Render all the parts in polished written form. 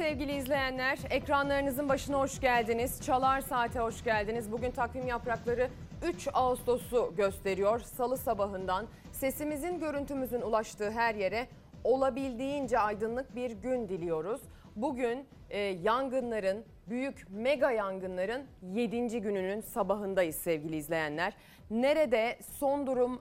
sevgili izleyenler. Ekranlarınızın başına hoş geldiniz. Çalar Saat'e hoş geldiniz. Bugün takvim yaprakları 3 Ağustos'u gösteriyor. Salı sabahından sesimizin, görüntümüzün ulaştığı her yere olabildiğince aydınlık bir gün diliyoruz. Bugün yangınların, büyük mega yangınların 7. gününün sabahındayız sevgili izleyenler. Nerede son durum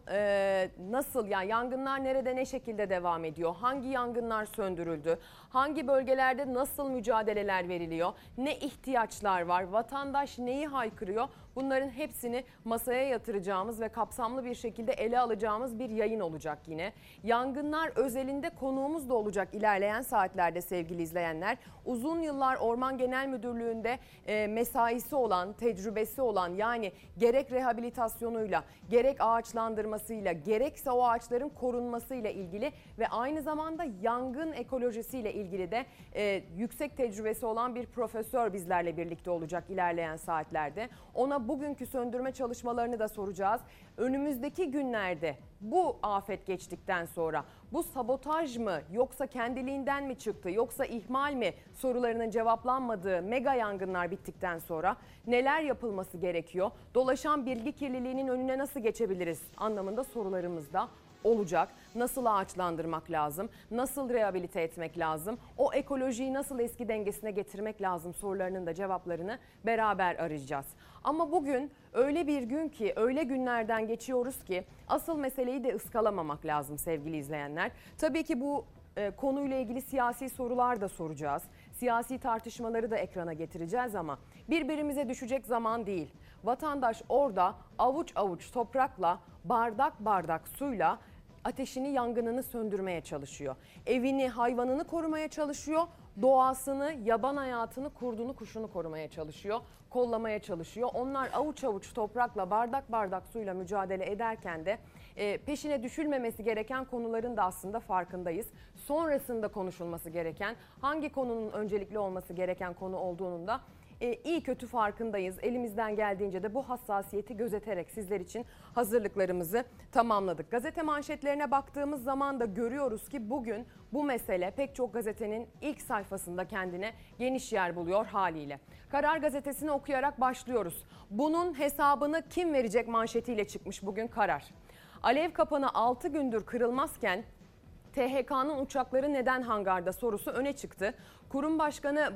nasıl, yani yangınlar nerede ne şekilde devam ediyor? Hangi yangınlar söndürüldü? Hangi bölgelerde nasıl mücadeleler veriliyor? Ne ihtiyaçlar var? Vatandaş neyi haykırıyor? Bunların hepsini masaya yatıracağımız ve kapsamlı bir şekilde ele alacağımız bir yayın olacak yine. Yangınlar özelinde konuğumuz da olacak ilerleyen saatlerde sevgili izleyenler. Uzun yıllar Orman Genel Müdürlüğü'nde mesaisi olan, tecrübesi olan, yani gerek rehabilitasyonuyla, gerek ağaçlandırmasıyla, gerekse o ağaçların korunmasıyla ilgili ve aynı zamanda yangın ekolojisiyle ilgili de yüksek tecrübesi olan bir profesör bizlerle birlikte olacak ilerleyen saatlerde. Ona bugünkü söndürme çalışmalarını da soracağız. Önümüzdeki günlerde bu afet geçtikten sonra bu sabotaj mı, yoksa kendiliğinden mi çıktı, yoksa ihmal mi sorularının cevaplanmadığı mega yangınlar bittikten sonra neler yapılması gerekiyor? Dolaşan bilgi kirliliğinin önüne nasıl geçebiliriz anlamında sorularımız da olacak. Nasıl ağaçlandırmak lazım? Nasıl rehabilite etmek lazım? O ekolojiyi nasıl eski dengesine getirmek lazım sorularının da cevaplarını beraber arayacağız. Ama bugün öyle bir gün ki, öyle günlerden geçiyoruz ki asıl meseleyi de ıskalamamak lazım sevgili izleyenler. Tabii ki bu konuyla ilgili siyasi sorular da soracağız. Siyasi tartışmaları da ekrana getireceğiz ama birbirimize düşecek zaman değil. Vatandaş orada avuç avuç toprakla, bardak bardak suyla ateşini, yangınını söndürmeye çalışıyor. Evini, hayvanını korumaya çalışıyor. Doğasını, yaban hayatını, kurdunu, kuşunu korumaya çalışıyor, kollamaya çalışıyor. Onlar avuç avuç toprakla, bardak bardak suyla mücadele ederken de peşine düşülmemesi gereken konuların da aslında farkındayız. Sonrasında konuşulması gereken, hangi konunun öncelikli olması gereken konu olduğunun da iyi kötü farkındayız. Elimizden geldiğince de bu hassasiyeti gözeterek sizler için hazırlıklarımızı tamamladık. Gazete manşetlerine baktığımız zaman da görüyoruz ki bugün bu mesele pek çok gazetenin ilk sayfasında kendine geniş yer buluyor haliyle. Karar gazetesini okuyarak başlıyoruz. Bunun hesabını kim verecek manşetiyle çıkmış bugün Karar. Alev kapanı 6 gündür kırılmazken THK'nın uçakları neden hangarda sorusu öne çıktı. Kurum başkanı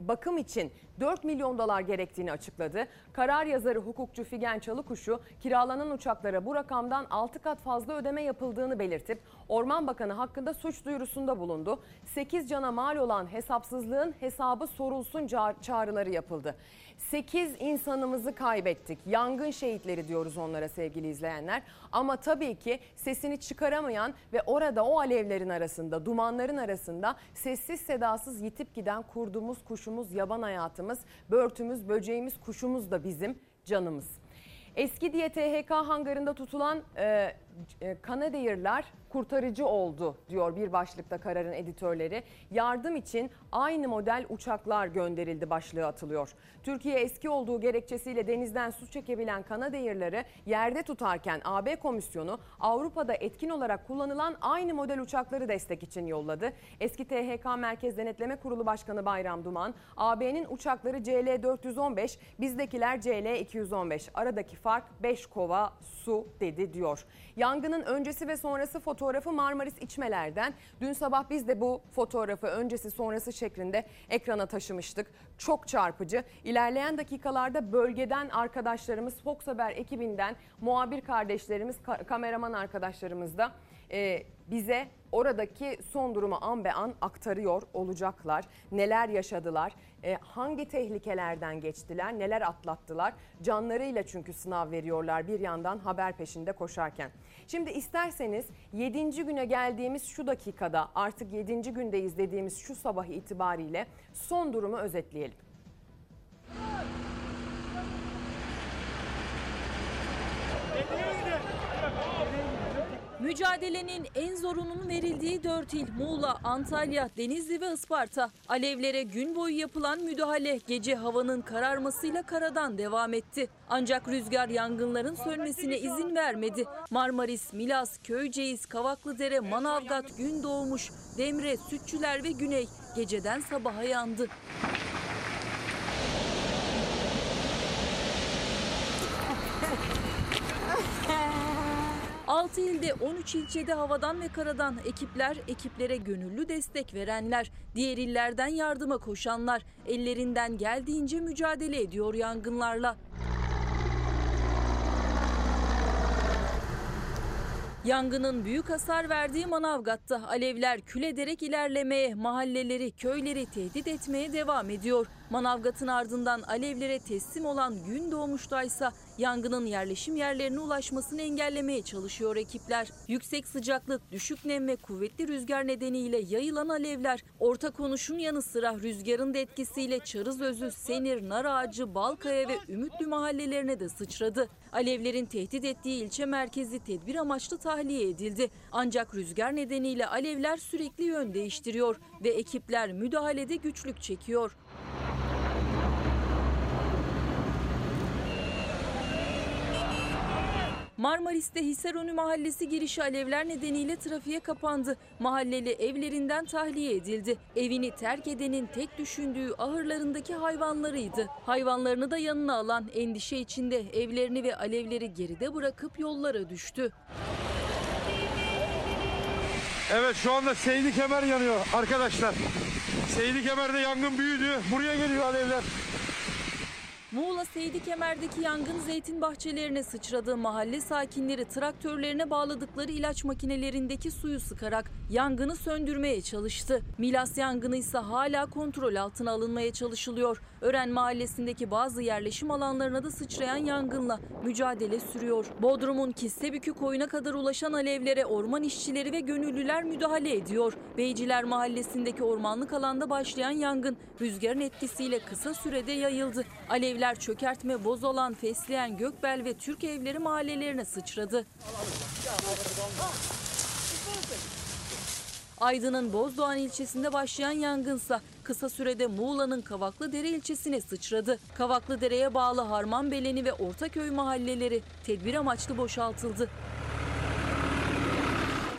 bakım için 4 milyon dolar gerektiğini açıkladı. Karar yazarı hukukçu Figen Çalıkuşu kiralanan uçaklara bu rakamdan 6 kat fazla ödeme yapıldığını belirtip Orman Bakanı hakkında suç duyurusunda bulundu. 8 cana mal olan hesapsızlığın hesabı sorulsun çağrıları yapıldı. 8 insanımızı kaybettik. Yangın şehitleri diyoruz onlara sevgili izleyenler. Ama tabii ki sesini çıkaramayan ve orada o alevlerin arasında, dumanların arasında sessiz sedasız yitip giden kurdumuz, kuşumuz, yaban hayatımız, börtümüz, böceğimiz, kuşumuz da bizim canımız. Eski diye THK hangarında tutulan Kanadeyirler kurtarıcı oldu diyor bir başlıkta Karar'ın editörleri. Yardım için aynı model uçaklar gönderildi başlığı atılıyor. Türkiye eski olduğu gerekçesiyle denizden su çekebilen Kanadeyirleri yerde tutarken AB Komisyonu Avrupa'da etkin olarak kullanılan aynı model uçakları destek için yolladı. Eski THK Merkez Denetleme Kurulu Başkanı Bayram Duman, AB'nin uçakları CL415, bizdekiler CL215. Aradaki fark 5 kova su dedi diyor. Yangının öncesi ve sonrası fotoğrafı Marmaris içmelerden. Dün sabah biz de bu fotoğrafı öncesi sonrası şeklinde ekrana taşımıştık. Çok çarpıcı. İlerleyen dakikalarda bölgeden arkadaşlarımız, Fox Haber ekibinden muhabir kardeşlerimiz, kameraman arkadaşlarımız da bize oradaki son durumu an be an aktarıyor olacaklar. Neler yaşadılar, hangi tehlikelerden geçtiler, neler atlattılar. Canlarıyla çünkü sınav veriyorlar bir yandan haber peşinde koşarken. Şimdi isterseniz 7. güne geldiğimiz şu dakikada, artık 7. gündeyiz dediğimiz şu sabah itibariyle son durumu özetleyelim. Mücadelenin en zorunun verildiği 4 il Muğla, Antalya, Denizli ve İsparta. Alevlere gün boyu yapılan müdahale gece havanın kararmasıyla karadan devam etti. Ancak rüzgar yangınların sönmesine izin vermedi. Marmaris, Milas, Köyceğiz, Kavaklıdere, Manavgat, Gündoğmuş, Demre, Sütçüler ve Güney geceden sabaha yandı. Altı ilde 13 ilçede havadan ve karadan ekipler, ekiplere gönüllü destek verenler, diğer illerden yardıma koşanlar ellerinden geldiğince mücadele ediyor yangınlarla. Yangının büyük hasar verdiği Manavgat'ta alevler kül ederek ilerlemeye, mahalleleri, köyleri tehdit etmeye devam ediyor. Manavgat'ın ardından alevlere teslim olan Gündoğmuş'taysa yangının yerleşim yerlerine ulaşmasını engellemeye çalışıyor ekipler. Yüksek sıcaklık, düşük nem ve kuvvetli rüzgar nedeniyle yayılan alevler, orta konuşun yanı sıra rüzgarın da etkisiyle Çarızözü, Senir, Nar Ağacı, Balkaya ve Ümitlü mahallelerine de sıçradı. Alevlerin tehdit ettiği ilçe merkezi tedbir amaçlı tahliye edildi. Ancak rüzgar nedeniyle alevler sürekli yön değiştiriyor ve ekipler müdahalede güçlük çekiyor. Marmaris'te Hisarönü Mahallesi girişi alevler nedeniyle trafiğe kapandı. Mahalleli evlerinden tahliye edildi. Evini terk edenin tek düşündüğü ahırlarındaki hayvanlarıydı. Hayvanlarını da yanına alan endişe içinde evlerini ve alevleri geride bırakıp yollara düştü. Evet, şu anda Seydi Kemer yanıyor arkadaşlar. Seydi Kemer'de yangın büyüdü. Buraya geliyor alevler. Muğla Seydi Kemer'deki yangın zeytin bahçelerine sıçradı. Mahalle sakinleri traktörlerine bağladıkları ilaç makinelerindeki suyu sıkarak yangını söndürmeye çalıştı. Milas yangını ise hala kontrol altına alınmaya çalışılıyor. Ören mahallesindeki bazı yerleşim alanlarına da sıçrayan yangınla mücadele sürüyor. Bodrum'un Kissebükü koyuna kadar ulaşan alevlere orman işçileri ve gönüllüler müdahale ediyor. Beyciler mahallesindeki ormanlık alanda başlayan yangın rüzgarın etkisiyle kısa sürede yayıldı. Alevler Çökertme, Bozolan, Fesleğen, Gökbel ve Türk Evleri mahallelerine sıçradı. Aydın'ın Bozdoğan ilçesinde başlayan yangınsa kısa sürede Muğla'nın Kavaklıdere ilçesine sıçradı. Kavaklıdere'ye bağlı Harmanbeleni ve Ortaköy mahalleleri tedbir amaçlı boşaltıldı.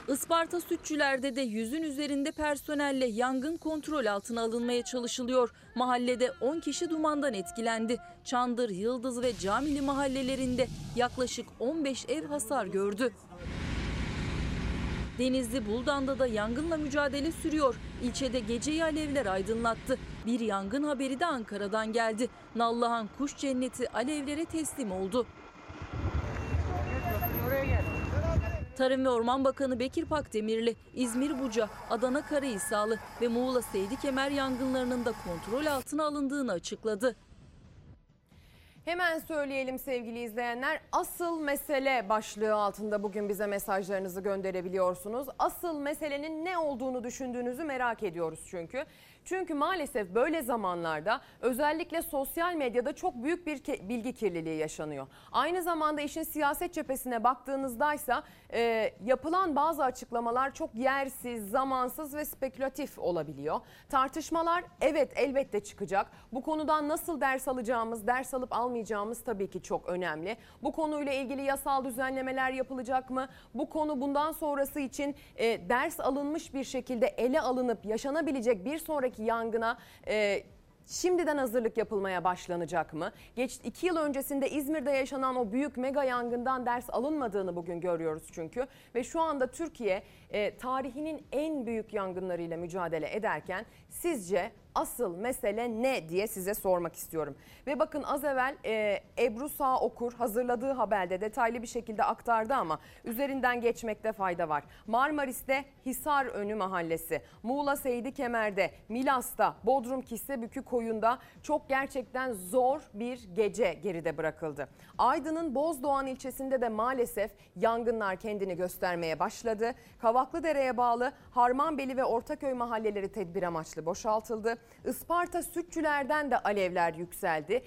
Isparta Sütçüler'de de 100'ün üzerinde personelle yangın kontrol altına alınmaya çalışılıyor. Mahallede 10 kişi dumandan etkilendi. Çandır, Yıldız ve Camili mahallelerinde yaklaşık 15 ev hasar gördü. Denizli Buldan'da da yangınla mücadele sürüyor. İlçede geceyi alevler aydınlattı. Bir yangın haberi de Ankara'dan geldi. Nallıhan Kuş Cenneti alevlere teslim oldu. Tarım ve Orman Bakanı Bekir Pakdemirli, İzmir Buca, Adana Karahisarlı ve Muğla Seydi Kemer yangınlarının da kontrol altına alındığını açıkladı. Hemen söyleyelim sevgili izleyenler, asıl mesele başlığı altında bugün bize mesajlarınızı gönderebiliyorsunuz. Asıl meselenin ne olduğunu düşündüğünüzü merak ediyoruz çünkü. Çünkü maalesef böyle zamanlarda özellikle sosyal medyada çok büyük bir bilgi kirliliği yaşanıyor. Aynı zamanda işin siyaset cephesine baktığınızdaysa yapılan bazı açıklamalar çok yersiz, zamansız ve spekülatif olabiliyor. Tartışmalar evet elbette çıkacak. Bu konudan nasıl ders alacağımız, ders alıp almayacağımız tabii ki çok önemli. Bu konuyla ilgili yasal düzenlemeler yapılacak mı? Bu konu bundan sonrası için ders alınmış bir şekilde ele alınıp yaşanabilecek bir sonraki yangına şimdiden hazırlık yapılmaya başlanacak mı? İki yıl öncesinde İzmir'de yaşanan o büyük mega yangından ders alınmadığını bugün görüyoruz çünkü. Ve şu anda Türkiye tarihinin en büyük yangınlarıyla mücadele ederken sizce asıl mesele ne diye size sormak istiyorum. Ve bakın az evvel Ebru Sağ Okur hazırladığı haberde detaylı bir şekilde aktardı ama üzerinden geçmekte fayda var. Marmaris'te Hisarönü Mahallesi, Muğla Seydi Kemer'de, Milas'ta, Bodrum Kissebükü Koyun'da çok gerçekten zor bir gece geride bırakıldı. Aydın'ın Bozdoğan ilçesinde de maalesef yangınlar kendini göstermeye başladı. Kavaklıdere'ye bağlı Harmanbeli ve Ortaköy mahalleleri tedbir amaçlı boşaltıldı. İsparta sütçülerden de alevler yükseldi.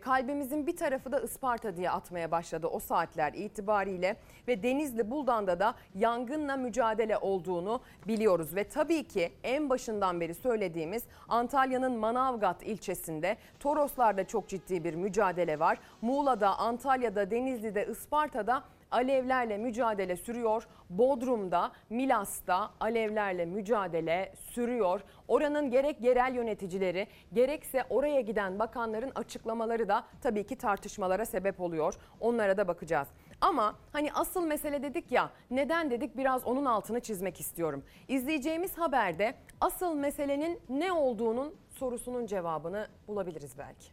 Kalbimizin bir tarafı da İsparta diye atmaya başladı o saatler itibariyle ve Denizli Buldan'da da yangınla mücadele olduğunu biliyoruz. Ve tabii ki en başından beri söylediğimiz Antalya'nın Manavgat ilçesinde, Toroslar'da çok ciddi bir mücadele var. Muğla'da, Antalya'da, Denizli'de, İsparta'da alevlerle mücadele sürüyor. Bodrum'da, Milas'ta alevlerle mücadele sürüyor. Oranın gerek yerel yöneticileri gerekse oraya giden bakanların açıklamaları da tabii ki tartışmalara sebep oluyor. Onlara da bakacağız. Ama hani asıl mesele dedik ya, neden dedik, biraz onun altını çizmek istiyorum. İzleyeceğimiz haberde asıl meselenin ne olduğunun sorusunun cevabını bulabiliriz belki.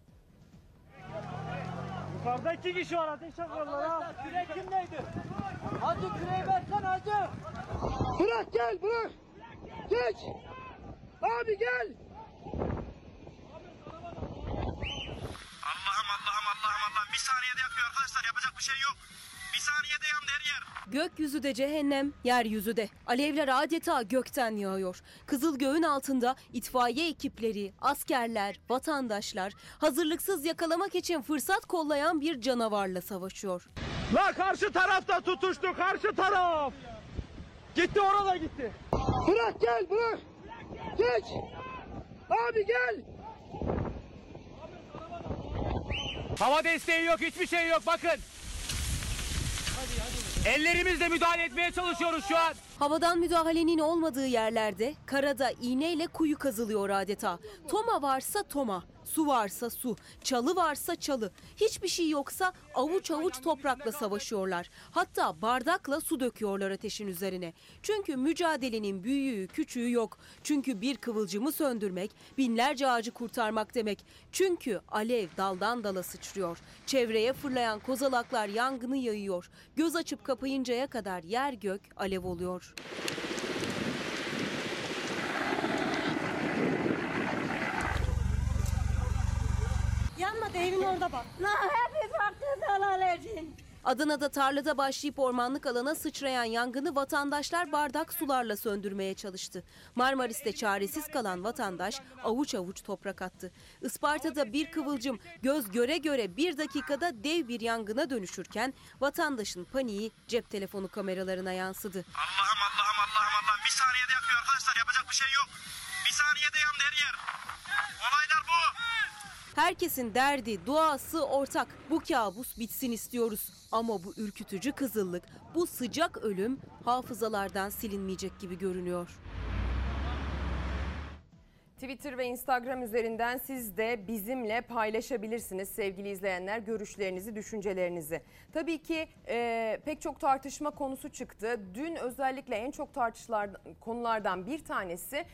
Yukarıda iki kişi var, ateş yakıyorlar ha. Kürek kimdeydi? Hacı küreği versen hacı. Bırak gel bırak. Geç. Abi gel. Allah'ım Allah'ım Allah'ım Allah'ım. Bir saniyede yakıyor arkadaşlar, yapacak bir şey yok. Bir saniyede yandı her yer. Gökyüzü de cehennem, yeryüzü de. Alevler adeta gökten yağıyor. Kızıl göğün altında itfaiye ekipleri, askerler, vatandaşlar hazırlıksız yakalamak için fırsat kollayan bir canavarla savaşıyor. La karşı tarafta tutuştu, karşı taraf. Gitti, orada gitti. Bırak gel bırak. Geç. Abi gel. Hava desteği yok, hiçbir şey yok bakın. Ellerimizle müdahale etmeye çalışıyoruz şu an. Havadan müdahalenin olmadığı yerlerde karada iğneyle kuyu kazılıyor adeta. Toma varsa toma, su varsa su, çalı varsa çalı. Hiçbir şey yoksa avuç avuç toprakla savaşıyorlar. Hatta bardakla su döküyorlar ateşin üzerine. Çünkü mücadelenin büyüğü küçüğü yok. Çünkü bir kıvılcımı söndürmek binlerce ağacı kurtarmak demek. Çünkü alev daldan dala sıçrıyor. Çevreye fırlayan kozalaklar yangını yayıyor. Göz açıp kapayıncaya kadar yer gök alev oluyor. Yanmadı, evin orada bak. Adana'da tarlada başlayıp ormanlık alana sıçrayan yangını vatandaşlar bardak sularla söndürmeye çalıştı. Marmaris'te çaresiz kalan vatandaş avuç avuç toprak attı. Isparta'da bir kıvılcım göz göre göre bir dakikada dev bir yangına dönüşürken vatandaşın paniği cep telefonu kameralarına yansıdı. Allah'ım Allah'ım Allah'ım Allah'ım, bir saniyede yakıyor arkadaşlar, yapacak bir şey yok. Bir saniyede yandı her yer. Olaylar bu. Herkesin derdi, duası ortak. Bu kabus bitsin istiyoruz. Ama bu ürkütücü kızıllık, bu sıcak ölüm hafızalardan silinmeyecek gibi görünüyor. Twitter ve Instagram üzerinden siz de bizimle paylaşabilirsiniz sevgili izleyenler, görüşlerinizi, düşüncelerinizi. Tabii ki pek çok tartışma konusu çıktı. Dün özellikle en çok tartışılan konulardan bir tanesi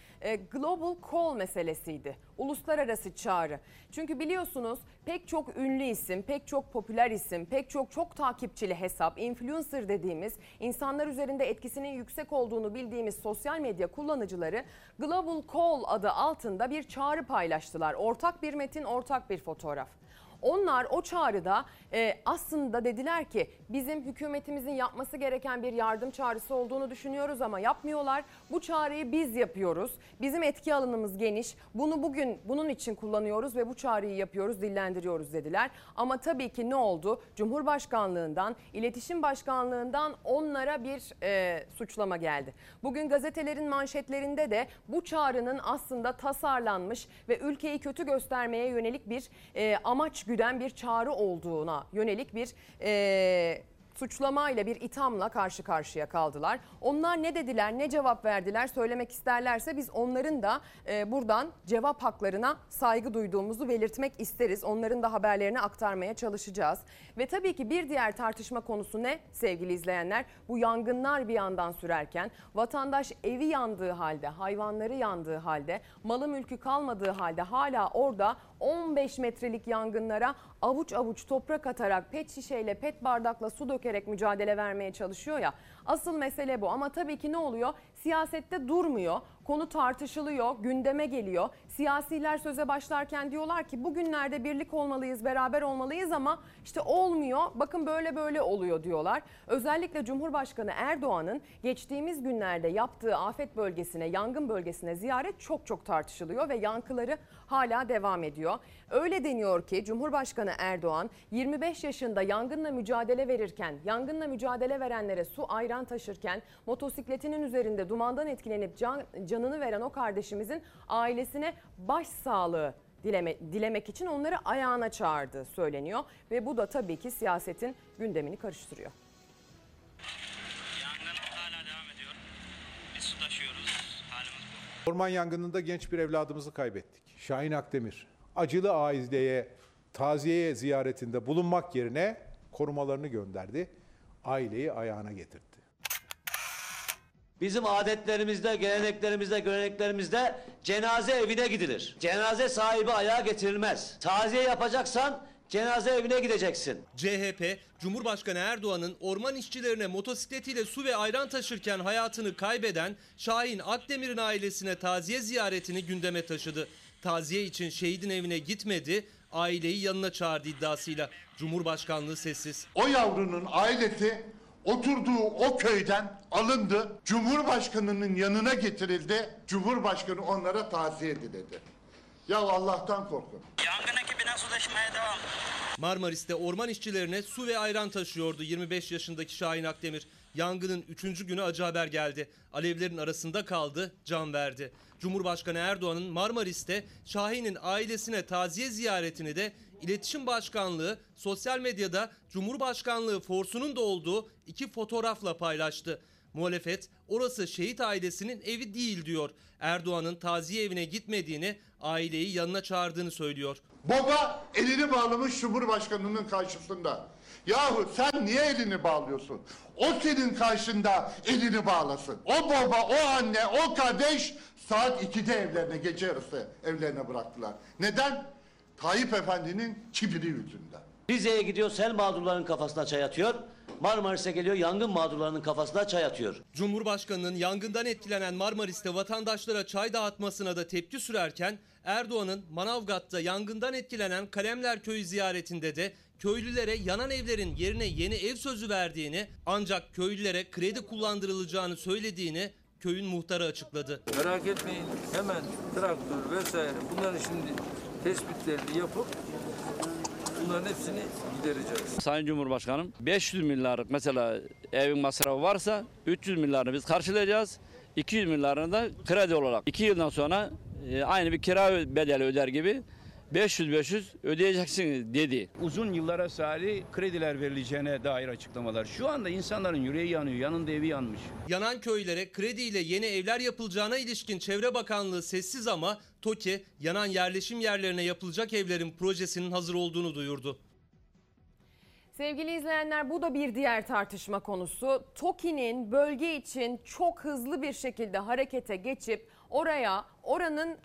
Global Call meselesiydi. Uluslararası çağrı. Çünkü biliyorsunuz pek çok ünlü isim, pek çok popüler isim, pek çok takipçili hesap, influencer dediğimiz, insanlar üzerinde etkisinin yüksek olduğunu bildiğimiz sosyal medya kullanıcıları Global Call adı altında bir çağrı paylaştılar. Ortak bir metin, ortak bir fotoğraf. Onlar o çağrıda aslında dediler ki bizim hükümetimizin yapması gereken bir yardım çağrısı olduğunu düşünüyoruz ama yapmıyorlar. Bu çağrıyı biz yapıyoruz. Bizim etki alanımız geniş. Bunu bugün bunun için kullanıyoruz ve bu çağrıyı yapıyoruz, dillendiriyoruz dediler. Ama tabii ki ne oldu? Cumhurbaşkanlığından, İletişim Başkanlığından onlara bir suçlama geldi. Bugün gazetelerin manşetlerinde de bu çağrının aslında tasarlanmış ve ülkeyi kötü göstermeye yönelik bir amaç güden bir çağrı olduğuna yönelik bir suçlamayla, bir ithamla karşı karşıya kaldılar. Onlar ne dediler, ne cevap verdiler söylemek isterlerse biz onların da buradan cevap haklarına saygı duyduğumuzu belirtmek isteriz. Onların da haberlerini aktarmaya çalışacağız. Ve tabii ki bir diğer tartışma konusu ne sevgili izleyenler? Bu yangınlar bir yandan sürerken vatandaş evi yandığı halde, hayvanları yandığı halde, malı mülkü kalmadığı halde hala orada 15 metrelik yangınlara avuç avuç toprak atarak, pet şişeyle, pet bardakla su dökerek mücadele vermeye çalışıyor ya. Asıl mesele bu ama tabii ki ne oluyor? Siyasette durmuyor. Konu tartışılıyor, gündeme geliyor. Siyasiler söze başlarken diyorlar ki bugünlerde birlik olmalıyız, beraber olmalıyız ama işte olmuyor. Bakın böyle böyle oluyor diyorlar. Özellikle Cumhurbaşkanı Erdoğan'ın geçtiğimiz günlerde yaptığı afet bölgesine, yangın bölgesine ziyaret çok çok tartışılıyor ve yankıları hala devam ediyor. Öyle deniyor ki Cumhurbaşkanı Erdoğan 25 yaşında yangınla mücadele verirken, yangınla mücadele verenlere su ayran taşırken, motosikletinin üzerinde dumandan etkilenip canını veren o kardeşimizin ailesine başsağlığı dilemek için onları ayağına çağırdığı söyleniyor. Ve bu da tabii ki siyasetin gündemini karıştırıyor. Yangın hala devam ediyor. Biz su taşıyoruz. Halimiz bu. Orman yangınında genç bir evladımızı kaybettik. Şahin Akdemir. Acılı aileye, taziye ziyaretinde bulunmak yerine korumalarını gönderdi. Aileyi ayağına getirdi. Bizim adetlerimizde, geleneklerimizde, göreneklerimizde cenaze evine gidilir. Cenaze sahibi ayağa getirilmez. Taziye yapacaksan cenaze evine gideceksin. CHP, Cumhurbaşkanı Erdoğan'ın orman işçilerine motosikletiyle su ve ayran taşırken hayatını kaybeden Şahin Akdemir'in ailesine taziye ziyaretini gündeme taşıdı. Taziye için şehidin evine gitmedi, aileyi yanına çağırdı iddiasıyla. Cumhurbaşkanlığı sessiz. O yavrunun ailesi oturduğu o köyden alındı, Cumhurbaşkanı'nın yanına getirildi, Cumhurbaşkanı onlara taziye edildi. Ya Allah'tan korkun. Yangın ekibine su taşımaya devam. Marmaris'te orman işçilerine su ve ayran taşıyordu 25 yaşındaki Şahin Akdemir. Yangının 3. günü acı haber geldi. Alevlerin arasında kaldı, can verdi. Cumhurbaşkanı Erdoğan'ın Marmaris'te Şahin'in ailesine taziye ziyaretini de İletişim Başkanlığı sosyal medyada Cumhurbaşkanlığı forsunun da olduğu 2 fotoğrafla paylaştı. Muhalefet orası şehit ailesinin evi değil diyor. Erdoğan'ın taziye evine gitmediğini, aileyi yanına çağırdığını söylüyor. Baba elini bağlamış Cumhurbaşkanı'nın karşısında. Yahu sen niye elini bağlıyorsun? O senin karşında elini bağlasın. O baba, o anne, o kardeş saat 2'de evlerine, gece yarısı evlerine bıraktılar. Neden? Tayyip Efendi'nin kibiri yüzünden. Rize'ye gidiyor, sel mağdurlarının kafasına çay atıyor. Marmaris'e geliyor, yangın mağdurlarının kafasına çay atıyor. Cumhurbaşkanının yangından etkilenen Marmaris'te vatandaşlara çay dağıtmasına da tepki sürerken Erdoğan'ın Manavgat'ta yangından etkilenen Kalemler Köyü ziyaretinde de köylülere yanan evlerin yerine yeni ev sözü verdiğini, ancak köylülere kredi kullandırılacağını söylediğini köyün muhtarı açıkladı. Merak etmeyin, hemen traktör vesaire bunların şimdi tespitlerini yapıp bunların hepsini gidereceğiz. Sayın Cumhurbaşkanım, 500 milyarlık mesela evin masrafı varsa 300 milyarını biz karşılayacağız. 200 milyarını da kredi olarak 2 yıldan sonra aynı bir kira bedeli öder gibi 500-500 ödeyeceksiniz dedi. Uzun yıllara sari krediler verileceğine dair açıklamalar. Şu anda insanların yüreği yanıyor. Yanında evi yanmış. Yanan köylere krediyle yeni evler yapılacağına ilişkin Çevre Bakanlığı sessiz ama TOKİ yanan yerleşim yerlerine yapılacak evlerin projesinin hazır olduğunu duyurdu. Sevgili izleyenler, bu da bir diğer tartışma konusu. TOKİ'nin bölge için çok hızlı bir şekilde harekete geçip oraya, oranın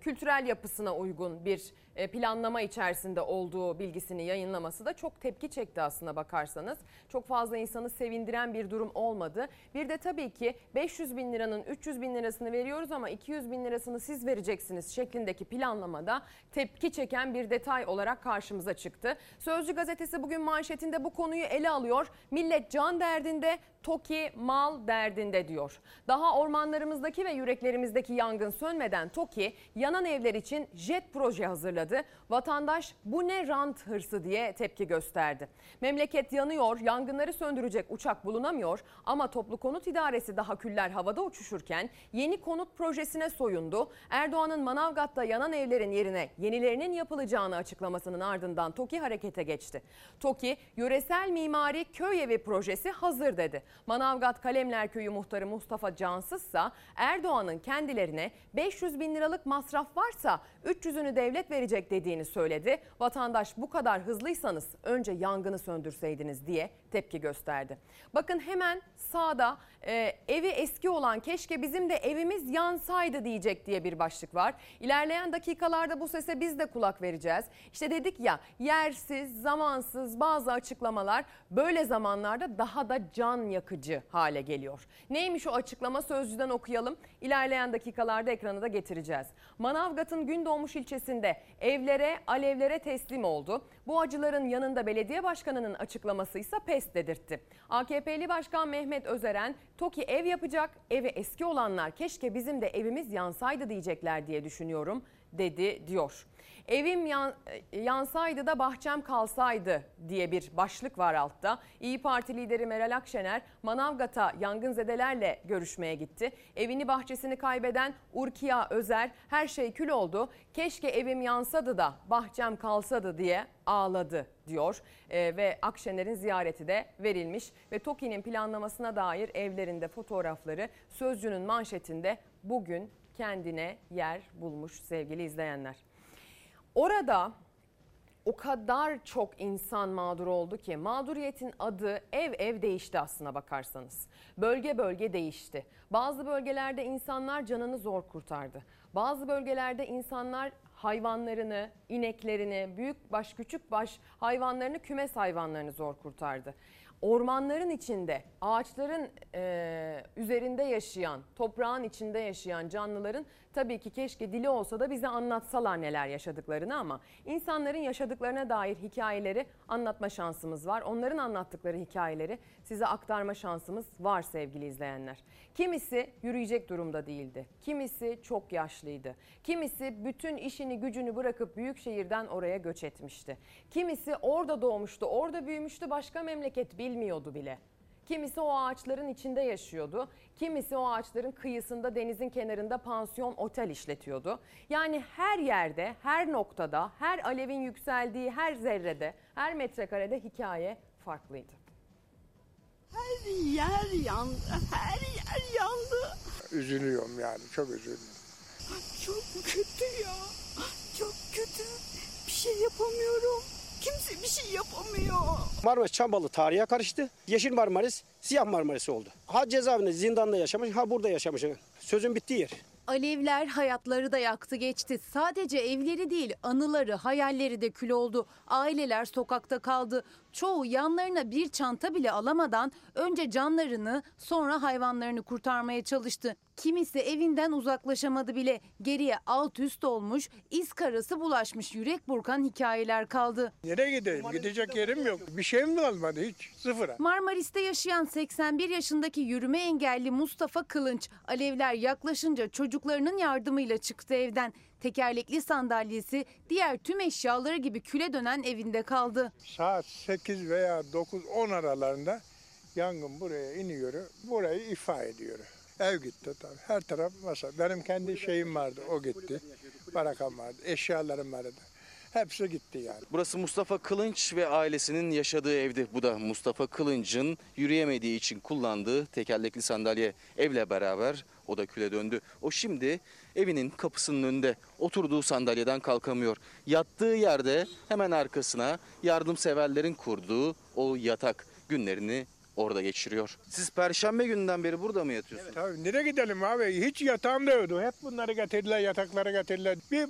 kültürel yapısına uygun bir planlama içerisinde olduğu bilgisini yayınlaması da çok tepki çekti aslına bakarsanız. Çok fazla insanı sevindiren bir durum olmadı. Bir de tabii ki 500 bin liranın 300 bin lirasını veriyoruz ama 200 bin lirasını siz vereceksiniz şeklindeki planlamada tepki çeken bir detay olarak karşımıza çıktı. Sözcü gazetesi bugün manşetinde bu konuyu ele alıyor. Millet can derdinde, TOKİ mal derdinde diyor. Daha ormanlarımızdaki ve yüreklerimizdeki yangın sönmeden TOKİ yanan evler için jet proje hazırladı. Vatandaş bu ne rant hırsı diye tepki gösterdi. Memleket yanıyor, yangınları söndürecek uçak bulunamıyor ama Toplu Konut İdaresi daha küller havada uçuşurken yeni konut projesine soyundu. Erdoğan'ın Manavgat'ta yanan evlerin yerine yenilerinin yapılacağını açıklamasının ardından TOKİ harekete geçti. TOKİ yöresel mimari köy evi projesi hazır dedi. Manavgat Kalemler Köyü muhtarı Mustafa Cansızsa Erdoğan'ın kendilerine 500 bin liralık masraf varsa 300'ünü devlet verecek edilecek dediğini söyledi. Vatandaş bu kadar hızlıysanız önce yangını söndürseydiniz diye tepki gösterdi. Bakın hemen sağda evi eski olan keşke bizim de evimiz yansaydı diyecek diye bir başlık var. İlerleyen dakikalarda bu sese biz de kulak vereceğiz. İşte dedik ya, yersiz, zamansız bazı açıklamalar böyle zamanlarda daha da can yakıcı hale geliyor. Neymiş o açıklama, Sözcü'den okuyalım. İlerleyen dakikalarda ekrana da getireceğiz. Manavgat'ın Gündoğmuş ilçesinde evlere, alevlere teslim oldu. Bu acıların yanında belediye başkanının açıklaması ise pes dedirtti. AKP'li Başkan Mehmet Özeren, TOKİ ev yapacak, evi eski olanlar keşke bizim de evimiz yansaydı diyecekler diye düşünüyorum dedi diyor. Evim yansaydı da bahçem kalsaydı diye bir başlık var altta. İYİ Parti lideri Meral Akşener Manavgat'a yangınzedelerle görüşmeye gitti. Evini bahçesini kaybeden Urkiya Özer her şey kül oldu. Keşke evim yansadı da bahçem kalsadı diye ağladı diyor. Ve Akşener'in ziyareti de verilmiş ve TOKİ'nin planlamasına dair evlerinde fotoğrafları Sözcü'nün manşetinde bugün kendine yer bulmuş sevgili izleyenler. Orada o kadar çok insan mağdur oldu ki mağduriyetin adı ev değişti aslına bakarsanız. Bölge bölge değişti. Bazı bölgelerde insanlar canını zor kurtardı. Bazı bölgelerde insanlar hayvanlarını, ineklerini, büyükbaş, küçükbaş hayvanlarını, kümes hayvanlarını zor kurtardı. Ormanların içinde, ağaçların üzerinde yaşayan, toprağın içinde yaşayan canlıların tabii ki keşke dili olsa da bize anlatsalar neler yaşadıklarını, ama insanların yaşadıklarına dair hikayeleri anlatma şansımız var. Onların anlattıkları hikayeleri size aktarma şansımız var sevgili izleyenler. Kimisi yürüyecek durumda değildi. Kimisi çok yaşlıydı. Kimisi bütün işini gücünü bırakıp büyük şehirden oraya göç etmişti. Kimisi orada doğmuştu, orada büyümüştü, başka memleket bilmiyordu bile. Kimisi o ağaçların içinde yaşıyordu. Kimisi o ağaçların kıyısında, denizin kenarında pansiyon, otel işletiyordu. Yani her yerde, her noktada, her alevin yükseldiği her zerrede, her metrekarede hikaye farklıydı. Her yer yandı, her yer yandı. Üzülüyorum yani, çok üzüldüm. Çok kötü ya, çok kötü. Bir şey yapamıyorum. Kimse bir şey yapamıyor. Marmaris Çambalı tarihe karıştı. Yeşil Marmaris, Siyah Marmaris oldu. Ha cezaevinde, zindanda yaşamış, ha burada yaşamış. Sözün bittiği yer. Alevler hayatları da yaktı geçti. Sadece evleri değil, anıları, hayalleri de kül oldu. Aileler sokakta kaldı. Çoğu yanlarına bir çanta bile alamadan önce canlarını, sonra hayvanlarını kurtarmaya çalıştı. Kimisi evinden uzaklaşamadı bile. Geriye alt üst olmuş, iz karası bulaşmış yürek burkan hikayeler kaldı. Nereye gideyim? Gidecek yerim yok. Bir şeyim de olmadı hiç. Sıfıra. Marmaris'te yaşayan 81 yaşındaki yürüme engelli Mustafa Kılınç, alevler yaklaşınca çocuklarının yardımıyla çıktı evden. Tekerlekli sandalyesi diğer tüm eşyaları gibi küle dönen evinde kaldı. Saat 8 veya 9-10 aralarında yangın buraya iniyor, burayı imha ediyor. Ev gitti tabii. Her taraf masa. Benim kendi şeyim vardı, o gitti. Barakam vardı, eşyalarım vardı. Hepsi gitti yani. Burası Mustafa Kılınç ve ailesinin yaşadığı evdi. Bu da Mustafa Kılınç'ın yürüyemediği için kullandığı tekerlekli sandalye. Evle beraber o da küle döndü. O şimdi evinin kapısının önünde oturduğu sandalyeden kalkamıyor. Yattığı yerde hemen arkasına yardımseverlerin kurduğu o yatak, günlerini orada geçiriyor. Siz perşembe gününden beri burada mı yatıyorsunuz? Evet, tabii nereye gidelim abi? Hiç yatağım da yoktu. Hep bunları getirdiler, yatakları getirdiler. Bir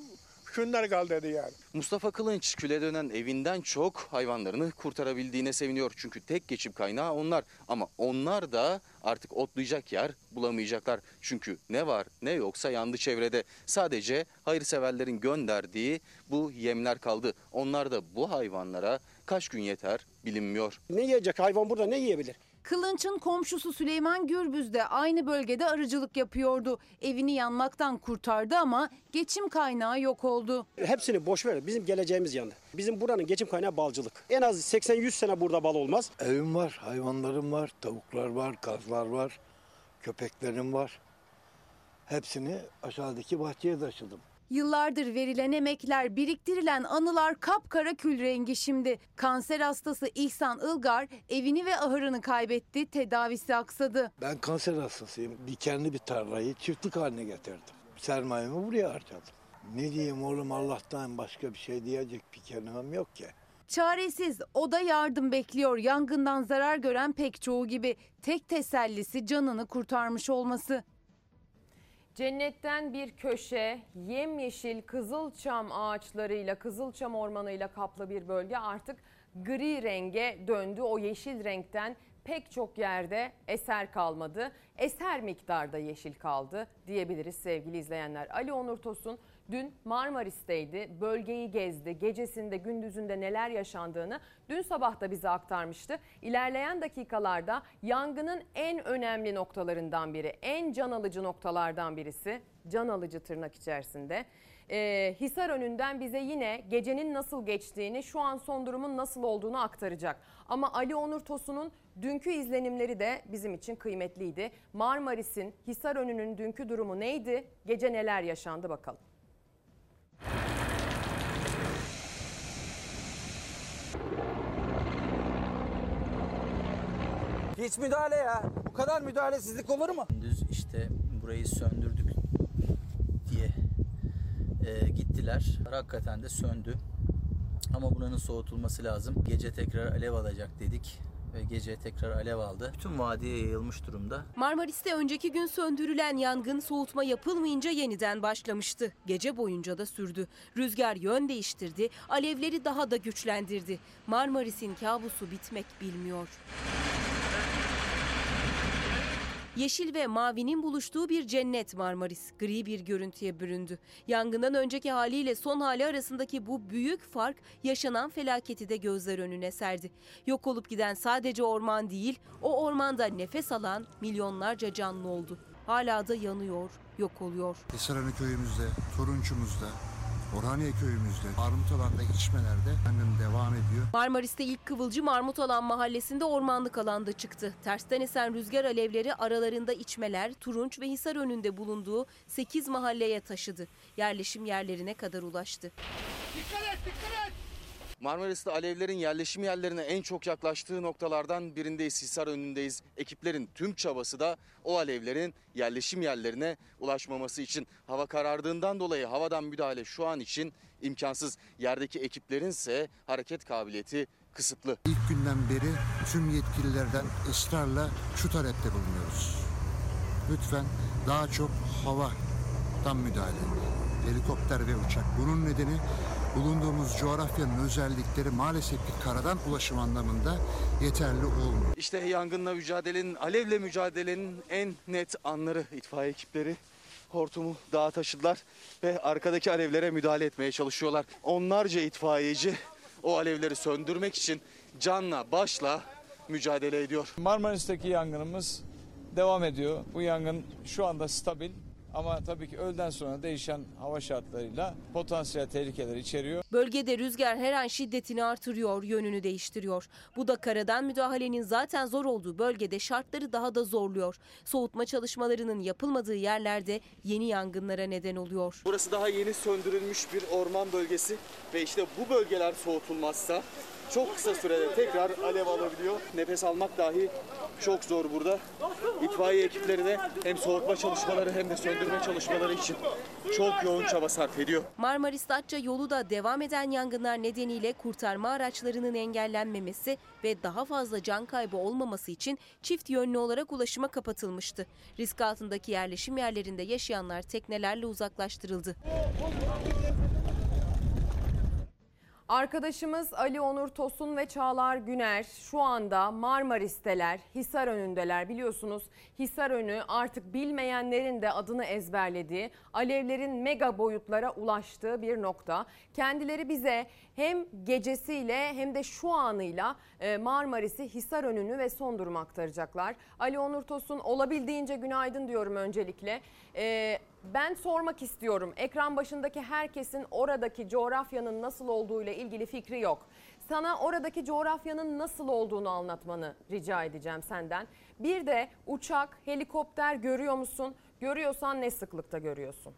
şunlar kaldı dedi yani. Mustafa Kılınç küle dönen evinden çok hayvanlarını kurtarabildiğine seviniyor. Çünkü tek geçim kaynağı onlar. Ama onlar da artık otlayacak yer bulamayacaklar. Çünkü ne var ne yoksa yandı çevrede. Sadece hayırseverlerin gönderdiği bu yemler kaldı. Onlar da bu hayvanlara kaç gün yeter bilinmiyor. Ne yiyecek hayvan burada, ne yiyebilir? Kılınç'ın komşusu Süleyman Gürbüz de aynı bölgede arıcılık yapıyordu. Evini yanmaktan kurtardı ama geçim kaynağı yok oldu. Hepsini boş ver, bizim geleceğimiz yandı. Bizim buranın geçim kaynağı balcılık. En az 80-100 sene burada bal olmaz. Evim var, hayvanlarım var, tavuklar var, kazlar var, köpeklerim var. Hepsini aşağıdaki bahçeye taşıdım. Yıllardır verilen emekler, biriktirilen anılar kapkara kül rengi şimdi. Kanser hastası İhsan Ilgar evini ve ahırını kaybetti, tedavisi aksadı. Ben kanser hastasıyım. Dikenli bir tarlayı çiftlik haline getirdim. Sermayemi buraya harcadım. Ne diyeyim oğlum, Allah'tan başka bir şey diyecek bir kelimem yok ki. Çaresiz, o da yardım bekliyor. Yangından zarar gören pek çoğu gibi tek tesellisi canını kurtarmış olması. Cennetten bir köşe, yemyeşil kızılçam ağaçlarıyla, kızılçam ormanıyla kaplı bir bölge artık gri renge döndü. O yeşil renkten pek çok yerde eser kalmadı. Eser miktarda yeşil kaldı diyebiliriz sevgili izleyenler. Ali Onur Tosun dün Marmaris'teydi, bölgeyi gezdi, gecesinde gündüzünde neler yaşandığını dün sabah da bize aktarmıştı. İlerleyen dakikalarda yangının en önemli noktalarından biri, en can alıcı noktalardan birisi, can alıcı tırnak içerisinde. Hisar önünden bize yine gecenin nasıl geçtiğini, şu an son durumun nasıl olduğunu aktaracak. Ama Ali Onur Tosun'un dünkü izlenimleri de bizim için kıymetliydi. Marmaris'in Hisar önünün dünkü durumu neydi, gece neler yaşandı bakalım. Hiç müdahale ya. Bu kadar müdahalesizlik olur mu? Düz işte burayı söndürdük diye gittiler. Hakikaten de söndü. Ama buranın soğutulması lazım. Gece tekrar alev alacak dedik. Ve gece tekrar alev aldı. Bütün vadiye yayılmış durumda. Marmaris'te önceki gün söndürülen yangın soğutma yapılmayınca yeniden başlamıştı. Gece boyunca da sürdü. Rüzgar yön değiştirdi. Alevleri daha da güçlendirdi. Marmaris'in kabusu bitmek bilmiyor. Yeşil ve mavinin buluştuğu bir cennet Marmaris, gri bir görüntüye büründü. Yangından önceki haliyle son hali arasındaki bu büyük fark yaşanan felaketi de gözler önüne serdi. Yok olup giden sadece orman değil, o ormanda nefes alan milyonlarca canlı oldu. Hala da yanıyor, yok oluyor. Hisarönü köyümüzde, Turunçumuzda, Orhaniye köyümüzde, Armutalan'da, içmelerde yangın devam ediyor. Marmaris'te ilk kıvılcım Armutalan mahallesinde ormanlık alanda çıktı. Tersten esen rüzgar alevleri aralarında içmeler, Turunç ve Hisar önünde bulunduğu 8 mahalleye taşıdı. Yerleşim yerlerine kadar ulaştı. Dikkat et, dikkat et! Marmaris'te alevlerin yerleşim yerlerine en çok yaklaştığı noktalardan birindeyiz, Hisar önündeyiz. Ekiplerin tüm çabası da o alevlerin yerleşim yerlerine ulaşmaması için. Hava karardığından dolayı havadan müdahale şu an için imkansız. Yerdeki ekiplerin ise hareket kabiliyeti kısıtlı. İlk günden beri tüm yetkililerden ısrarla şu talepte bulunuyoruz. Lütfen daha çok havadan müdahale. Helikopter ve uçak. Bunun nedeni bulunduğumuz coğrafyanın özellikleri maalesef ki karadan ulaşım anlamında yeterli olmuyor. İşte yangınla mücadelenin, alevle mücadelenin en net anları. İtfaiye ekipleri hortumu dağa taşıdılar ve arkadaki alevlere müdahale etmeye çalışıyorlar. Onlarca itfaiyeci o alevleri söndürmek için canla başla mücadele ediyor. Marmaris'teki yangınımız devam ediyor. Bu yangın şu anda stabil. Ama tabii ki öğleden sonra değişen hava şartlarıyla potansiyel tehlikeler içeriyor. Bölgede rüzgar her an şiddetini artırıyor, yönünü değiştiriyor. Bu da karadan müdahalenin zaten zor olduğu bölgede şartları daha da zorluyor. Soğutma çalışmalarının yapılmadığı yerlerde yeni yangınlara neden oluyor. Burası daha yeni söndürülmüş bir orman bölgesi ve işte bu bölgeler soğutulmazsa çok kısa sürede tekrar alev alabiliyor. Nefes almak dahi çok zor burada. İtfaiye ekipleri de hem soğutma çalışmaları hem de söndürme çalışmaları için çok yoğun çaba sarf ediyor. Marmaris-Datça yolu da devam eden yangınlar nedeniyle kurtarma araçlarının engellenmemesi ve daha fazla can kaybı olmaması için çift yönlü olarak ulaşıma kapatılmıştı. Risk altındaki yerleşim yerlerinde yaşayanlar teknelerle uzaklaştırıldı. Arkadaşımız Ali Onur Tosun ve Çağlar Güner şu anda Marmaris'teler, Hisarönü'ndeler. Biliyorsunuz Hisarönü artık bilmeyenlerin de adını ezberlediği, alevlerin mega boyutlara ulaştığı bir nokta. Kendileri bize hem gecesiyle hem de şu anıyla Marmaris'i, Hisarönü'nü ve son durumu aktaracaklar. Ali Onur Tosun, olabildiğince günaydın diyorum öncelikle. Ben sormak istiyorum. Ekran başındaki herkesin oradaki coğrafyanın nasıl olduğuyla ilgili fikri yok. Sana oradaki coğrafyanın nasıl olduğunu anlatmanı rica edeceğim senden. Bir de uçak, helikopter görüyor musun? Görüyorsan ne sıklıkta görüyorsun?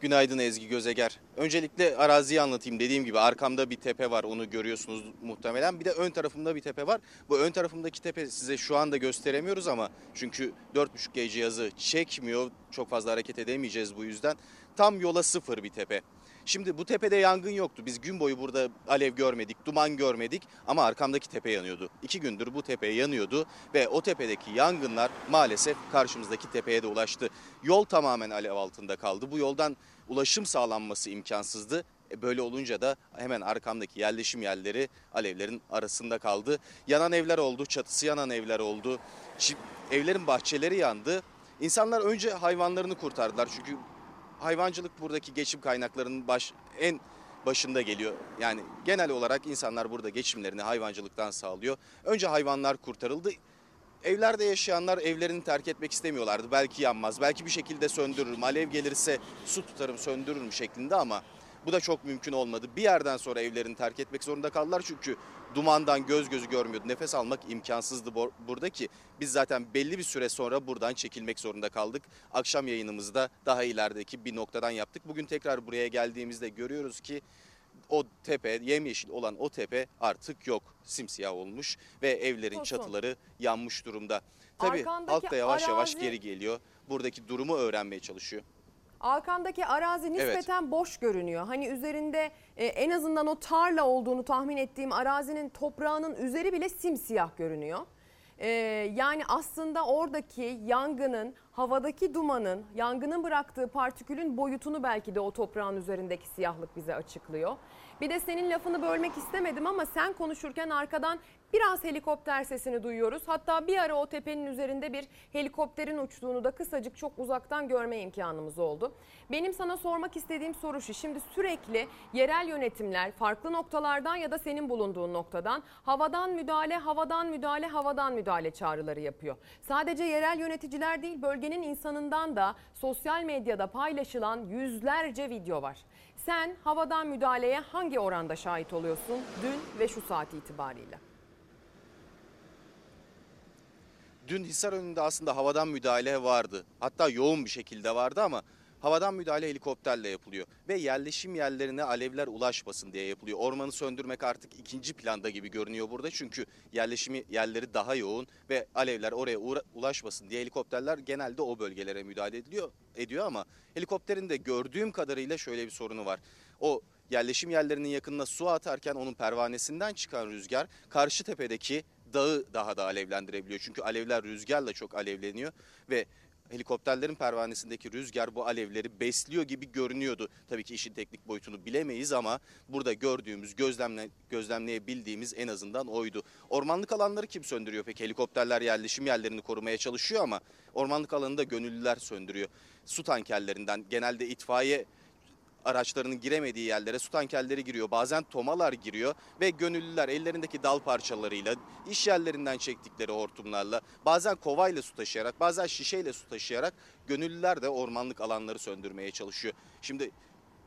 Günaydın Ezgi Gözeger. Öncelikle araziyi anlatayım. Dediğim gibi arkamda bir tepe var, onu görüyorsunuz muhtemelen. Bir de ön tarafımda bir tepe var. Bu ön tarafımdaki tepe size şu anda gösteremiyoruz ama çünkü 4.5G cihazı çekmiyor. Çok fazla hareket edemeyeceğiz bu yüzden. Tam yola sıfır bir tepe. Şimdi bu tepede yangın yoktu. Biz gün boyu burada alev görmedik, duman görmedik ama arkamdaki tepe yanıyordu. 2 gündür bu tepe yanıyordu ve o tepedeki yangınlar maalesef karşımızdaki tepeye de ulaştı. Yol tamamen alev altında kaldı. Bu yoldan ulaşım sağlanması imkansızdı. Böyle olunca da hemen arkamdaki yerleşim yerleri alevlerin arasında kaldı. Yanan evler oldu, çatısı yanan evler oldu. Evlerin bahçeleri yandı. İnsanlar önce hayvanlarını kurtardılar çünkü hayvancılık buradaki geçim kaynaklarının en başında geliyor. Yani genel olarak insanlar burada geçimlerini hayvancılıktan sağlıyor. Önce hayvanlar kurtarıldı. Evlerde yaşayanlar evlerini terk etmek istemiyorlardı. Belki yanmaz, belki bir şekilde söndürürüm, alev gelirse su tutarım söndürürüm şeklinde ama bu da çok mümkün olmadı. Bir yerden sonra evlerini terk etmek zorunda kaldılar çünkü dumandan gözü görmüyordu. Nefes almak imkansızdı buradaki. Biz zaten belli bir süre sonra buradan çekilmek zorunda kaldık. Akşam yayınımızda daha ilerideki bir noktadan yaptık. Bugün tekrar buraya geldiğimizde görüyoruz ki o tepe, yemyeşil olan o tepe artık yok. Simsiyah olmuş ve evlerin çatıları yanmış durumda. Tabii halk da yavaş yavaş geri geliyor. Buradaki durumu öğrenmeye çalışıyor. Arkandaki arazi nispeten boş görünüyor. Hani üzerinde en azından o tarla olduğunu tahmin ettiğim arazinin toprağının üzeri bile simsiyah görünüyor. Yani aslında oradaki yangının, havadaki dumanın, yangının bıraktığı partikülün boyutunu belki de o toprağın üzerindeki siyahlık bize açıklıyor. Bir de senin lafını bölmek istemedim ama sen konuşurken arkadan biraz helikopter sesini duyuyoruz. Hatta bir ara o tepenin üzerinde bir helikopterin uçtuğunu da kısacık çok uzaktan görme imkanımız oldu. Benim sana sormak istediğim soru şu. Şimdi sürekli yerel yönetimler farklı noktalardan ya da senin bulunduğun noktadan havadan müdahale, havadan müdahale, havadan müdahale çağrıları yapıyor. Sadece yerel yöneticiler değil, bölgenin insanından da sosyal medyada paylaşılan yüzlerce video var. Sen havadan müdahaleye hangi oranda şahit oluyorsun dün ve şu saat itibariyle? Dün Hisarönü'nde aslında havadan müdahale vardı. Hatta yoğun bir şekilde vardı ama havadan müdahale helikopterle yapılıyor. Ve yerleşim yerlerine alevler ulaşmasın diye yapılıyor. Ormanı söndürmek artık ikinci planda gibi görünüyor burada. Çünkü yerleşim yerleri daha yoğun ve alevler oraya ulaşmasın diye helikopterler genelde o bölgelere müdahale ediyor ama helikopterin de gördüğüm kadarıyla şöyle bir sorunu var. O yerleşim yerlerinin yakınına su atarken onun pervanesinden çıkan rüzgar karşı tepedeki dağı daha da alevlendirebiliyor. Çünkü alevler rüzgarla çok alevleniyor ve helikopterlerin pervanesindeki rüzgar bu alevleri besliyor gibi görünüyordu. Tabii ki işin teknik boyutunu bilemeyiz ama burada gördüğümüz, gözlemleyebildiğimiz en azından oydu. Ormanlık alanları kim söndürüyor peki? Helikopterler yerleşim yerlerini korumaya çalışıyor ama ormanlık alanında gönüllüler söndürüyor. Su tankerlerinden, genelde itfaiye araçlarının giremediği yerlere su tankerleri giriyor. Bazen tomalar giriyor ve gönüllüler ellerindeki dal parçalarıyla, iş yerlerinden çektikleri hortumlarla, bazen kovayla su taşıyarak, bazen şişeyle su taşıyarak gönüllüler de ormanlık alanları söndürmeye çalışıyor. Şimdi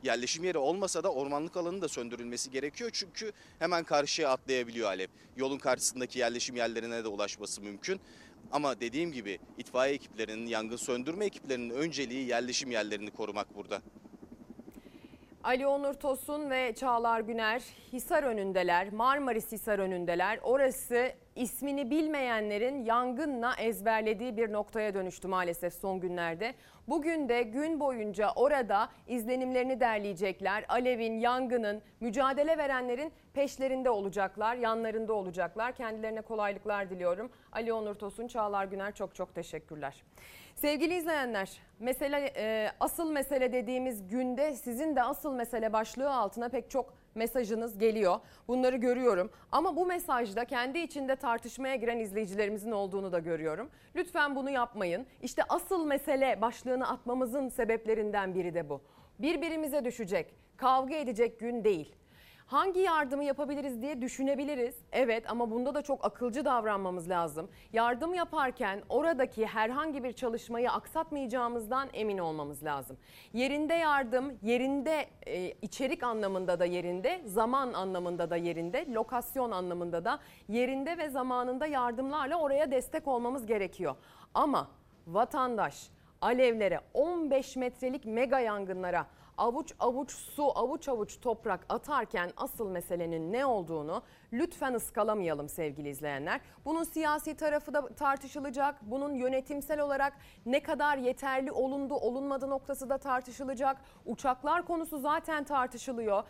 yerleşim yeri olmasa da ormanlık alanı da söndürülmesi gerekiyor çünkü hemen karşıya atlayabiliyor alev. Yolun karşısındaki yerleşim yerlerine de ulaşması mümkün. Ama dediğim gibi itfaiye ekiplerinin, yangın söndürme ekiplerinin önceliği yerleşim yerlerini korumak burada. Ali Onur Tosun ve Çağlar Güner Hisarönü'ndeler, Marmaris Hisarönü'ndeler. Orası ismini bilmeyenlerin yangınla ezberlediği bir noktaya dönüştü maalesef son günlerde. Bugün de gün boyunca orada izlenimlerini derleyecekler. Alev'in, yangının, mücadele verenlerin peşlerinde olacaklar, yanlarında olacaklar. Kendilerine kolaylıklar diliyorum. Ali Onur Tosun, Çağlar Güner çok teşekkürler. Sevgili izleyenler, asıl mesele dediğimiz günde sizin de asıl mesele başlığı altına pek çok mesajınız geliyor. Bunları görüyorum ama bu mesajda kendi içinde tartışmaya giren izleyicilerimizin olduğunu da görüyorum. Lütfen bunu yapmayın. İşte asıl mesele başlığını atmamızın sebeplerinden biri de bu. Birbirimize düşecek, kavga edecek gün değil. Hangi yardımı yapabiliriz diye düşünebiliriz. Evet ama bunda da çok akılcı davranmamız lazım. Yardım yaparken oradaki herhangi bir çalışmayı aksatmayacağımızdan emin olmamız lazım. Yerinde yardım, yerinde içerik anlamında da yerinde, zaman anlamında da yerinde, lokasyon anlamında da yerinde ve zamanında yardımlarla oraya destek olmamız gerekiyor. Ama vatandaş alevlere, 15 metrelik mega yangınlara, avuç avuç su, avuç avuç toprak atarken asıl meselenin ne olduğunu lütfen ıskalamayalım sevgili izleyenler. Bunun siyasi tarafı da tartışılacak. Bunun yönetimsel olarak ne kadar yeterli olundu, olunmadı noktası da tartışılacak. Uçaklar konusu zaten tartışılıyor.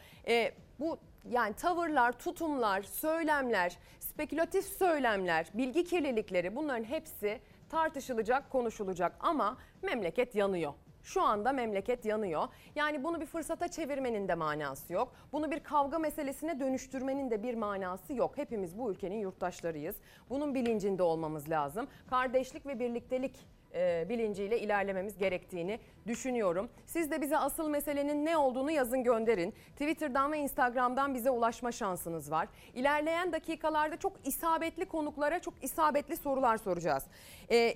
Bu yani tavırlar, tutumlar, söylemler, spekülatif söylemler, bilgi kirlilikleri, bunların hepsi tartışılacak, konuşulacak ama memleket yanıyor. Şu anda memleket yanıyor. Yani bunu bir fırsata çevirmenin de manası yok. Bunu bir kavga meselesine dönüştürmenin de bir manası yok. Hepimiz bu ülkenin yurttaşlarıyız. Bunun bilincinde olmamız lazım. Kardeşlik ve birliktelik bilinciyle ilerlememiz gerektiğini düşünüyorum. Siz de bize asıl meselenin ne olduğunu yazın, gönderin. Twitter'dan ve Instagram'dan bize ulaşma şansınız var. İlerleyen dakikalarda çok isabetli konuklara çok isabetli sorular soracağız.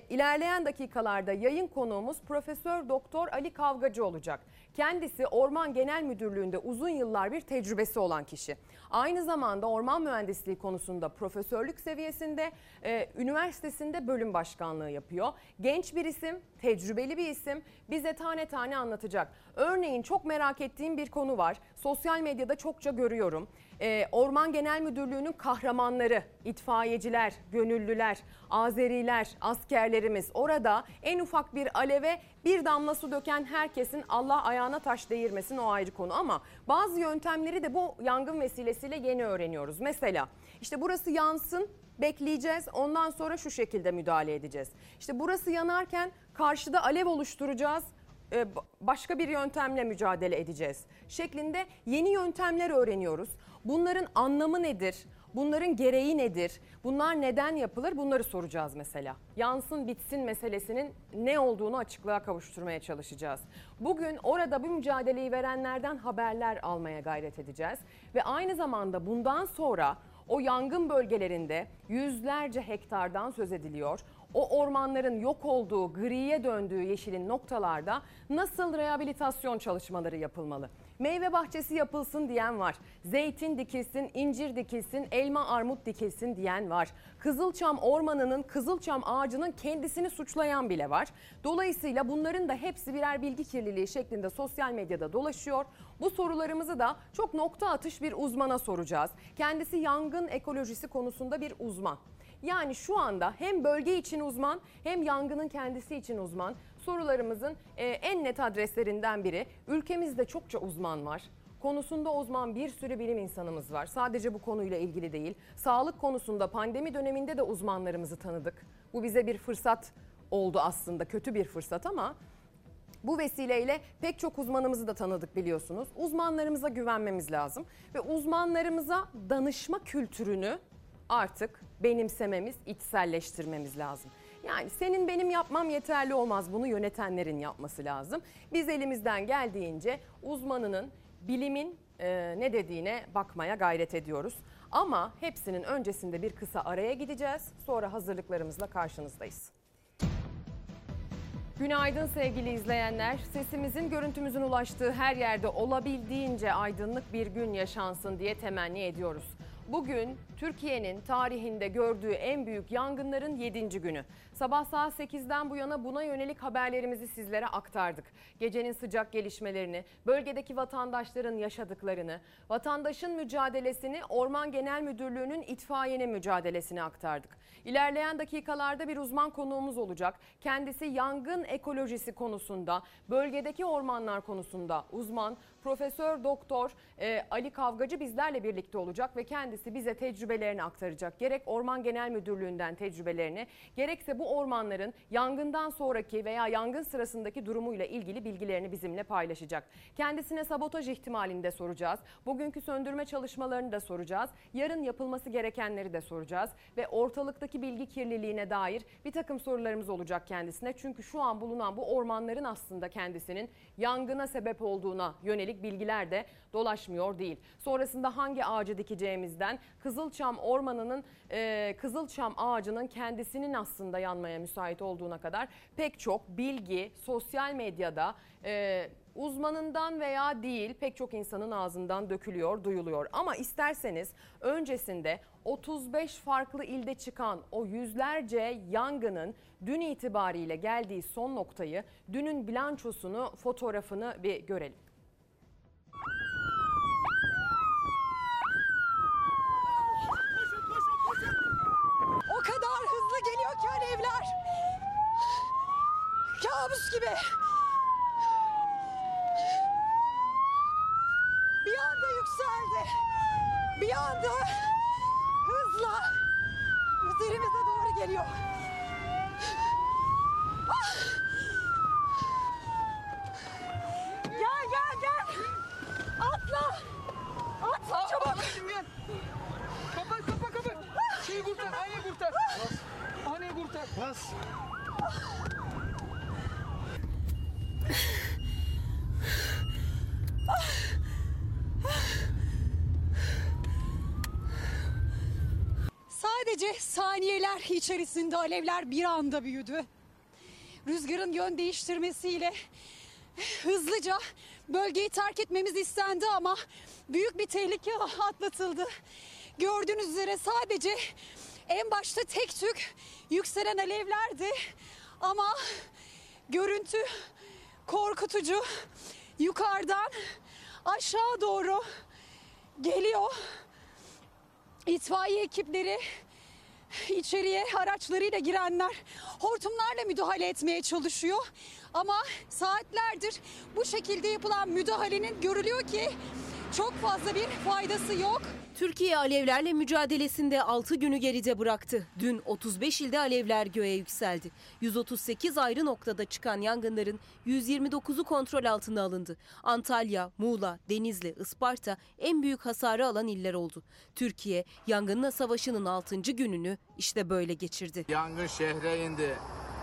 İlerleyen dakikalarda yayın konuğumuz Profesör Doktor Ali Kavgacı olacak. Kendisi Orman Genel Müdürlüğü'nde uzun yıllar bir tecrübesi olan kişi. Aynı zamanda orman mühendisliği konusunda profesörlük seviyesinde, üniversitesinde bölüm başkanlığı yapıyor. Genç bir isim, tecrübeli bir isim, bize tane tane anlatacak. Örneğin çok merak ettiğim bir konu var. Sosyal medyada çokça görüyorum. Orman Genel Müdürlüğü'nün kahramanları, itfaiyeciler, gönüllüler, Azeriler, askerlerimiz orada en ufak bir aleve bir damla su döken herkesin Allah ayağına taş değirmesin, o ayrı konu, ama bazı yöntemleri de bu yangın vesilesiyle yeni öğreniyoruz. Mesela işte burası yansın, bekleyeceğiz, ondan sonra şu şekilde müdahale edeceğiz. İşte burası yanarken karşıda alev oluşturacağız, başka bir yöntemle mücadele edeceğiz şeklinde yeni yöntemler öğreniyoruz. Bunların anlamı nedir? Bunların gereği nedir? Bunlar neden yapılır? Bunları soracağız mesela. Yansın bitsin meselesinin ne olduğunu açıklığa kavuşturmaya çalışacağız. Bugün orada bu mücadeleyi verenlerden haberler almaya gayret edeceğiz. Ve aynı zamanda bundan sonra o yangın bölgelerinde yüzlerce hektardan söz ediliyor. O ormanların yok olduğu, griye döndüğü yeşilin noktalarda nasıl rehabilitasyon çalışmaları yapılmalı? Meyve bahçesi yapılsın diyen var. Zeytin dikilsin, incir dikilsin, elma armut dikilsin diyen var. Kızılçam ormanının, kızılçam ağacının kendisini suçlayan bile var. Dolayısıyla bunların da hepsi birer bilgi kirliliği şeklinde sosyal medyada dolaşıyor. Bu sorularımızı da çok nokta atış bir uzmana soracağız. Kendisi yangın ekolojisi konusunda bir uzman. Yani şu anda hem bölge için uzman hem yangının kendisi için uzman. Sorularımızın en net adreslerinden biri. Ülkemizde çokça uzman var. Konusunda uzman bir sürü bilim insanımız var. Sadece bu konuyla ilgili değil. Sağlık konusunda pandemi döneminde de uzmanlarımızı tanıdık. Bu bize bir fırsat oldu aslında. Kötü bir fırsat ama bu vesileyle pek çok uzmanımızı da tanıdık biliyorsunuz. Uzmanlarımıza güvenmemiz lazım. Ve uzmanlarımıza danışma kültürünü artık benimsememiz, içselleştirmemiz lazım. Yani senin benim yapmam yeterli olmaz. Bunu yönetenlerin yapması lazım. Biz elimizden geldiğince uzmanının, bilimin ne dediğine bakmaya gayret ediyoruz. Ama hepsinin öncesinde bir kısa araya gideceğiz. Sonra hazırlıklarımızla karşınızdayız. Günaydın sevgili izleyenler. Sesimizin, görüntümüzün ulaştığı her yerde olabildiğince aydınlık bir gün yaşansın diye temenni ediyoruz. Bugün Türkiye'nin tarihinde gördüğü en büyük yangınların 7. günü. Sabah saat 8'den bu yana buna yönelik haberlerimizi sizlere aktardık. Gecenin sıcak gelişmelerini, bölgedeki vatandaşların yaşadıklarını, vatandaşın mücadelesini, Orman Genel Müdürlüğü'nün itfaiyenin mücadelesini aktardık. İlerleyen dakikalarda bir uzman konuğumuz olacak. Kendisi yangın ekolojisi konusunda, bölgedeki ormanlar konusunda uzman Profesör Doktor Ali Kavgacı bizlerle birlikte olacak ve kendisi bize tecrübelerini aktaracak. Gerek Orman Genel Müdürlüğü'nden tecrübelerini, gerekse bu ormanların yangından sonraki veya yangın sırasındaki durumuyla ilgili bilgilerini bizimle paylaşacak. Kendisine sabotaj ihtimalini de soracağız. Bugünkü söndürme çalışmalarını da soracağız. Yarın yapılması gerekenleri de soracağız. Ve ortalıktaki bilgi kirliliğine dair bir takım sorularımız olacak kendisine. Çünkü şu an bulunan bu ormanların aslında kendisinin yangına sebep olduğuna yönelik bilgiler de dolaşmıyor değil. Sonrasında hangi ağacı dikeceğimizden, Kızılçam ormanının, Kızılçam ağacının kendisinin aslında yanmaya müsait olduğuna kadar pek çok bilgi sosyal medyada uzmanından veya değil pek çok insanın ağzından dökülüyor, duyuluyor. Ama isterseniz öncesinde 35 farklı ilde çıkan o yüzlerce yangının dün itibariyle geldiği son noktayı, dünün bilançosunu, fotoğrafını bir görelim. bir anda hızla üzerimize doğru geliyor. Ah! Gel gel gel. Atla. Atla çabuk. Kapat kapat kapat. Şeyi kurtar, haneyi kurtar. Haneyi kurtar. Bas. Sadece saniyeler içerisinde alevler bir anda büyüdü. Rüzgarın yön değiştirmesiyle hızlıca bölgeyi terk etmemiz istendi ama büyük bir tehlike atlatıldı. Gördüğünüz üzere sadece en başta tek tük yükselen alevlerdi ama görüntü korkutucu. Yukarıdan aşağı doğru geliyor. İtfaiye ekipleri, içeriye araçlarıyla girenler hortumlarla müdahale etmeye çalışıyor. Ama saatlerdir bu şekilde yapılan müdahalenin görülüyor ki çok fazla bir faydası yok. Türkiye alevlerle mücadelesinde 6 günü geride bıraktı. Dün 35 ilde alevler göğe yükseldi. 138 ayrı noktada çıkan yangınların 129'u kontrol altına alındı. Antalya, Muğla, Denizli, İsparta en büyük hasarı alan iller oldu. Türkiye yangınla savaşının 6. gününü işte böyle geçirdi. Yangın şehre indi.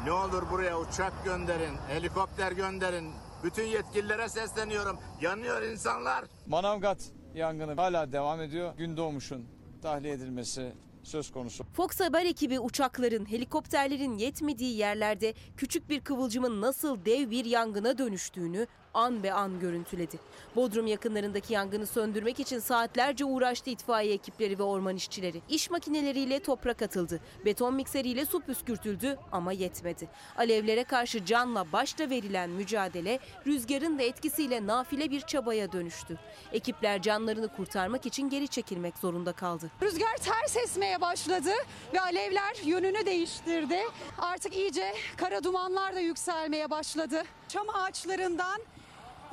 Ne olur buraya uçak gönderin, helikopter gönderin. Bütün yetkililere sesleniyorum. Yanıyor insanlar. Manavgat yangını hala devam ediyor. Gündoğmuş'un tahliye edilmesi söz konusu. Fox Haber ekibi uçakların, helikopterlerin yetmediği yerlerde küçük bir kıvılcımın nasıl dev bir yangına dönüştüğünü an be an görüntüledi. Bodrum yakınlarındaki yangını söndürmek için saatlerce uğraştı itfaiye ekipleri ve orman işçileri. İş makineleriyle toprak atıldı. Beton mikseriyle su püskürtüldü ama yetmedi. Alevlere karşı canla başla verilen mücadele rüzgarın da etkisiyle nafile bir çabaya dönüştü. Ekipler canlarını kurtarmak için geri çekilmek zorunda kaldı. Rüzgar ters esmeye başladı ve alevler yönünü değiştirdi. Artık iyice kara dumanlar da yükselmeye başladı. Çam ağaçlarından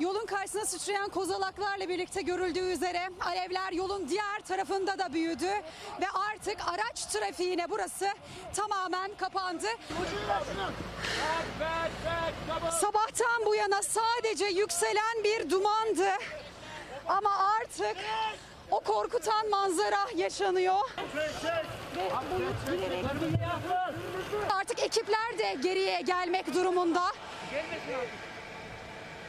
yolun karşısına sıçrayan kozalaklarla birlikte görüldüğü üzere alevler yolun diğer tarafında da büyüdü ve artık araç trafiğine burası tamamen kapandı. Sabahtan bu yana sadece yükselen bir dumandı ama artık o korkutan manzara yaşanıyor. Artık ekipler de geriye gelmek durumunda.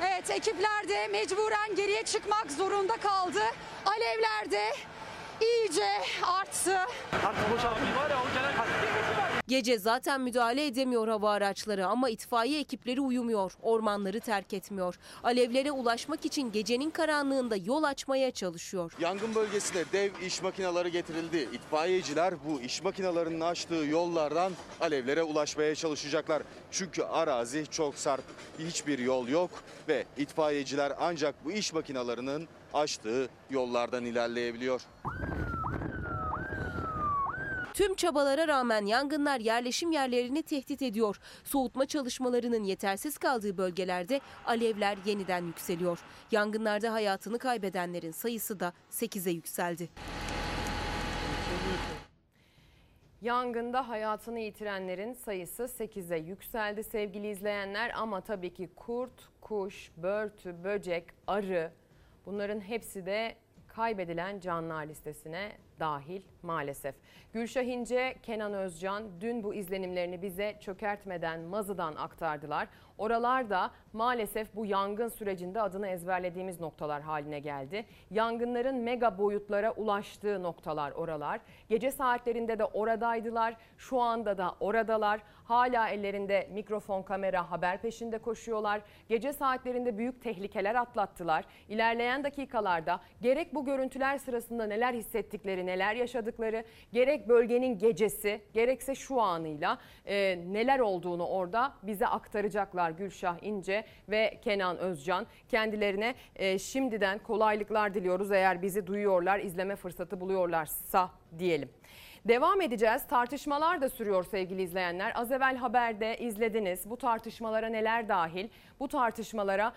Evet, ekipler de mecburen geriye çıkmak zorunda kaldı. Alevler de iyice arttı. Gece zaten müdahale edemiyor hava araçları ama itfaiye ekipleri uyumuyor, ormanları terk etmiyor. Alevlere ulaşmak için gecenin karanlığında yol açmaya çalışıyor. Yangın bölgesine dev iş makineleri getirildi. İtfaiyeciler bu iş makinelerinin açtığı yollardan alevlere ulaşmaya çalışacaklar. Çünkü arazi çok sarp, hiçbir yol yok ve itfaiyeciler ancak bu iş makinelerinin açtığı yollardan ilerleyebiliyor. Tüm çabalara rağmen yangınlar yerleşim yerlerini tehdit ediyor. Soğutma çalışmalarının yetersiz kaldığı bölgelerde alevler yeniden yükseliyor. Yangınlarda hayatını kaybedenlerin sayısı da 8'e yükseldi. Yangında hayatını yitirenlerin sayısı 8'e yükseldi sevgili izleyenler. Ama tabii ki kurt, kuş, börtü, böcek, arı bunların hepsi de kaybedilen canlar listesine dahil maalesef. Gülşah İnce, Kenan Özcan dün bu izlenimlerini bize çökertmeden Mazı'dan aktardılar. Oralarda maalesef bu yangın sürecinde adını ezberlediğimiz noktalar haline geldi. Yangınların mega boyutlara ulaştığı noktalar oralar. Gece saatlerinde de oradaydılar. Şu anda da oradalar. Hala ellerinde mikrofon, kamera, haber peşinde koşuyorlar. Gece saatlerinde büyük tehlikeler atlattılar. İlerleyen dakikalarda gerek bu görüntüler sırasında neler hissettikleri, neler yaşadıkları, gerek bölgenin gecesi, gerekse şu anıyla neler olduğunu orada bize aktaracaklar Gülşah İnce ve Kenan Özcan. Kendilerine şimdiden kolaylıklar diliyoruz eğer bizi duyuyorlar, izleme fırsatı buluyorlarsa diyelim. Devam edeceğiz. Tartışmalar da sürüyor sevgili izleyenler. Az evvel haberde izlediniz. Bu tartışmalara neler dahil? Bu tartışmalara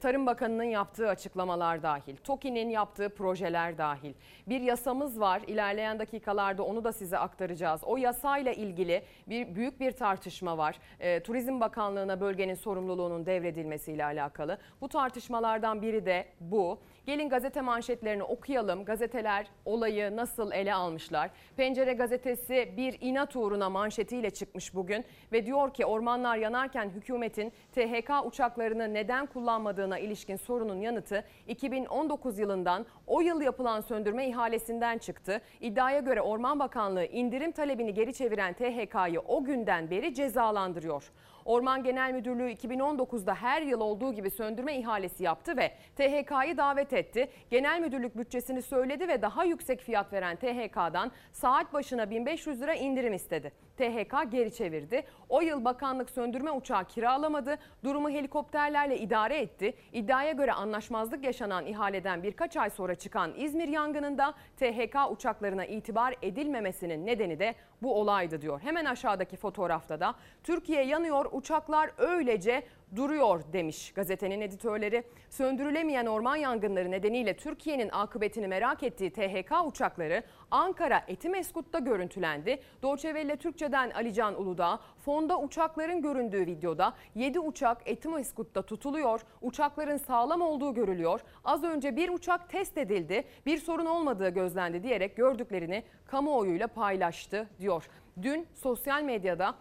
Tarım Bakanı'nın yaptığı açıklamalar dahil. TOKİ'nin yaptığı projeler dahil. Bir yasamız var. İlerleyen dakikalarda onu da size aktaracağız. O yasayla ilgili büyük bir tartışma var. Turizm Bakanlığı'na bölgenin sorumluluğunun devredilmesiyle alakalı. Bu tartışmalardan biri de bu. Gelin gazete manşetlerini okuyalım. Gazeteler olayı nasıl ele almışlar? Pencere gazetesi bir inat uğruna manşetiyle çıkmış bugün ve diyor ki ormanlar yanarken hükümetin THK uçaklarını neden kullanmadığına ilişkin sorunun yanıtı 2019 yılından o yıl yapılan söndürme ihalesinden çıktı. İddiaya göre Orman Bakanlığı indirim talebini geri çeviren THK'yı o günden beri cezalandırıyor. Orman Genel Müdürlüğü 2019'da her yıl olduğu gibi söndürme ihalesi yaptı ve THK'yı davet etti. Genel müdürlük bütçesini söyledi ve daha yüksek fiyat veren THK'dan saat başına 1500 lira indirim istedi. THK geri çevirdi. O yıl bakanlık söndürme uçağı kiralamadı. Durumu helikopterlerle idare etti. İddiaya göre anlaşmazlık yaşanan ihaleden birkaç ay sonra çıkan İzmir yangınında THK uçaklarına itibar edilmemesinin nedeni de bu olaydı diyor. Hemen aşağıdaki fotoğrafta da Türkiye yanıyor, uçaklar öylece duruyor demiş gazetenin editörleri. Söndürülemeyen orman yangınları nedeniyle Türkiye'nin akıbetini merak ettiği THK uçakları Ankara Etimeskut'ta görüntülendi. Deutsche Welle Türkçe'den Alican Uludağ, fonda uçakların göründüğü videoda 7 uçak Etimeskut'ta tutuluyor, uçakların sağlam olduğu görülüyor. Az önce bir uçak test edildi, bir sorun olmadığı gözlendi diyerek gördüklerini kamuoyuyla paylaştı diyor. Dün sosyal medyada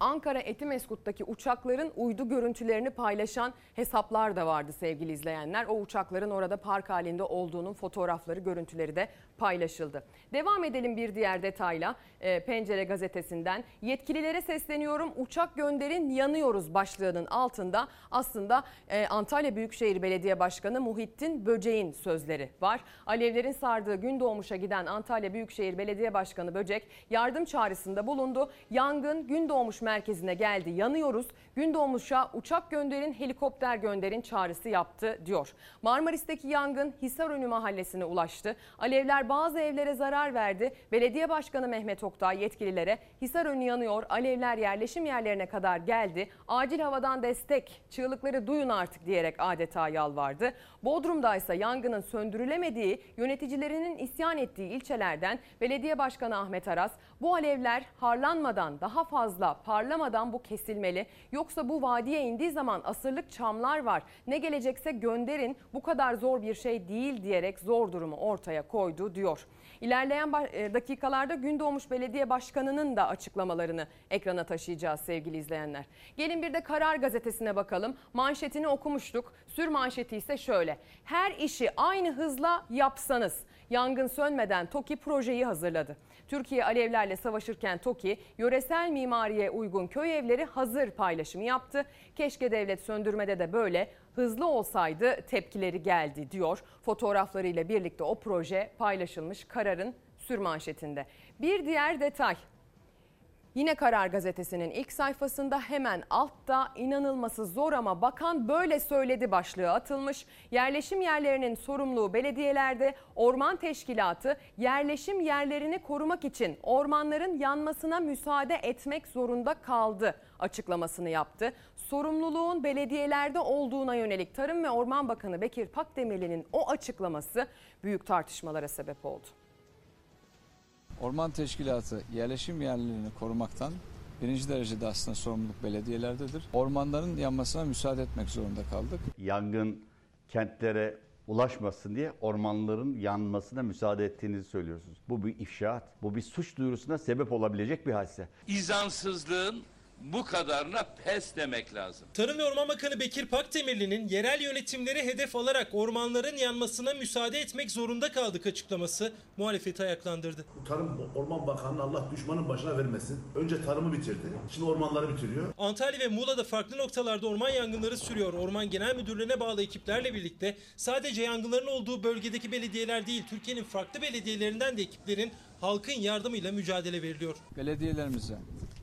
Ankara Etimeskut'taki uçakların uydu görüntülerini paylaşan hesaplar da vardı sevgili izleyenler. O uçakların orada park halinde olduğunun fotoğrafları, görüntüleri de paylaşıldı. Devam edelim bir diğer detayla Pencere gazetesinden. Yetkililere sesleniyorum, uçak gönderin, yanıyoruz başlığının altında aslında Antalya Büyükşehir Belediye Başkanı Muhittin Böcek'in sözleri var. Alevlerin sardığı Gündoğmuş'a giden Antalya Büyükşehir Belediye Başkanı Böcek yardım çağrısında bulundu. Yangın Gündoğmuş merkezine geldi, yanıyoruz. Gündoğmuş'a uçak gönderin, helikopter gönderin çağrısı yaptı diyor. Marmaris'teki yangın Hisarönü mahallesine ulaştı. Alevler bazı evlere zarar verdi. Belediye Başkanı Mehmet Oktay yetkililere Hisarönü yanıyor, alevler yerleşim yerlerine kadar geldi. Acil havadan destek, çığlıkları duyun artık diyerek adeta yalvardı. Bodrum'da ise yangının söndürülemediği, yöneticilerinin isyan ettiği ilçelerden Belediye Başkanı Ahmet Aras, bu alevler harlanmadan, daha fazla parlamadan bu kesilmeli. Yoksa bu vadiye indiği zaman asırlık çamlar var. Ne gelecekse gönderin, bu kadar zor bir şey değil diyerek zor durumu ortaya koydu diyor. İlerleyen dakikalarda Gündoğmuş Belediye Başkanı'nın da açıklamalarını ekrana taşıyacağız sevgili izleyenler. Gelin bir de Karar Gazetesi'ne bakalım. Manşetini okumuştuk. Sür manşeti ise şöyle. Her işi aynı hızla yapsanız. Yangın sönmeden TOKİ projeyi hazırladı. Türkiye alevlerle savaşırken TOKİ, yöresel mimariye uygun köy evleri hazır paylaşımı yaptı. Keşke devlet söndürmede de böyle hızlı olsaydı tepkileri geldi diyor. Fotoğraflarıyla birlikte o proje paylaşılmış Karar'ın sürmanşetinde. Bir diğer detay. Yine Karar Gazetesi'nin ilk sayfasında hemen altta inanılması zor ama bakan böyle söyledi başlığı atılmış. Yerleşim yerlerinin sorumluluğu belediyelerde, orman teşkilatı yerleşim yerlerini korumak için ormanların yanmasına müsaade etmek zorunda kaldı açıklamasını yaptı. Sorumluluğun belediyelerde olduğuna yönelik Tarım ve Orman Bakanı Bekir Pakdemirli'nin o açıklaması büyük tartışmalara sebep oldu. Orman teşkilatı yerleşim yerlerini korumaktan birinci derecede aslında sorumluluk belediyelerdedir. Ormanların yanmasına müsaade etmek zorunda kaldık. Yangın kentlere ulaşmasın diye ormanların yanmasına müsaade ettiğinizi söylüyorsunuz. Bu bir ifşaat, bu bir suç duyurusuna sebep olabilecek bir hadise. İzansızlığın bu kadarına pes demek lazım. Tarım ve Orman Bakanı Bekir Pakdemirli'nin yerel yönetimleri hedef alarak ormanların yanmasına müsaade etmek zorunda kaldık açıklaması muhalefeti ayaklandırdı. Tarım Orman Bakanı'nı Allah düşmanın başına vermesin. Önce tarımı bitirdi, şimdi ormanları bitiriyor. Antalya ve Muğla'da farklı noktalarda orman yangınları sürüyor. Orman Genel Müdürlüğü'ne bağlı ekiplerle birlikte sadece yangınların olduğu bölgedeki belediyeler değil, Türkiye'nin farklı belediyelerinden de ekiplerin halkın yardımıyla mücadele veriliyor. Belediyelerimize,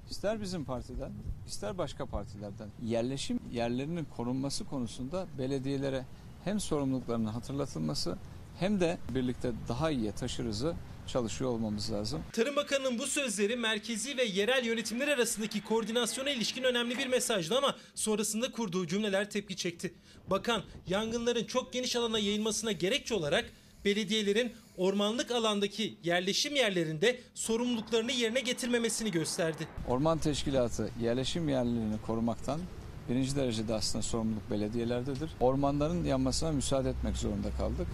İster bizim partiden, ister başka partilerden yerleşim yerlerinin korunması konusunda belediyelere hem sorumluluklarının hatırlatılması hem de birlikte daha iyiye taşırızı çalışıyor olmamız lazım. Tarım Bakanı'nın bu sözleri merkezi ve yerel yönetimler arasındaki koordinasyona ilişkin önemli bir mesajdı ama sonrasında kurduğu cümleler tepki çekti. Bakan, yangınların çok geniş alana yayılmasına gerekçe olarak belediyelerin ormanlık alandaki yerleşim yerlerinde sorumluluklarını yerine getirmemesini gösterdi. Orman teşkilatı yerleşim yerlerini korumaktan birinci derecede aslında sorumluluk belediyelerdedir. Ormanların yanmasına müsaade etmek zorunda kaldık.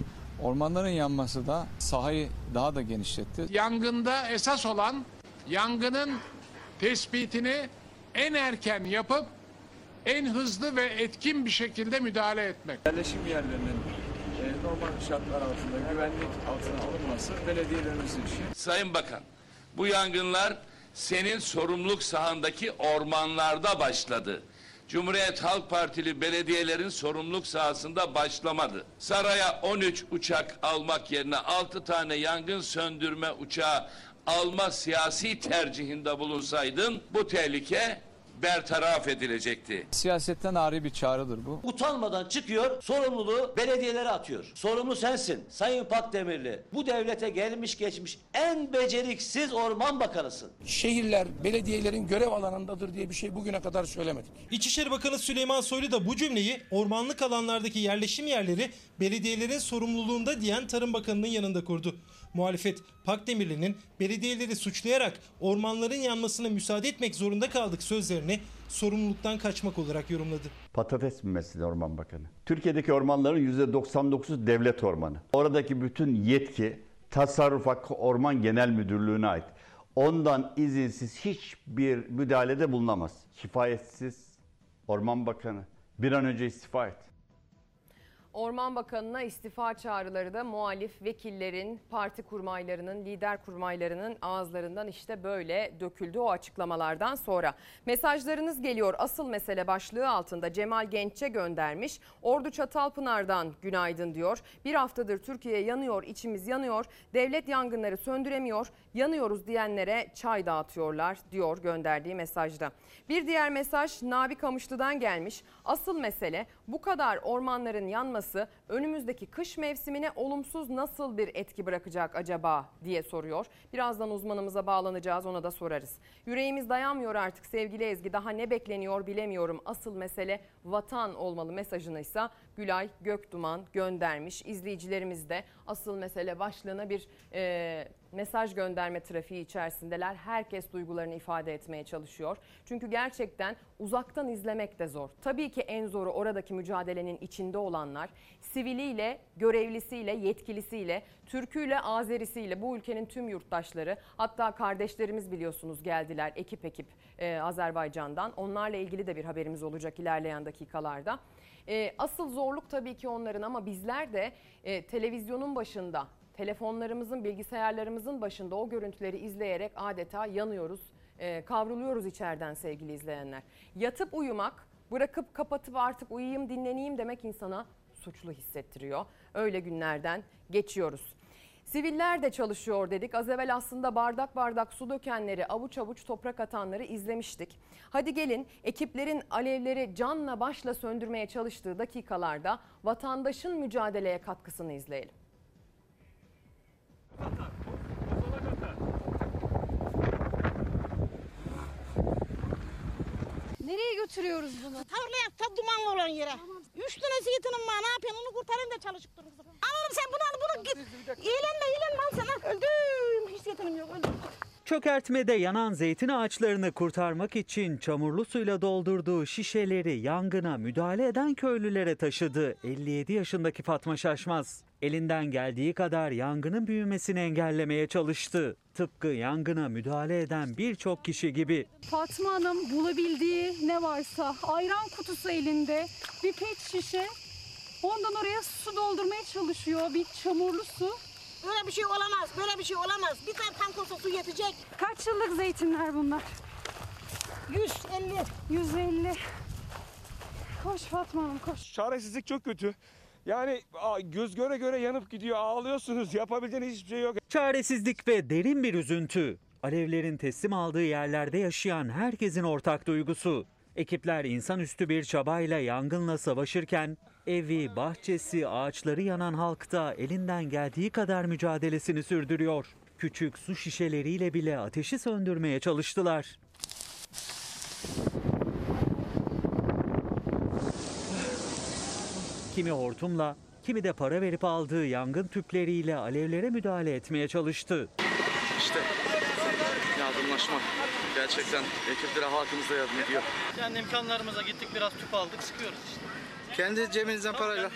Ormanların yanması da sahayı daha da genişletti. Yangında esas olan yangının tespitini en erken yapıp en hızlı ve etkin bir şekilde müdahale etmek. Yerleşim yerlerinin normal şartlar altında güvenlik altına alınması belediyelerimiz için. Sayın Bakan, bu yangınlar senin sorumluluk sahandaki ormanlarda başladı. Cumhuriyet Halk Partili belediyelerin sorumluluk sahasında başlamadı. Saraya 13 uçak almak yerine 6 tane yangın söndürme uçağı alma siyasi tercihinde bulunsaydın bu tehlike bertaraf edilecekti. Siyasetten ayrı bir çağrıdır bu. Utanmadan çıkıyor, sorumluluğu belediyelere atıyor. Sorumlu sensin Sayın Pakdemirli. Bu devlete gelmiş geçmiş en beceriksiz orman bakanısın. Şehirler belediyelerin görev alanındadır diye bir şey bugüne kadar söylemedik. İçişleri Bakanı Süleyman Soylu da bu cümleyi ormanlık alanlardaki yerleşim yerleri belediyelerin sorumluluğunda diyen Tarım Bakanı'nın yanında kurdu. Muhalefet Pakdemirli'nin belediyeleri suçlayarak ormanların yanmasına müsaade etmek zorunda kaldık sözlerini sorumluluktan kaçmak olarak yorumladı. Patates mi mesela Orman Bakanı? Türkiye'deki ormanların %99'u devlet ormanı. Oradaki bütün yetki Tasarruf Hakkı Orman Genel Müdürlüğü'ne ait. Ondan izinsiz hiçbir müdahalede bulunamaz. Kifayetsiz Orman Bakanı bir an önce istifa et. Orman Bakanı'na istifa çağrıları da muhalif vekillerin, parti kurmaylarının, lider kurmaylarının ağızlarından işte böyle döküldü o açıklamalardan sonra. Mesajlarınız geliyor. Asıl mesele başlığı altında Cemal Genç'e göndermiş. Ordu Çatalpınar'dan günaydın diyor. Bir haftadır Türkiye yanıyor, içimiz yanıyor. Devlet yangınları söndüremiyor. Yanıyoruz diyenlere çay dağıtıyorlar diyor gönderdiği mesajda. Bir diğer mesaj Nabi Kamışlı'dan gelmiş. Asıl mesele bu kadar ormanların yanması önümüzdeki kış mevsimine olumsuz nasıl bir etki bırakacak acaba diye soruyor. Birazdan uzmanımıza bağlanacağız, ona da sorarız. Yüreğimiz dayanmıyor artık sevgili Ezgi, daha ne bekleniyor bilemiyorum. Asıl mesele vatan olmalı mesajını ise Gülay Gökduman göndermiş. İzleyicilerimiz de asıl mesele başlığına bir mesaj gönderme trafiği içerisindeler. Herkes duygularını ifade etmeye çalışıyor. Çünkü gerçekten uzaktan izlemek de zor. Tabii ki en zoru oradaki mücadelenin içinde olanlar. Siviliyle, görevlisiyle, yetkilisiyle, Türküyle, Azerisiyle bu ülkenin tüm yurttaşları, hatta kardeşlerimiz biliyorsunuz geldiler ekip Azerbaycan'dan. Onlarla ilgili de bir haberimiz olacak ilerleyen dakikalarda. Asıl zorluk tabii ki onların ama bizler de televizyonun başında, telefonlarımızın, bilgisayarlarımızın başında o görüntüleri izleyerek adeta yanıyoruz, kavruluyoruz içeriden sevgili izleyenler. Yatıp uyumak, bırakıp kapatıp artık uyuyayım, dinleneyim demek insana suçlu hissettiriyor. Öyle günlerden geçiyoruz. Siviller de çalışıyor dedik. Az evvel aslında bardak bardak su dökenleri, avuç avuç toprak atanları izlemiştik. Hadi gelin ekiplerin alevleri canla başla söndürmeye çalıştığı dakikalarda vatandaşın mücadeleye katkısını izleyelim. Nereye götürüyoruz bunu? Tavırlayan ta duman olan yere. Tamam. 3 tanesi yetinim var, ne yapayım onu kurtarayım da çalışıp durun kızım. Alalım sen bunu al bunu git. İyilenme al sana. Öldüm, hiç yetinim yok öldüm. Çökertmede yanan zeytin ağaçlarını kurtarmak için çamurlu suyla doldurduğu şişeleri yangına müdahale eden köylülere taşıdı 57 yaşındaki Fatma Şaşmaz. Elinden geldiği kadar yangının büyümesini engellemeye çalıştı. Tıpkı yangına müdahale eden birçok kişi gibi. Fatma Hanım bulabildiği ne varsa ayran kutusu elinde, bir pet şişe, ondan oraya su doldurmaya çalışıyor, bir çamurlu su. Böyle bir şey olamaz, böyle bir şey olamaz. Bir tane tankosa su yetecek. Kaç yıllık zeytinler bunlar? 150. 150. Koş Fatma Hanım koş. Çaresizlik çok kötü. Yani göz göre göre yanıp gidiyor, ağlıyorsunuz, yapabileceğiniz hiçbir şey yok. Çaresizlik ve derin bir üzüntü. Alevlerin teslim aldığı yerlerde yaşayan herkesin ortak duygusu. Ekipler insanüstü bir çabayla yangınla savaşırken Evi, bahçesi, ağaçları yanan halkta elinden geldiği kadar mücadelesini sürdürüyor. Küçük su şişeleriyle bile ateşi söndürmeye çalıştılar. Kimi hortumla, kimi de para verip aldığı yangın tüpleriyle alevlere müdahale etmeye çalıştı. İşte yardımlaşma. Gerçekten ekipler halkımıza yardım ediyor. Kendi imkanlarımıza gittik, biraz tüp aldık, sıkıyoruz işte. Kendi cebinizden parayla.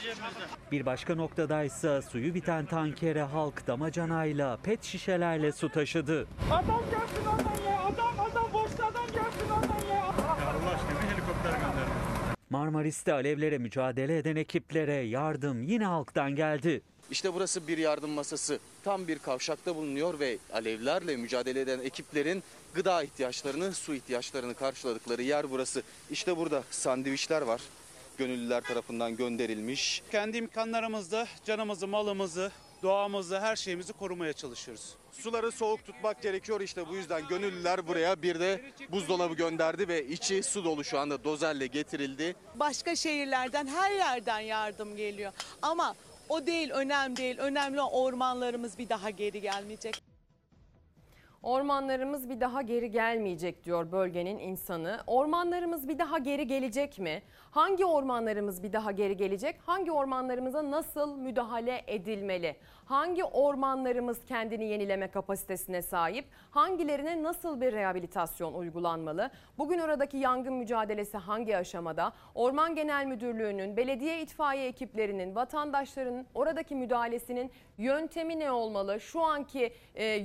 Bir başka noktadaysa suyu biten tankere halk damacanayla, pet şişelerle su taşıdı. Adam gelsin ondan ya, adam boşta adam gelsin ondan ya. Ya Allah aşkına bir helikopter gönderdi. Marmaris'te alevlere mücadele eden ekiplere yardım yine halktan geldi. İşte burası bir yardım masası. Tam bir kavşakta bulunuyor ve alevlerle mücadele eden ekiplerin gıda ihtiyaçlarını, su ihtiyaçlarını karşıladıkları yer burası. İşte burada sandviçler var. Gönüllüler tarafından gönderilmiş. Kendi imkanlarımızda canımızı, malımızı, doğamızı, her şeyimizi korumaya çalışıyoruz. Suları soğuk tutmak gerekiyor, işte bu yüzden gönüllüler buraya bir de buzdolabı gönderdi ve içi su dolu şu anda dozerle getirildi. Başka şehirlerden, her yerden yardım geliyor ama o değil, önemli değil. Önemli ormanlarımız bir daha geri gelmeyecek. Ormanlarımız bir daha geri gelmeyecek diyor bölgenin insanı. Ormanlarımız bir daha geri gelecek mi? Hangi ormanlarımız bir daha geri gelecek? Hangi ormanlarımıza nasıl müdahale edilmeli? Hangi ormanlarımız kendini yenileme kapasitesine sahip? Hangilerine nasıl bir rehabilitasyon uygulanmalı? Bugün oradaki yangın mücadelesi hangi aşamada? Orman Genel Müdürlüğü'nün, belediye itfaiye ekiplerinin, vatandaşların oradaki müdahalesinin yöntemi ne olmalı? Şu anki